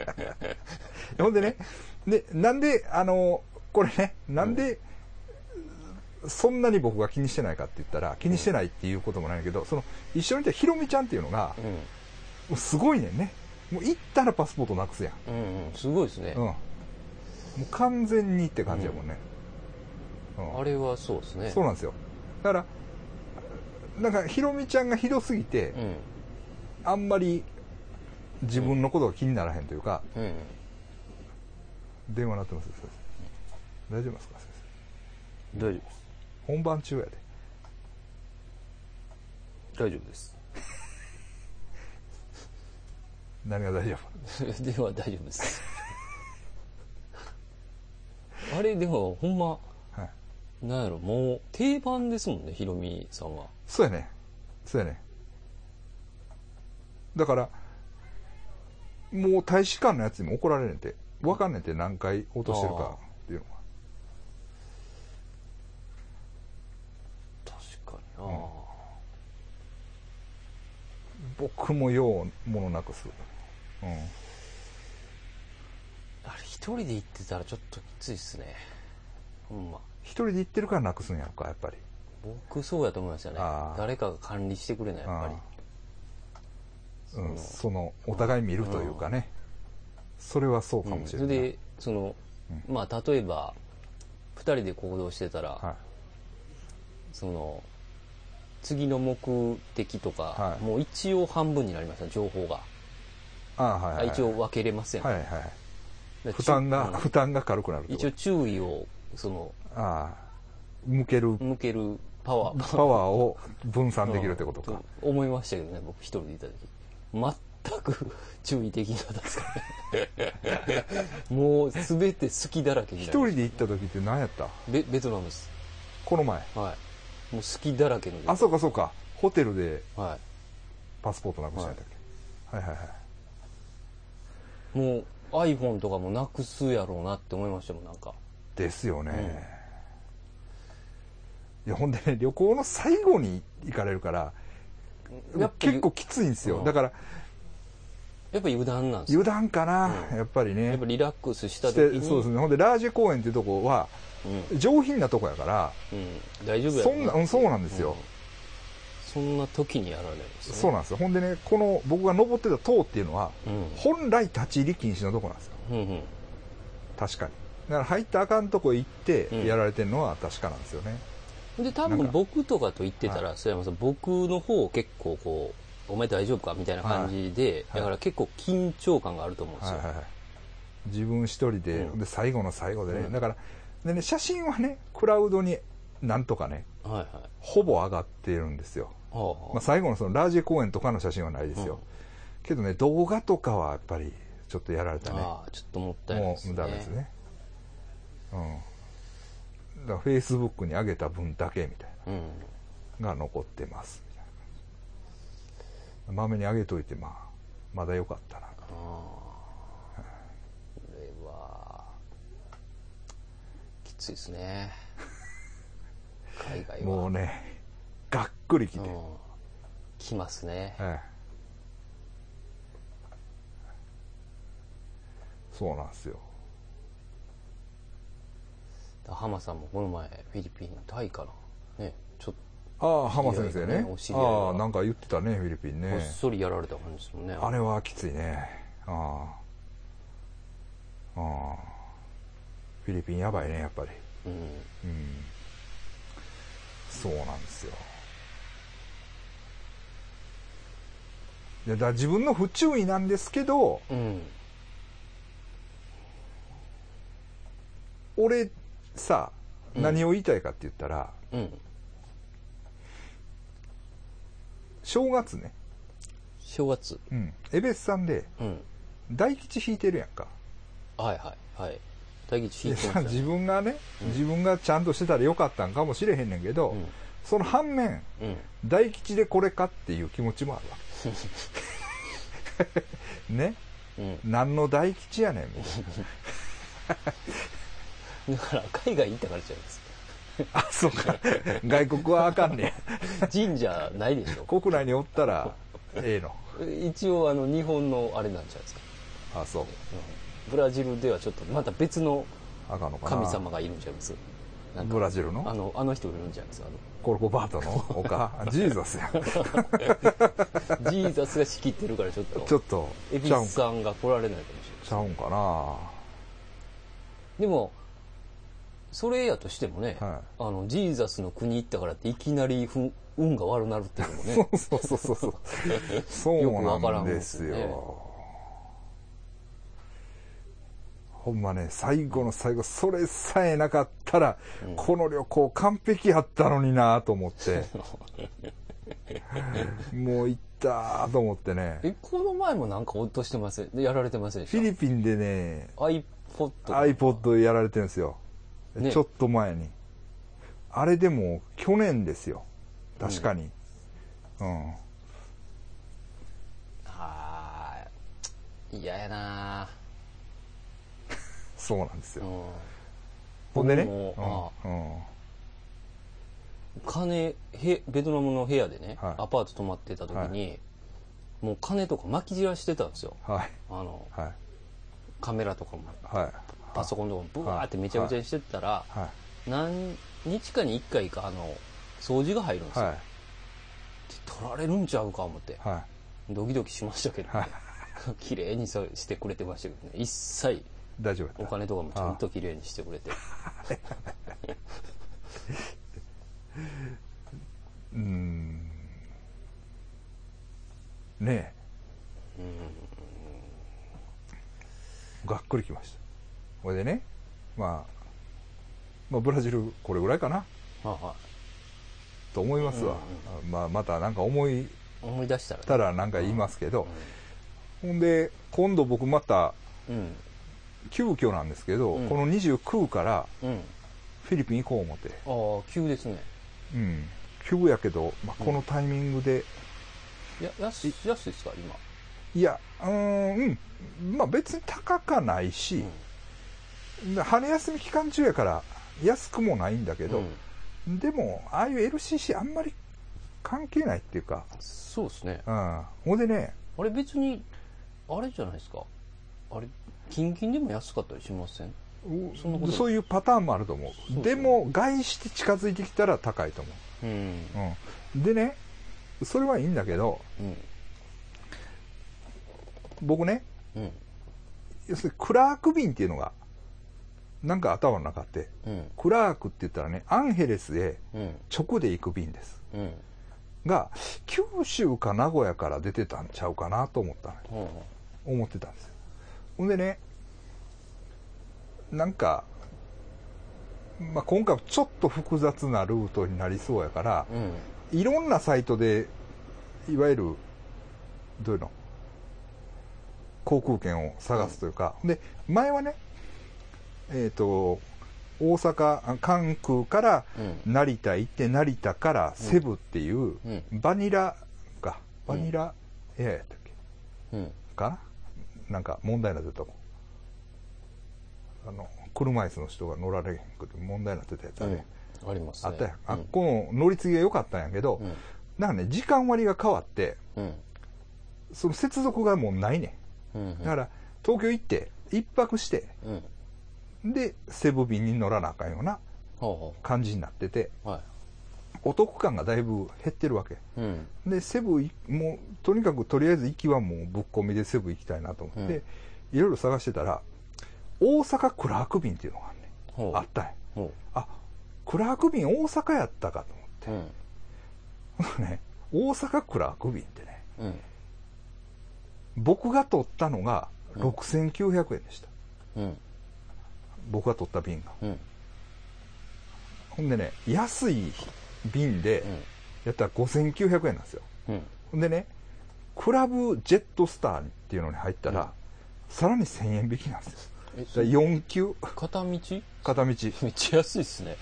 らねほんでねでなんでこれねなんで、うん、そんなに僕が気にしてないかって言ったら気にしてないっていうこともないけど、うん、その一緒にいたひろみちゃんっていうのが、うん、すごいねんねもう行ったらパスポートなくすやん、うんうん、すごいですね、うん、もう完全にって感じやもんね、うんうん、あれはそうですねそうなんですよだからなんかひろみちゃんがひどすぎて、うん、あんまり自分のことが気にならへんというか、うんうんうん、電話鳴ってます先生大丈夫ですか先生大丈夫です本番中やで大丈夫です何が大丈夫では大丈夫ですあれでもほんま、はい、なんやろもう定番ですもんねひろみさんはそうやねそうやねだからもう大使館のやつにも怒られねんて分かんねんて何回落としてるかっていうのは確かにな、うん、僕も用物なくすうん、あれ一人で行ってたらちょっときついっすねほんま一人で行ってるからなくすんやろかやっぱり僕そうやと思いますよね誰かが管理してくれないやっぱりうん、そのお互い見るというかね、うん、それはそうかもしれない、うん、でその、うん、まあ例えば2人で行動してたら、はい、その次の目的とか、はい、もう一応半分になりました情報がああはいはいはい、一応分けれません、ねはいはい、負担が軽くなる一応注意をそのああ向けるパワーを分散できるってことか、うん、と思いましたけどね僕一人でいた時全く注意できなかったですからねもう全て好きだらけになりました一人で行った時って何やったベトナムですこの前はいもう好きだらけのあそうかホテルでパスポートなくしたんだっけ、はい、はいはいはいもう iPhone とかもなくすやろうなって思いましたもん、なんか。ですよね、うん、いやほんでね、旅行の最後に行かれるから結構きついんですよ、うん、だからやっぱり油断なんですよ。油断かな、うん、やっぱりね、やっぱリラックスした時に。そうですね。ほんでラージェ公園っていうとこは、うん、上品なとこやから、うん、大丈夫やろうな。そうなんですよ、うん、そんな時にやられるんですね。そうなんですよ。ほんでね、この僕が登ってた塔っていうのは、うん、本来立ち入り禁止のとこなんですよ、うんうん、確かに。だから入ったらあかんとこ行ってやられてるのは確かなんですよね、うん、で多分僕とかと言ってたら、須山さん、僕の方結構こう「お前大丈夫か?」みたいな感じで、はい、だから結構緊張感があると思うんですよ、はいはいはい、自分一人 で,、うん、で最後の最後でね、うん、だからでね、写真はねクラウドになんとかね、はいはい、ほぼ上がっているんですよ、はあはあ、まあ、最後のそのラージェ公園とかの写真はないですよ、うん、けどね動画とかはやっぱりちょっとやられたね。ああ、ちょっともったいないですね。もうダメですね、うん、だからフェイスブックに上げた分だけみたいな、うん、が残ってますみたいな。まめに上げといて、まあまだよかったなと。あ、はい、これはきついですね海外はもうねがっくりきて、うん、きますね、はい、そうなんですよ。浜さんもこの前フィリピン、タイかな、ね、ちょっと、ああ浜先生ね、ああなんか言ってたね、フィリピンね、こっそりやられた感じですもんね。あれはきついね。ああ、ああフィリピンやばいねやっぱり、うん、うん、そうなんですよ。いやだから自分の不注意なんですけど、うん、俺さあ、うん、何を言いたいかって言ったら、うん、正月ね、正月、うん、エベスさんで、うん、大吉引いてるやんか。はいはいはい、大吉引いてますね。自分がね、うん、自分がちゃんとしてたらよかったんかもしれへんねんけど、うん、その反面、うん、大吉でこれかっていう気持ちもあるわね、うん、何の大吉やねんみたいなだから海外行ったからじゃないですか。あ、そうか。外国はあかんね神社ないでしょ。国内におったらええの。一応あの日本のあれなんじゃないですか。あ、そう。ブラジルではちょっとまた別の神様がいるんじゃないですか。なんかブラジルのあの人いるんじゃないですか。コルコバートの丘ジーザスや。ジーザスが仕切ってるからちょっとエビスさんが来られないかもしれない。ちゃうんかな。でも。それやとしてもね、はい、あのジーザスの国行ったからっていきなり運が悪なるっていうのもねそうそうなんですよ、ね、ほんまね最後の最後それさえなかったら、うん、この旅行完璧やったのになと思ってもう行ったと思ってね。この前もなんか落としてませんやられてませんでした？フィリピンでね iPod やられてるんですよね、ちょっと前に。あれでも去年ですよ確かに、うん、うん、あー嫌やなそうなんですよ、うん、ほんでね、うんうん、ベトナムの部屋でね、はい、アパート泊まってた時に、はい、もう金とかまき散らしてたんですよ、はい、はい、カメラとかも、はい、パソコンとかブワーってめちゃめちゃにしてったら、はいはい、何日かに1回か掃除が入るんですよ、はい、取られるんちゃうか思って、はい、ドキドキしましたけど、ね、はい、綺麗にしてくれてましたけどね。一切大丈夫、お金とかもちゃんと綺麗にしてくれてねえ、がっくりきました。これでね、まあ、ブラジルこれぐらいかな、はあはあ、と思いますわ、うんうん、まあ、またなんか思い出したらなんか言いますけど、うん、ほんで今度僕また、うん、急遽なんですけど、うん、この29からフィリピン行こう思って、うん、ああ急ですね、うん、急やけど、まあ、このタイミングで、うん、安いですか今いや、まあ別に高かないし、春休み期間中やから安くもないんだけど、でもああいう LCC あんまり関係ないっていうか。そうですね。ほんでね、あれ別にあれじゃないですか、あれキンキンでも安かったりしません？そういうパターンもあると思う。でも外して近づいてきたら高いと思う。でね、それはいいんだけど、僕ね、要するにクラーク便っていうのがなんか頭の中あって、クラークって言ったらね、アンヘレスへ直で行く便です、が九州か名古屋から出てたんちゃうかなと思った、思ってたんですよ。ほんでね、なんか、まあ、今回ちょっと複雑なルートになりそうやから、いろんなサイトでいわゆるどういうの航空券を探すというか、で前はね、大阪関空から成田行って、成田からセブっていうバニラか、バニラエアやったっけ、かな、なんか問題になってたもん、車椅子の人が乗られへんくて問題になってたやつあれ、ありますね、あったやん、あっこの乗り継ぎが良かったんやけど、なんかね時間割が変わって、その接続がもうないねん、だから東京行って一泊して、でセブ便に乗らなあかんような感じになってて、お得感がだいぶ減ってるわけ、でセブもうとにかくとりあえず行きはもうぶっ込みでセブ行きたいなと思って、いろいろ探してたら大阪クラーク便っていうのが あったんや。あ、クラーク便大阪やったかと思って、ね、大阪クラーク便ってね、僕が取ったのが6900円でした、僕が取った便が、ほんでね、安い便でやったら5900円なんですよ、ほんでね、クラブジェットスターっていうのに入ったら、さらに1000円引きなんですよ。4級片道めっちゃ安いっすね。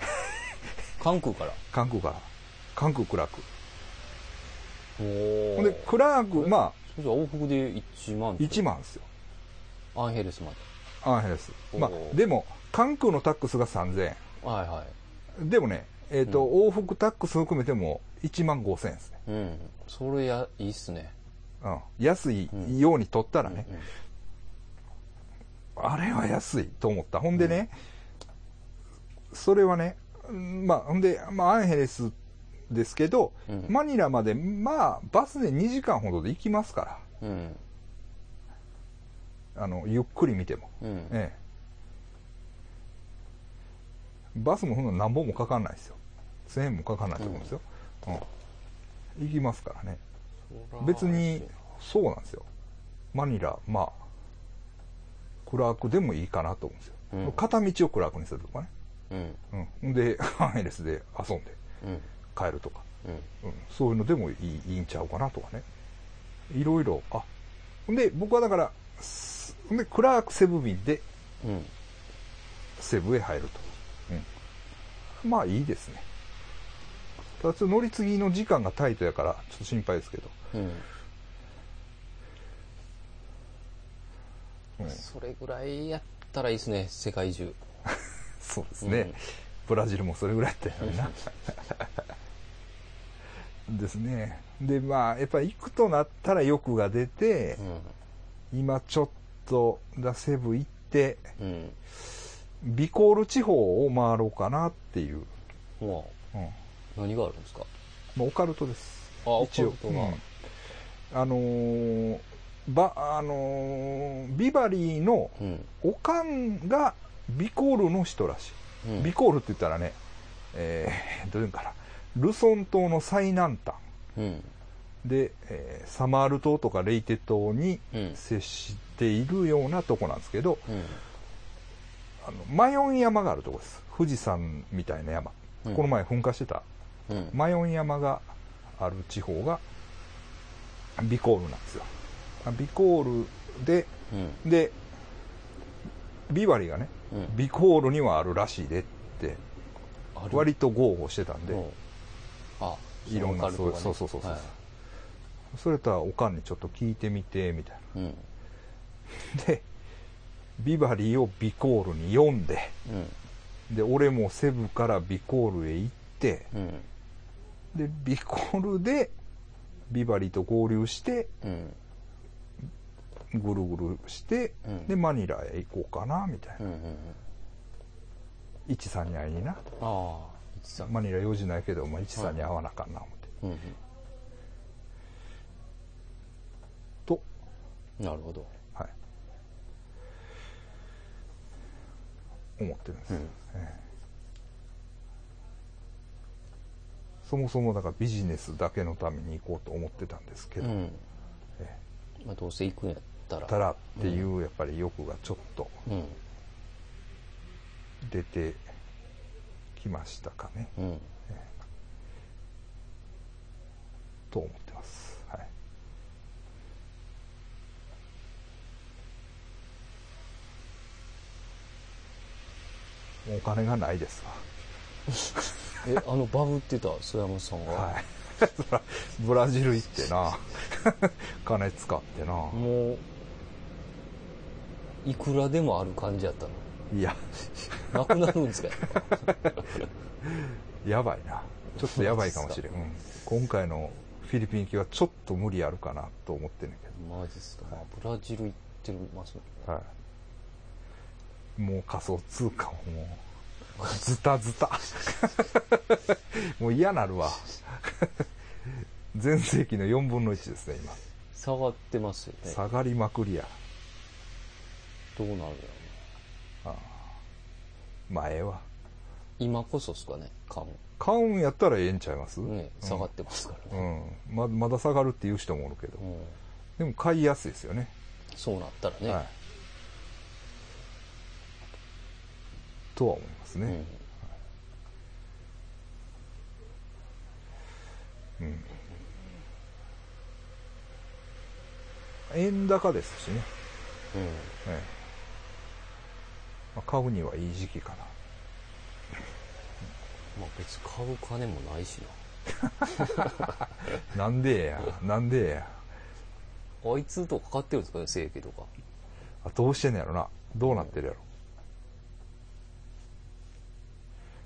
関空から関空クラーク、ほんでクラーク、まあそれじゃ往復で1万ですよ、アンヘレスまで。アンヘレス、まあでも関空のタックスが3000円、でもね、往復タックス含めても1万5000円ですね。それいいっすね。安いように取ったらね、あれは安いと思った。ほんでね、それはね、まあ、ほんで、まあ、アンヘレスですけど、マニラまで、まあ、バスで2時間ほどで行きますから、ゆっくり見ても、バスもほんの何本もかかんないですよ。1000円もかかんないと思うんですよ。行きますからね。別に、そうなんですよ。マニラ、まあ、クラークでもいいかなと思うんですよ、片道をクラークにするとかね、でアンヘレスで遊んで帰るとか、そういうのでもいいんちゃうかなとかね、いろいろ。あ、で僕はだからでクラークセブ便でセブへ入ると、まあいいですね。ただちょっと乗り継ぎの時間がタイトやからちょっと心配ですけど、それぐらいやったらいいですね、世界中。そうですね、ブラジルもそれぐらいやったよな。ですね。で、まあやっぱり行くとなったら欲が出て、今ちょっとだセブ行って、ビコール地方を回ろうかなっていう。何があるんですか？まあ、オカルトです。オカルトが、ビバリーのおかんがビコールの人らしい、ビコールって言ったらね、どういうんかな、ルソン島の最南端、で、サマール島とかレイテ島に接しているようなとこなんですけど、マヨン山があるとこです。富士山みたいな山、この前噴火してた、マヨン山がある地方がビコールなんですよ。ビコールで、でビバリーがね、ビコールにはあるらしいでって割と豪語してたんで、いろんな、そうそうそうそう、それとはおかんにちょっと聞いてみてみたいな、うん、でビバリーをビコールに読んで、うん、で俺もセブからビコールへ行って、うん、でビコールでビバリーと合流して、うん、ぐるぐるして、うん、でマニラへ行こうかなみたいな、うんうんうん、イチさんに会いになあ、イチさんマニラ用事ないけど、まあ、イチさんに会わなかんな思って、うんうん、なるほど、はい、思ってるんです、うん、そもそもだからビジネスだけのために行こうと思ってたんですけど、うん、まあ、どうせ行くんやったらっていうやっぱり欲がちょっと出てきましたかね、うん、と思ってます。はい、お金がないですわ。え、バブってた曽山さんが、はい、ブラジル行ってな金使ってな、もういくらでもある感じやったの。いやなくなるんですかやばいな、ちょっとやばいかもしれん、うん、今回のフィリピン行きはちょっと無理あるかなと思ってんねんけど。マジですか、はい、ブラジル行ってますね、はい、もう仮想通貨をもうズタズタもう嫌なるわ全盛期の4分の1ですね今。下がってますよね。下がりまくりや。どうなるやろうね。ああ、前は今こそですかね。買うんやったらええんちゃいます、ね、下がってますからね、うん、まだ下がるっていう人もおるけど、うん、でも買いやすいですよね、そうなったらね、はい、とは思いますね、うんうん、円高ですしね、うん、ええ、まあ、買うにはいい時期かな、まあ、別に買う金もないしななんでやあいつとか買ってるんですかね、正規とか。あ、どうしてんのやろな、どうなってるやろ、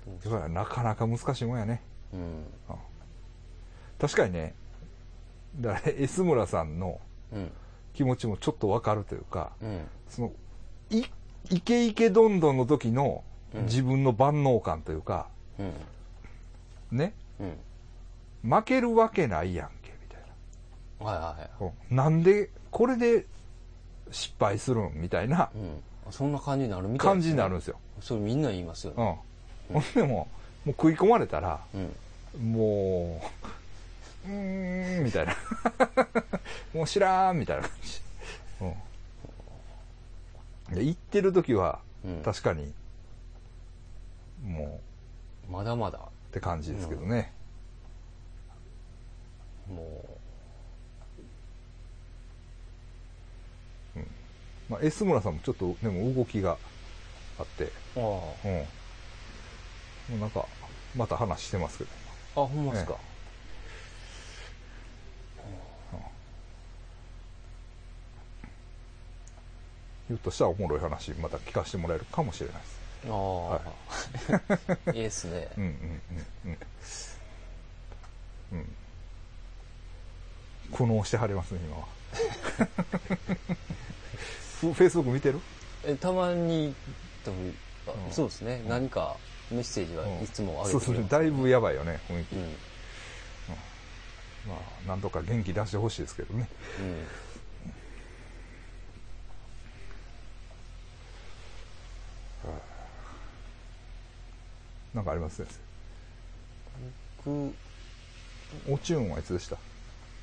うん、だからなかなか難しいもんやね、うん、ああ確かにね。だからS村さんの気持ちもちょっと分かるというか、うん、そのイケイケどんどんの時の自分の万能感というか、うん、ね、うん、負けるわけないやんけみたいな、はいはいはい、うん、なんでこれで失敗するんみたいな、うん、そんな感じになるみたいな、ね、感じになるんですよ。それみんな言いますよね、うん、でもう食い込まれたら、うん、もうみたいなもう知らんみたいな感じ、うん、で行ってる時は、うん、確かにもうまだまだって感じですけどね、うん、もう、うん、まあ S 村さんもちょっとでも動きがあって、ああ、うん、もうなんかまた話してますけど。あ、ほんまですか、ええ、うん、言うとしたらおもろい話また聞かせてもらえるかもしれないです。ああ、はい、いいですねうんうんうん、うん、苦悩してはりますね今はフェイスブック見てる？たまに、うん、そうですね、うん、何かメッセージはいつも上げてくれますね、うん、そうそう、だいぶやばいよね雰囲気、うんうん、まあ何とか元気出してほしいですけどね、うん、はあ、なんかありますね。僕おチューンはいつでした？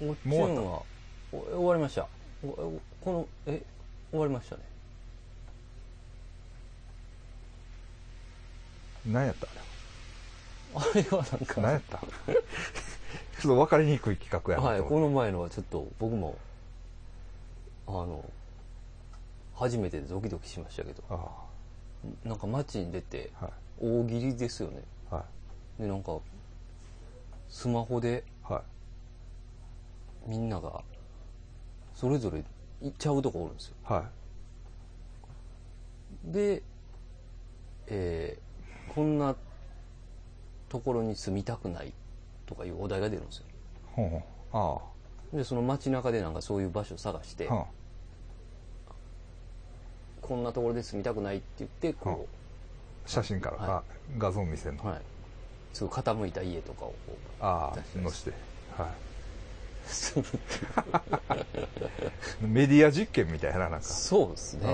おチューンは終わりました。終わりましたね。何やったあれはなんか何やったちょっと分かりにくい企画やなと思って、はい、この前のはちょっと僕も初めてドキドキしましたけど、あ、なんか街に出て、はい、大喜利ですよね、はい、でなんかスマホで、はみんながそれぞれ行っちゃうとこおるんですよ。はい、で、こんなところに住みたくないとかいうお題が出るんですよ。ほうああ。でその街中でなんかそういう場所を探して、はあ、こんなところで住みたくないって言ってこう、はあ、写真から、はい、画像見せるの。はい。すごい傾いた家とかをこう載せて、はい。メディア実験みたいな、なんかそうですね。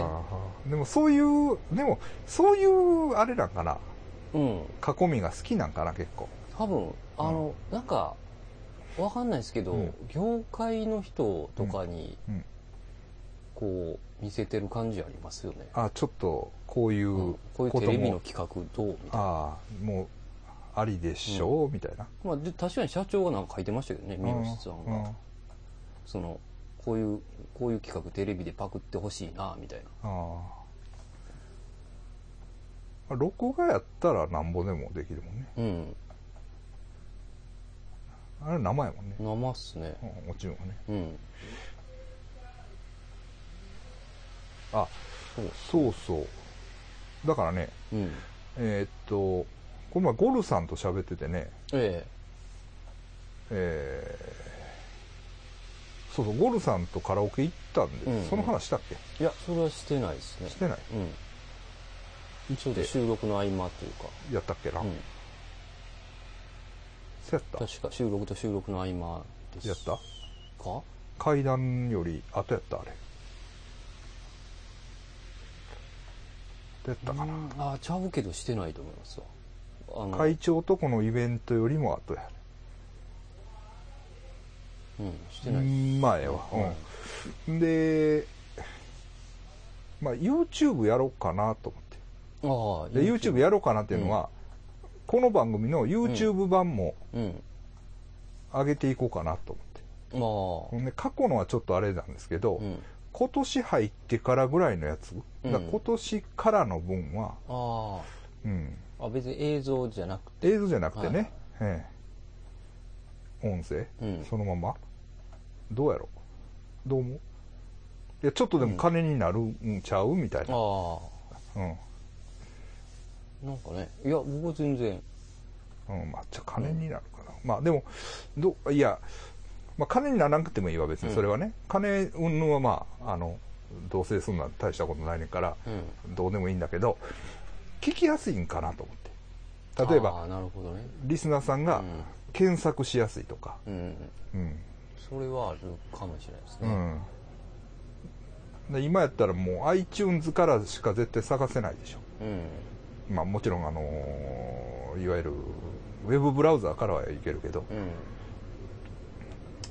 でもそういうあれなんかな、うん、囲みが好きなんかな結構。多分なんかわかんないですけど、うん、業界の人とかに、うんうん、こう見せてる感じありますよね。あちょっとこういう、うん、こういうテレビの企画どうみたいな。あもうありでしょう、うん、みたいな、まあ、確かに社長がなんか書いてましたけどね、三好さんがそのこういう企画テレビでパクってほしいなみたいな。あ録画やったらなんぼでもできるもんね。うんあれ生やもんね。生っすね、うん、もちろんね、うん、あそうそうだからね、うん、この前ゴルさんと喋っててね、そうそうゴルさんとカラオケ行ったんで、うんうん、その話したっけ？いやそれはしてないですね。してない、うん、ちょうど収録の合間というかやったっけな、うん、そうやった確か収録と収録の合間ですやったか階段より後やったあれやったかなあちゃうけどしてないと思いますわ。会長とこのイベントよりも後やね。うん、してないです。前は。うんうん、で、まあ YouTube やろうかなと思って。ああ。YouTube やろうかなっていうのは、うん、この番組の YouTube 版も上げていこうかなと思って。うん、で過去のはちょっとあれなんですけど、うん、今年入ってからぐらいのやつ、だから今年からの分は、うん。うんあ別に映像じゃなくてね、はい音声、うん、そのままどうやろうどう思ういやちょっとでも金になるんちゃうみたいな、うん、ああうんなんかねいや僕は全然うんまあじゃあ金になるかな、うん、まあでもいや、まあ、金にならなくてもいいわ別にそれはね、うん、金云々はまあどうせそんな大したことないねんから、うん、どうでもいいんだけど聞きやすいんかなと思って例えば、なるほどね、リスナーさんが検索しやすいとか、うんうん、それはあるかもしれないですね、うん、で今やったらもう iTunes からしか絶対探せないでしょ、うんまあ、もちろん、いわゆるウェブブラウザーからはいけるけど、うん、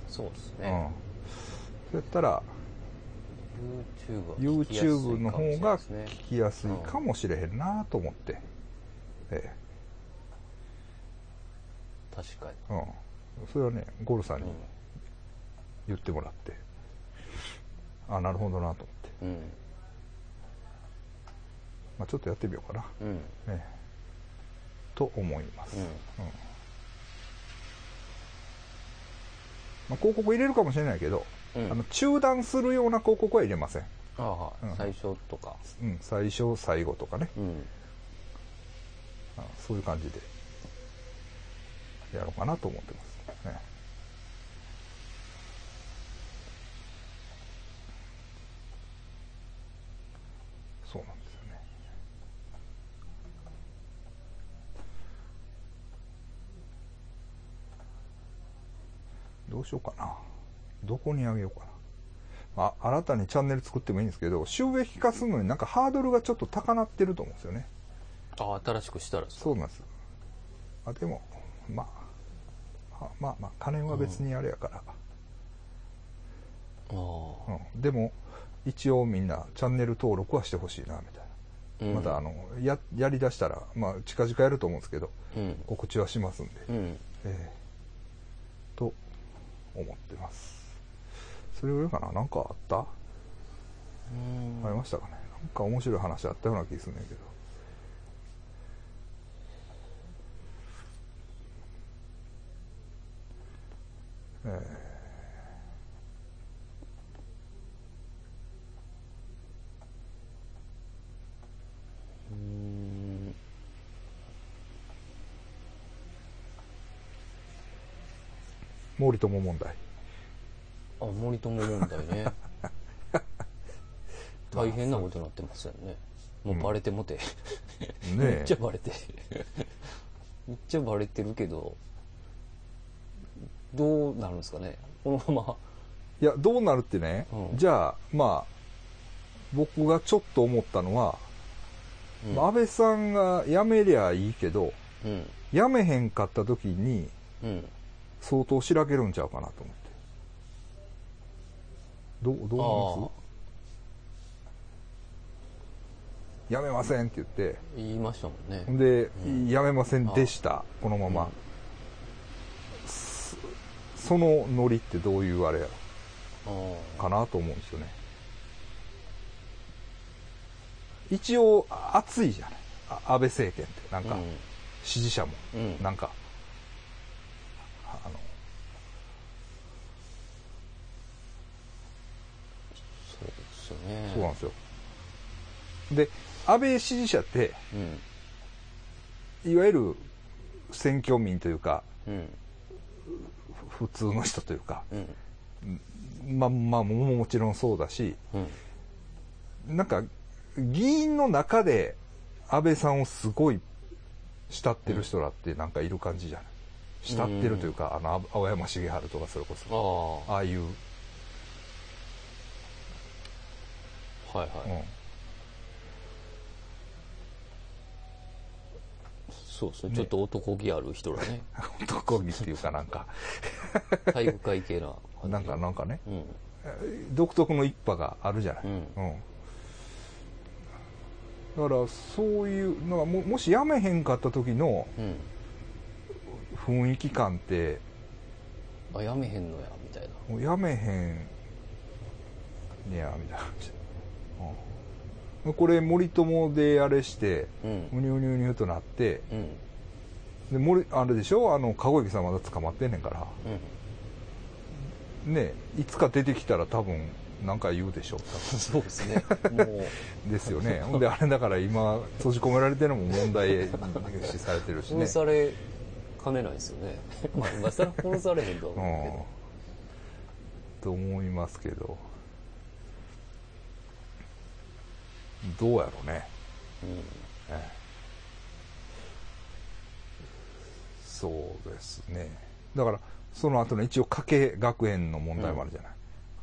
そうですね、うん、そうやったらYouTube の方が聞きやすいかもしれへんなと思って、うんええ、確かに、うん、それはねゴルさんに言ってもらって、うん、あなるほどなと思って、うんまあ、ちょっとやってみようかな、うんええ、と思います、うんうんまあ、広告入れるかもしれないけどうん、中断するような広告は入れません。ああ、うん、最初とか、うん、最初最後とかね、うん、そういう感じでやろうかなと思ってます、ね、そうなんですよね。どうしようかなどこにあげようかな、まあ、新たにチャンネル作ってもいいんですけど収益化するのになんかハードルがちょっと高なってると思うんですよね。あ新しくしたらそうなんです。あでも、まあ、まあ金は別にあれやから、うんうん、でも一応みんなチャンネル登録はしてほしいなみたいな、うん、またやりだしたら、まあ、近々やると思うんですけど、うん、告知はしますんで、うんと思ってます。それよりかな何かあったありましたかね。なんか面白い話あったような気すんねんけど森友問題。あ、森友問題ね。大変なことになってますよね。もうバレてもて、うんね、めっちゃバレてめっちゃバレてるけど、どうなるんですかね、このまま。いや、どうなるってね、うん、じゃあまあ僕がちょっと思ったのは、うん、安倍さんが辞めりゃいいけど、うん、辞めへんかった時に、うん、相当しらけるんちゃうかなと思って。どう思います？やめませんって言って言いましたもんね。で、うん、やめませんでした、このまま、うん、そのノリってどういうあれやろかなと思うんですよね。一応熱いじゃない、安倍政権って。なんか、うん、支持者も、うん、なんかそうですよね。そうなんですよ。で安倍支持者って、うん、いわゆる選挙民というか、うん、普通の人というか、うん、まあもちろんそうだし、うん、なんか議員の中で安倍さんをすごい慕ってる人らってなんかいる感じじゃない、うん、慕ってるというか、青山茂春とかそれこそ ああいう、はいはい、うん、そうですね、ちょっと男気ある人らね。男気っていうかなんか体育会系ななんかね、うん、独特の一派があるじゃない、うんうん、だからそういうのが もしやめへんかった時の雰囲気感って、うん、あ、やめへんのやみたいな、もうやめへんねやみたいな、うん、これ森友であれして、うん、うにゅうにゅうにゅうとなって、うん、で森あれでしょ、籠池さんまだ捕まってんねんから、うん、ねえ、いつか出てきたら多分何か言うでしょう。そうですね。もうですよね。であれだから今閉じ込められてるのも問題視されてるしね。殺されかねないですよね。まあ今更殺されへんと思うけど。と思いますけど。どうやろうね、うん、ええ、そうですね。だからその後の一応加計学園の問題もあるじゃない、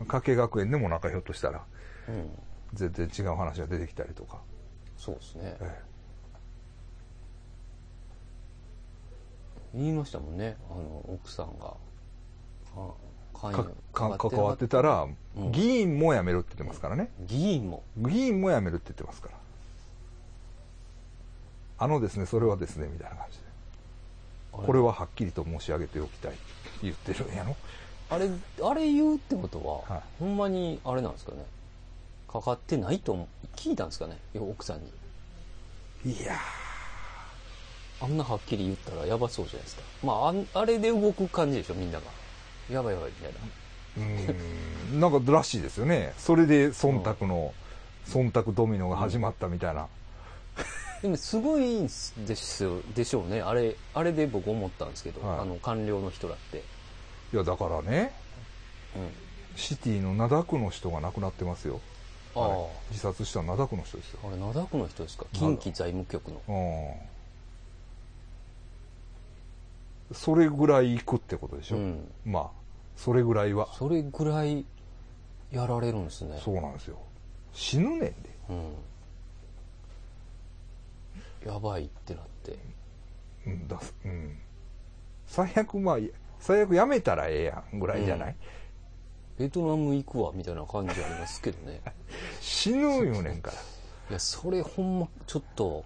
うん、加計学園でもなんかひょっとしたら、うん、全然違う話が出てきたりとか。そうですね、ええ、言いましたもんね、奥さんが関わってたら、うん、議員も辞めるって言ってますからね。議員も辞めるって言ってますから、ですね、それはですねみたいな感じで、これははっきりと申し上げておきたい言ってるんやの。あれ言うってことは、はい、ほんまにあれなんですかね、かかってないと聞いたんですかね、奥さんに。いやー、あんなはっきり言ったらやばそうじゃないですか。まああれで動く感じでしょ、みんながやばいやばいみたいな。なんからしいですよね。それで忖度ドミノが始まったみたいな。でもすごいんですよでしょうね。あれで僕思ったんですけど、はい、官僚の人らって。いやだからね、うん、シティの灘区の人が亡くなってますよ。あ、自殺した灘区の人ですよ。あれ灘区の人ですか。近畿財務局の。それぐらい行くってことでしょ、うん、まあそれぐらいはやられるんですね。そうなんですよ、死ぬねんで、うん、やばいってなって、うんだ、うん、最悪やめたらええやんぐらいじゃない、うん、ベトナム行くわみたいな感じありますけどね。死ぬよねんから。いやそれほんまちょっと、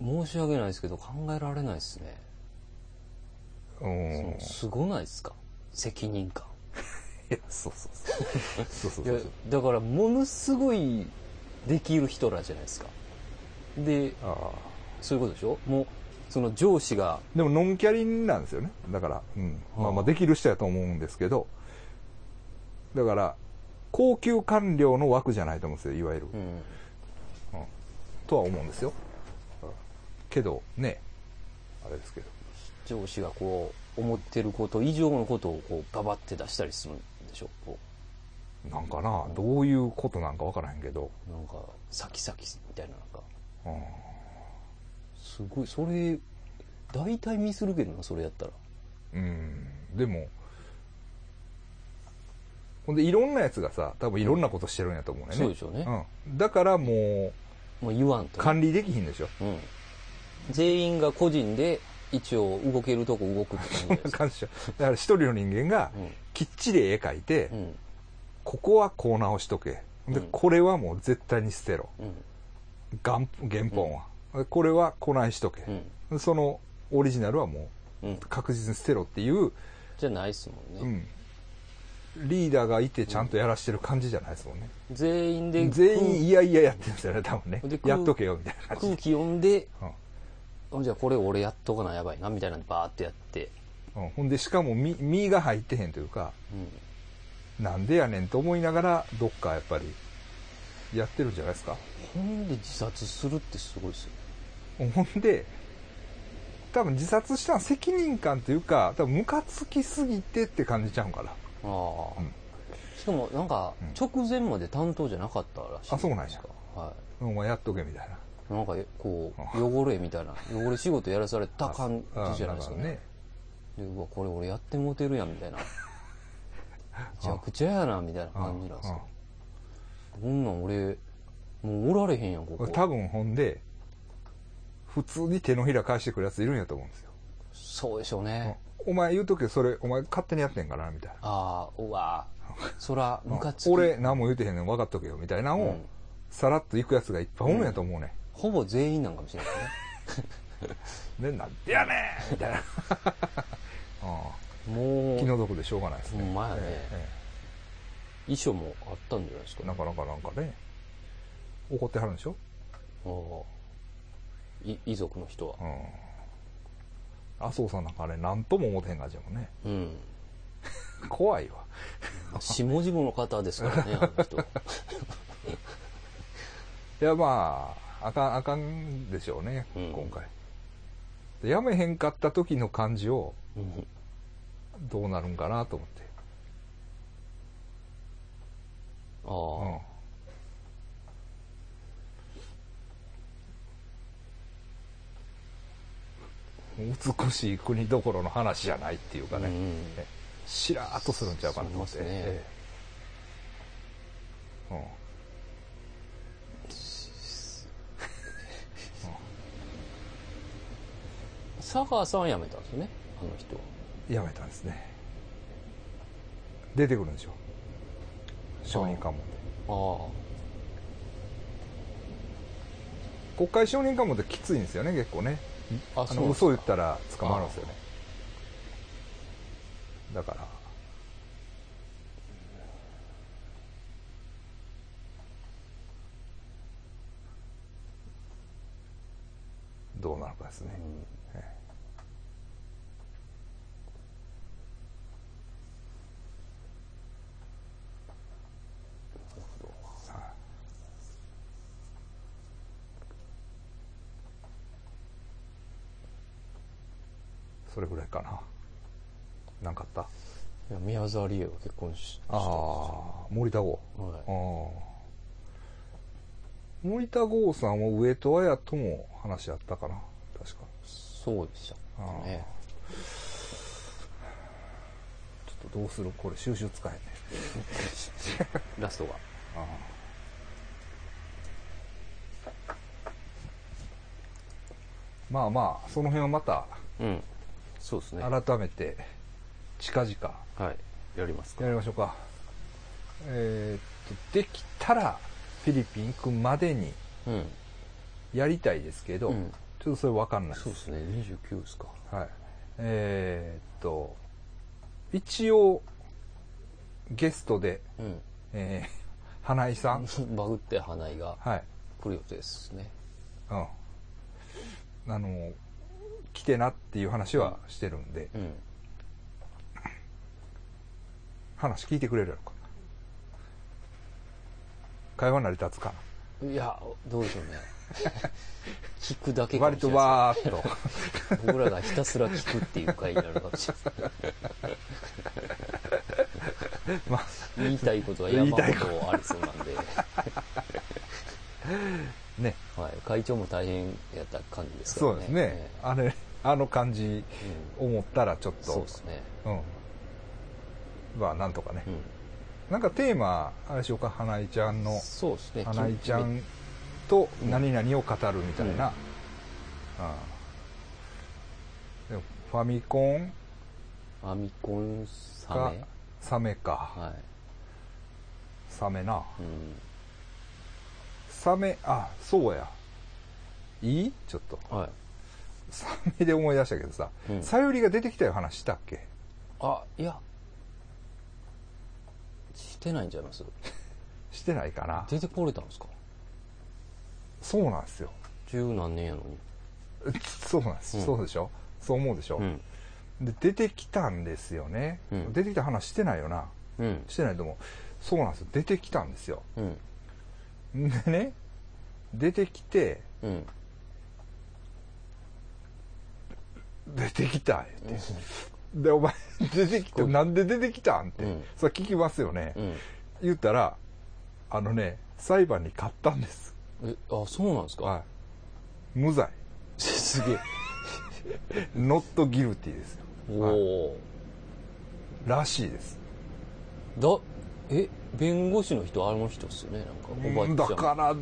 うん、申し訳ないですけど考えられないですね。うん、すごないですか、責任感。いやそうだからものすごいできる人らじゃないですか。で、そういうことでしょ。もうその上司がでもノンキャリンなんですよね。だから、うん、まあできる人やと思うんですけど、だから高級官僚の枠じゃないと思うんですよ、いわゆる、うんうん、とは思うんですよ。けどね、あれですけど、上司がこ思ってること以上のことをこうババって出したりするんでしょこうなんかな、うん、どういうことなんか分からへんけどなんかサキサキみたいななんか、うん、すごいそれ大体ミスるけどなそれやったらうんでもほんでいろんなやつがさ多分いろんなことしてるんやと思うね、うん、そうでしょうね、うん、だからもう言わんと管理できひんでしょ、うん、全員が個人で一応動けるとこ動くって感じだから一人の人間がきっちり絵描いて、うん、ここはこう直しとけで、うん、これはもう絶対に捨てろ、うん、原本は、うん、これはこないしとけ、うん、そのオリジナルはもう確実に捨てろっていう、うん、じゃないっすもんね、うんリーダーがいてちゃんとやらしてる感じじゃないですもんね、うん、全員いやいややってるんですよね多分ねやっとけよみたいな感じ空気読んで、うん、じゃあこれ俺やっとかなやばいなみたいなのバーってやって、うん、ほんでしかも身が入ってへんというか、うん、なんでやねんと思いながらどっかやっぱりやってるんじゃないですかほんで自殺するってすごいですよねほんで多分自殺したの責任感というか多分ムカつきすぎてって感じちゃうんかなあうん、しかもなんか直前まで担当じゃなかったらしい、うん、あそうなんや、はい、お前やっとけみたいななんかこう汚れみたいな汚れ仕事やらされた感じじゃないですか ねでうわこれ俺やってもうてるやんみたいなめちゃくちゃやなみたいな感じなんですよこんなん俺もうおられへんやんここ多分ほんで普通に手のひら返してくるやついるんやと思うんですよそうでしょうね、うんお前言うときそれお前勝手にやってんからみたいなああうわそらムカつき、うん、俺何も言うてへんの分かっとけよみたいなのを、うん、さらっと行くやつがいっぱいおるんやと思うね、うん、ほぼ全員なんかもしれないねでなんでやねんみたいなああもう気の毒でしょうがないですねほんまやね、遺書もあったんじゃないですか、ね、なんかね怒ってはるんでしょああ遺族の人は、うん麻生さんなんかあれ何とも思ってへん感じやもんね、うん、怖いわ下々の方ですからねあの人いやまああかんでしょうね、うん、今回でやめへんかった時の感じを、うん、どうなるんかなと思ってああ、うん美しい国どころの話じゃないっていうかね、うん、しらーっとするんちゃうかなと思ってそうですね、うん、佐川さん辞めたんですよねあの人辞めたんですね出てくるんでしょ証人喚問で国会証人喚問ってきついんですよね結構ねあの嘘言ったら捕まるんですよねだからどうなるかですね、うんそれぐらいかな。なんかあった。いや宮沢りえが結婚した。ああ、森田剛。はい、あ森田剛さんは上戸彩とも話あったかな。確か。そうでしたね。ちょっとどうするこれ収集使えね。ラストが。あまあまあその辺はまた。うん。そうですね、改めて近々、はい、やりますかやりましょうか、できたらフィリピン行くまでにやりたいですけど、うん、ちょっとそれ分かんないですそうですね29ですかはい一応ゲストで、うん花井さんバグって花井が来る予定ですね、はい、うん来てなっていう話はしてるんで、うんうん、話聞いてくれるのか会話成り立つかないやどうでしょうね聞くだけかもしれないです、ね、割とわーっと僕らがひたすら聞くっていう回になるかもしれない、まあ、言いたいことは山ほどありそうなんでね、はい、会長も大変やった感じですからね。そうですね、あれあの感じ思ったらちょっと、うん、そうですね、うん、まあなんとかね、うん、なんかテーマあれでしょうか、花井ちゃんの、そうですね、花井ちゃんと何々を語るみたいな、うんうん、ファミコンサメか、はい、サメな、うん、サメ、あ、そうや、いいちょっと、はい、サメで思い出したけどさ、うん、さゆりが出てきたよ話したっけ？あ、いやしてないんちゃいますしてないかな。出てこれたんですか？そうなんですよ。十何年やのに。そうなんです、うん、そうでしょ、そう思うでしょ、うん、で出てきたんですよね、うん、出てきた話してないよな、うん、してないと思う。そうなんですよ、出てきたんですよ、うん、でね出てきて、うん、出てきたって、うん、でお前出てきてなんで出てきたんって、うん、それ聞きますよね、うん、言ったらあのね裁判に勝ったんです。あ、そうなんですか、はい、無罪すげえノットギルティーですよ。おお、はい、らしいです。だえ、弁護士の人、あの人ですよね、なんかおばあちゃんだから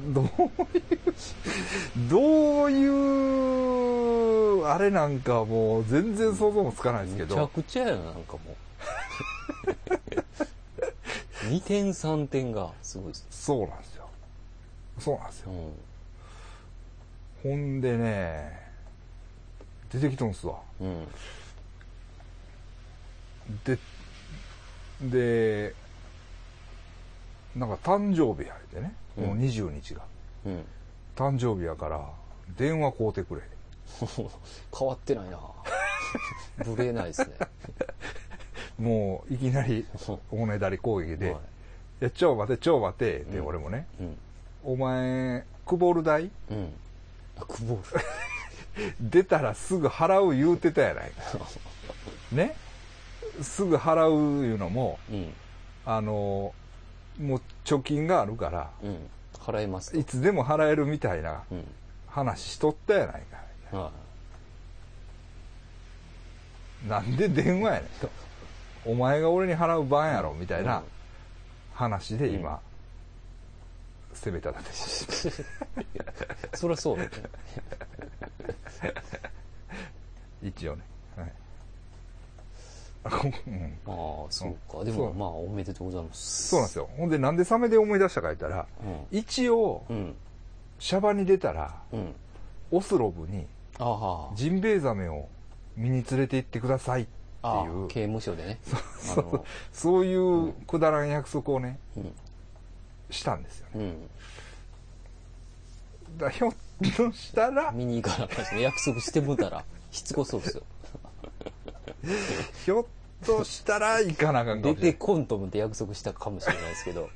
どういうあれなんかもう全然想像もつかないですけど、めちゃくちゃやな、なんかもう2点3点がすごいです。そうなんですよ、そうなんですよ、うん、ほんでね出てきとんすわ、うん、でなんか誕生日やれてね、うん、この20日が、うん、誕生日やから電話買うてくれ変わってないなぶれないですねもういきなりおねだり攻撃で、はい、いやちょ待てで、うん、俺もね、うん、お前くぼる代、うん、あ、くぼる出たらすぐ払う言うてたやないかね、すぐ払ういうのも、うん、もう貯金があるから、うん、払えますいつでも払えるみたいな話しとったやないか、はい、なんで電話やねんとお前が俺に払う番やろみたいな話で今、うん、攻めただけそりゃそうだね一応ね、はい、うん、ああそうか、でもまあおめでとうございます。そうなんですよ。ほんでなんでサメで思い出したか言ったら、うん、一応、うん、シャバに出たら、うん、オスロブにジンベエザメを見に連れて行ってくださいっていう、刑務所でねそういうくだらん約束をね、うん、したんですよね、うん、だひょっとしたら見に行かなかった、ね、約束してもたらしつこそうですよひょっとしたら行かなあかんかもしれない、出てこんと思って約束したかもしれないですけど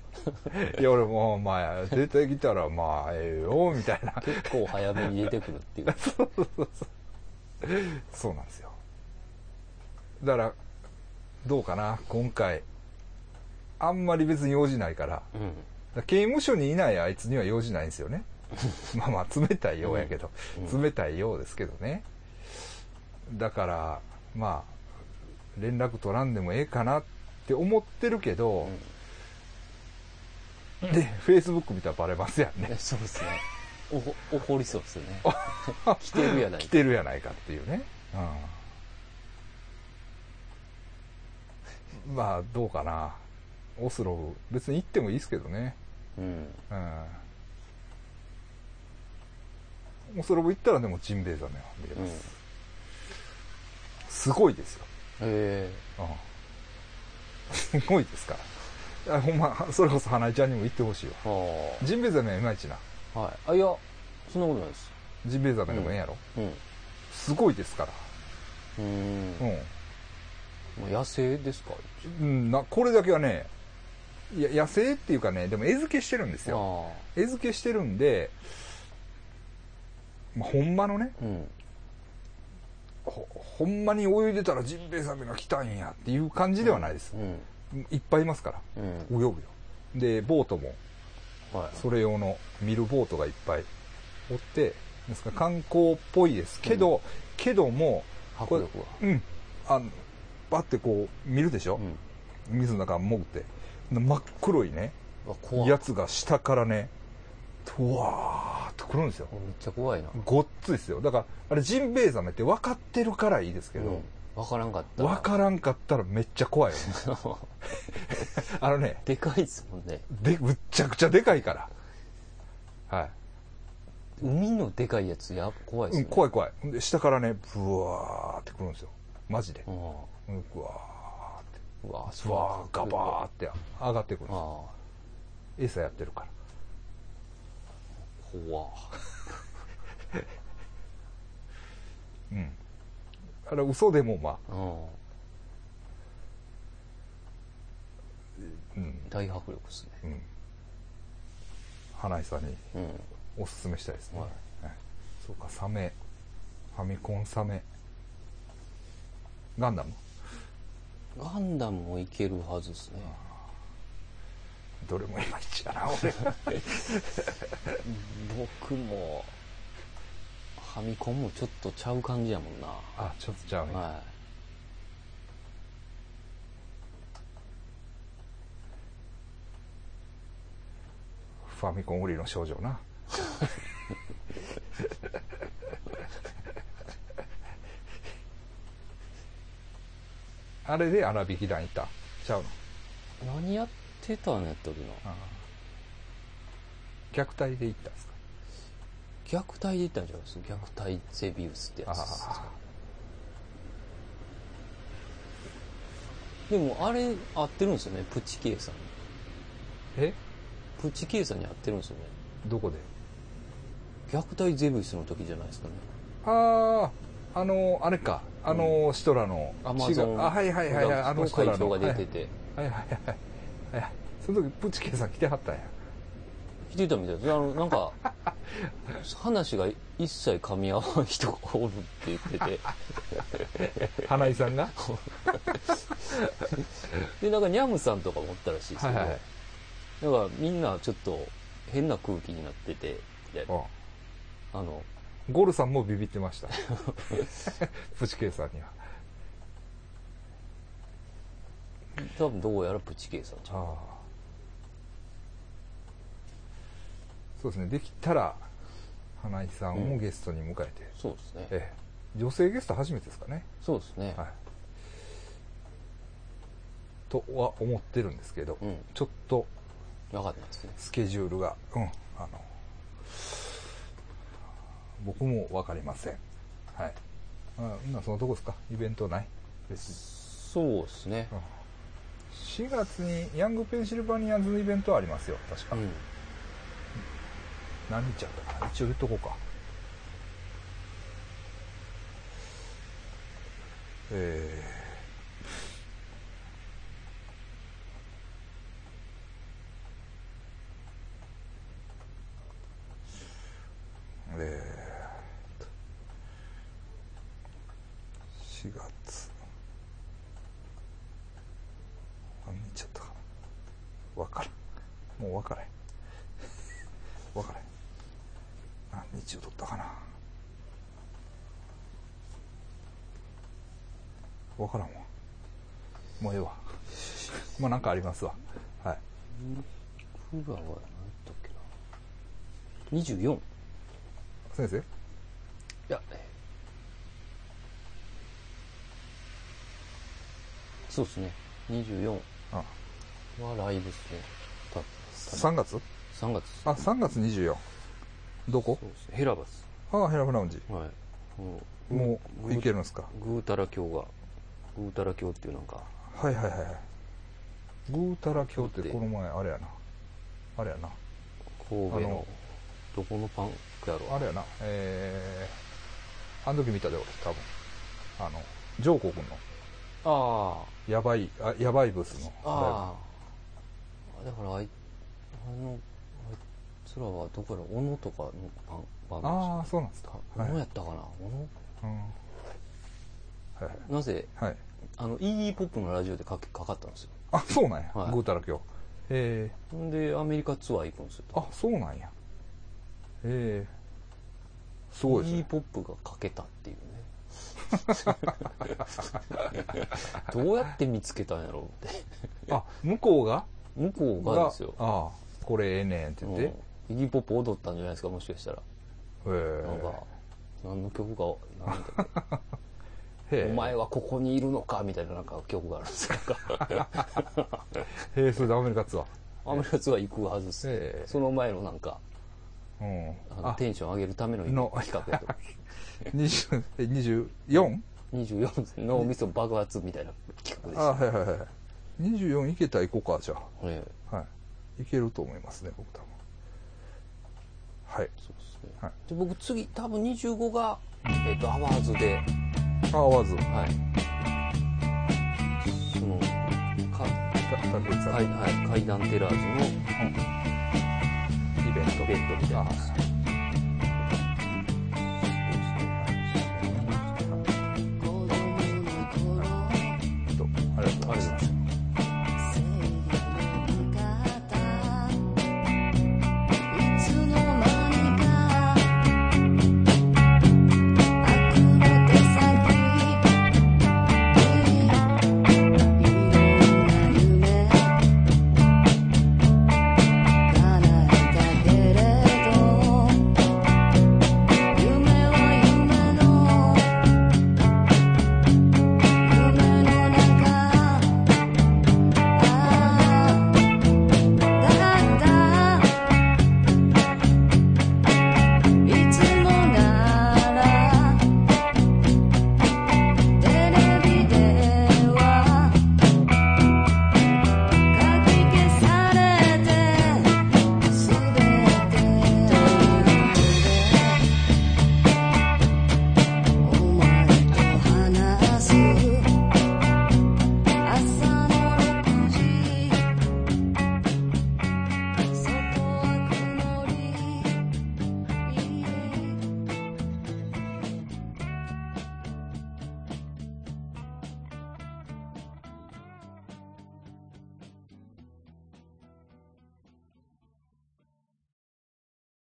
いや俺もうまあ出てきたらまあええよみたいな結構早めに出てくるっていうそうなんですよ。だからどうかな今回あんまり別に用事ないから、うん、刑務所にいないあいつには用事ないんですよねまあまあ冷たいようやけど、うん、冷たいようですけどね。だからまあ連絡取らんでもええかなって思ってるけど、うん、で、フェイスブック見たらバレますやんね。そうですね、怒りそうですよね来てるやないか、来てるやないかっていうね、うん、まあどうかなオスロブ別に行ってもいいですけどね、うんうん、オスロブ行ったらでもジンベエザメは見れます、うん、すごいですよ、すごいですから、ほんまそれこそ花井ちゃんにも行ってほしいよ。ジンベエザメはいまいちな、はい、あ、いやそんなことないです。ジンベエザメでもええやろ、うんうん、すごいですから、うん、うん、野生ですか、うん、これだけはね、いや野生っていうかね、でも餌付けしてるんですよ。餌付けしてるんで、まあ、ほんまのね、うん、ほんまに泳いでたらジンベエザメが来たんやっていう感じではないです、うんうん、いっぱいいますから、うん、泳ぐよ。でボートもそれ用の見るボートがいっぱいおってですから観光っぽいですけど、うん、けども迫力は、うん、バッてこう見るでしょ、うん、水の中潜って真っ黒いねやつが下からねとわーっとくるんですよ。めっちゃ怖いな。ごっついですよ。だからあれジンベエザメって分かってるからいいですけど、うん、分からんかったらめっちゃ怖いよあのねでかいですもんね。でむっちゃくちゃでかいから、はい、海のでかいやつや怖いですね、うん、怖いで下からねブワーってくるんですよマジで、うんうん、ブワーってうわーガバーって上がってくるんですよ。餌やってるから怖うんあれ嘘でもまあ、うん、大迫力ですね、うん、花井さんにおすすめしたいですね、うんはい、そうかサメファミコンサメガンダムもいけるはずですね。どれもいまいちやな俺僕もファミコンもちょっとちゃう感じやもんな。あ、ちょっとちゃうね、はい、ファミコン売りの少女なあれで穴引き団いたちゃうの何やってたねっときの虐待で行ったんですか。虐待で言ったんじゃないですか。虐待ゼビウスってやつですか。でもあれ合ってるんですよね。プチケイさんプチケイさんに合ってるんですよね。どこで虐待ゼビウスの時じゃないですかね。あれかうん、シトラのアマゾン、あ、はいはいはい、あの会長が出てて、はいはいはいはい、その時プチケイさん来てはったんや。来てたみたいです。なんか話が一切噛み合わん人がおるって言ってて花井さんがでなんかニャムさんとかもおったらしいですけど、はいはい、だからみんなちょっと変な空気になっててみたいな。ゴルさんもビビってましたプチケイさんには多分どうやらプチケイさんちゃう。そうですね、できたら花井さんをゲストに迎えて、うん、そうですね、女性ゲスト初めてですかね。そうですね、はい、とは思ってるんですけど、うん、ちょっと分かったんですねスケジュールが、うん、僕も分かりません、はい、今そのとこですか。イベントない別に。そうですね、うん、4月にヤングペンシルバニアンズのイベントはありますよ確か、うん、何日やったかな一応言っとこうか。4月何日やったかな分からん何日を取ったかな分からんわもうええわまあなんかありますわ。はい僕らは何だったっけな。24先生いやそうですね24はライブですね。3月あ3月24どこ？そうですヘラバス。ああヘラバラウンジ。はい。もう行けるんですか？グータラ教っていうなんか。はいはいはいはい。グータラ教ってこの前あれやな。神戸のどこのパンクやろ。あれやな。あの時見たで俺多分上皇君の。ああ。やばいブースの。ああ。だからあいつらはどこやら小野とかのバンドでした。ああ、そうなんですか。小野やったかな、小野、うんはいはい、なぜ、はい、E-POP のラジオでかかったんですよ。あ、そうなんや、はい、ゴータラ今日でアメリカツアー行くんですよ。あ、そうなんや。すごいですね。E-POP がかけたっていうねどうやって見つけたんやろうってあ、向こうがですよ。ああ、これええねんって言って、うん、イギーポップ踊ったんじゃないですか、もしかしたら。なんか何の曲か何だっけお前はここにいるのかみたいな、なんか曲があるんですかへえ、それでアメリカツアー行くはずです。その前のなんか、うん、テンション上げるための企画やと24 24のおみそ爆発みたいな企画でした。あ、はいはいはい。24いけたら行こうか、じゃあ、はい、いけると思いますね、僕多分。はい、そうですね、はい、で僕次多分25が、アワーズで、アワーズ、はい、その階段テラーズの、うん、イベントみたいな。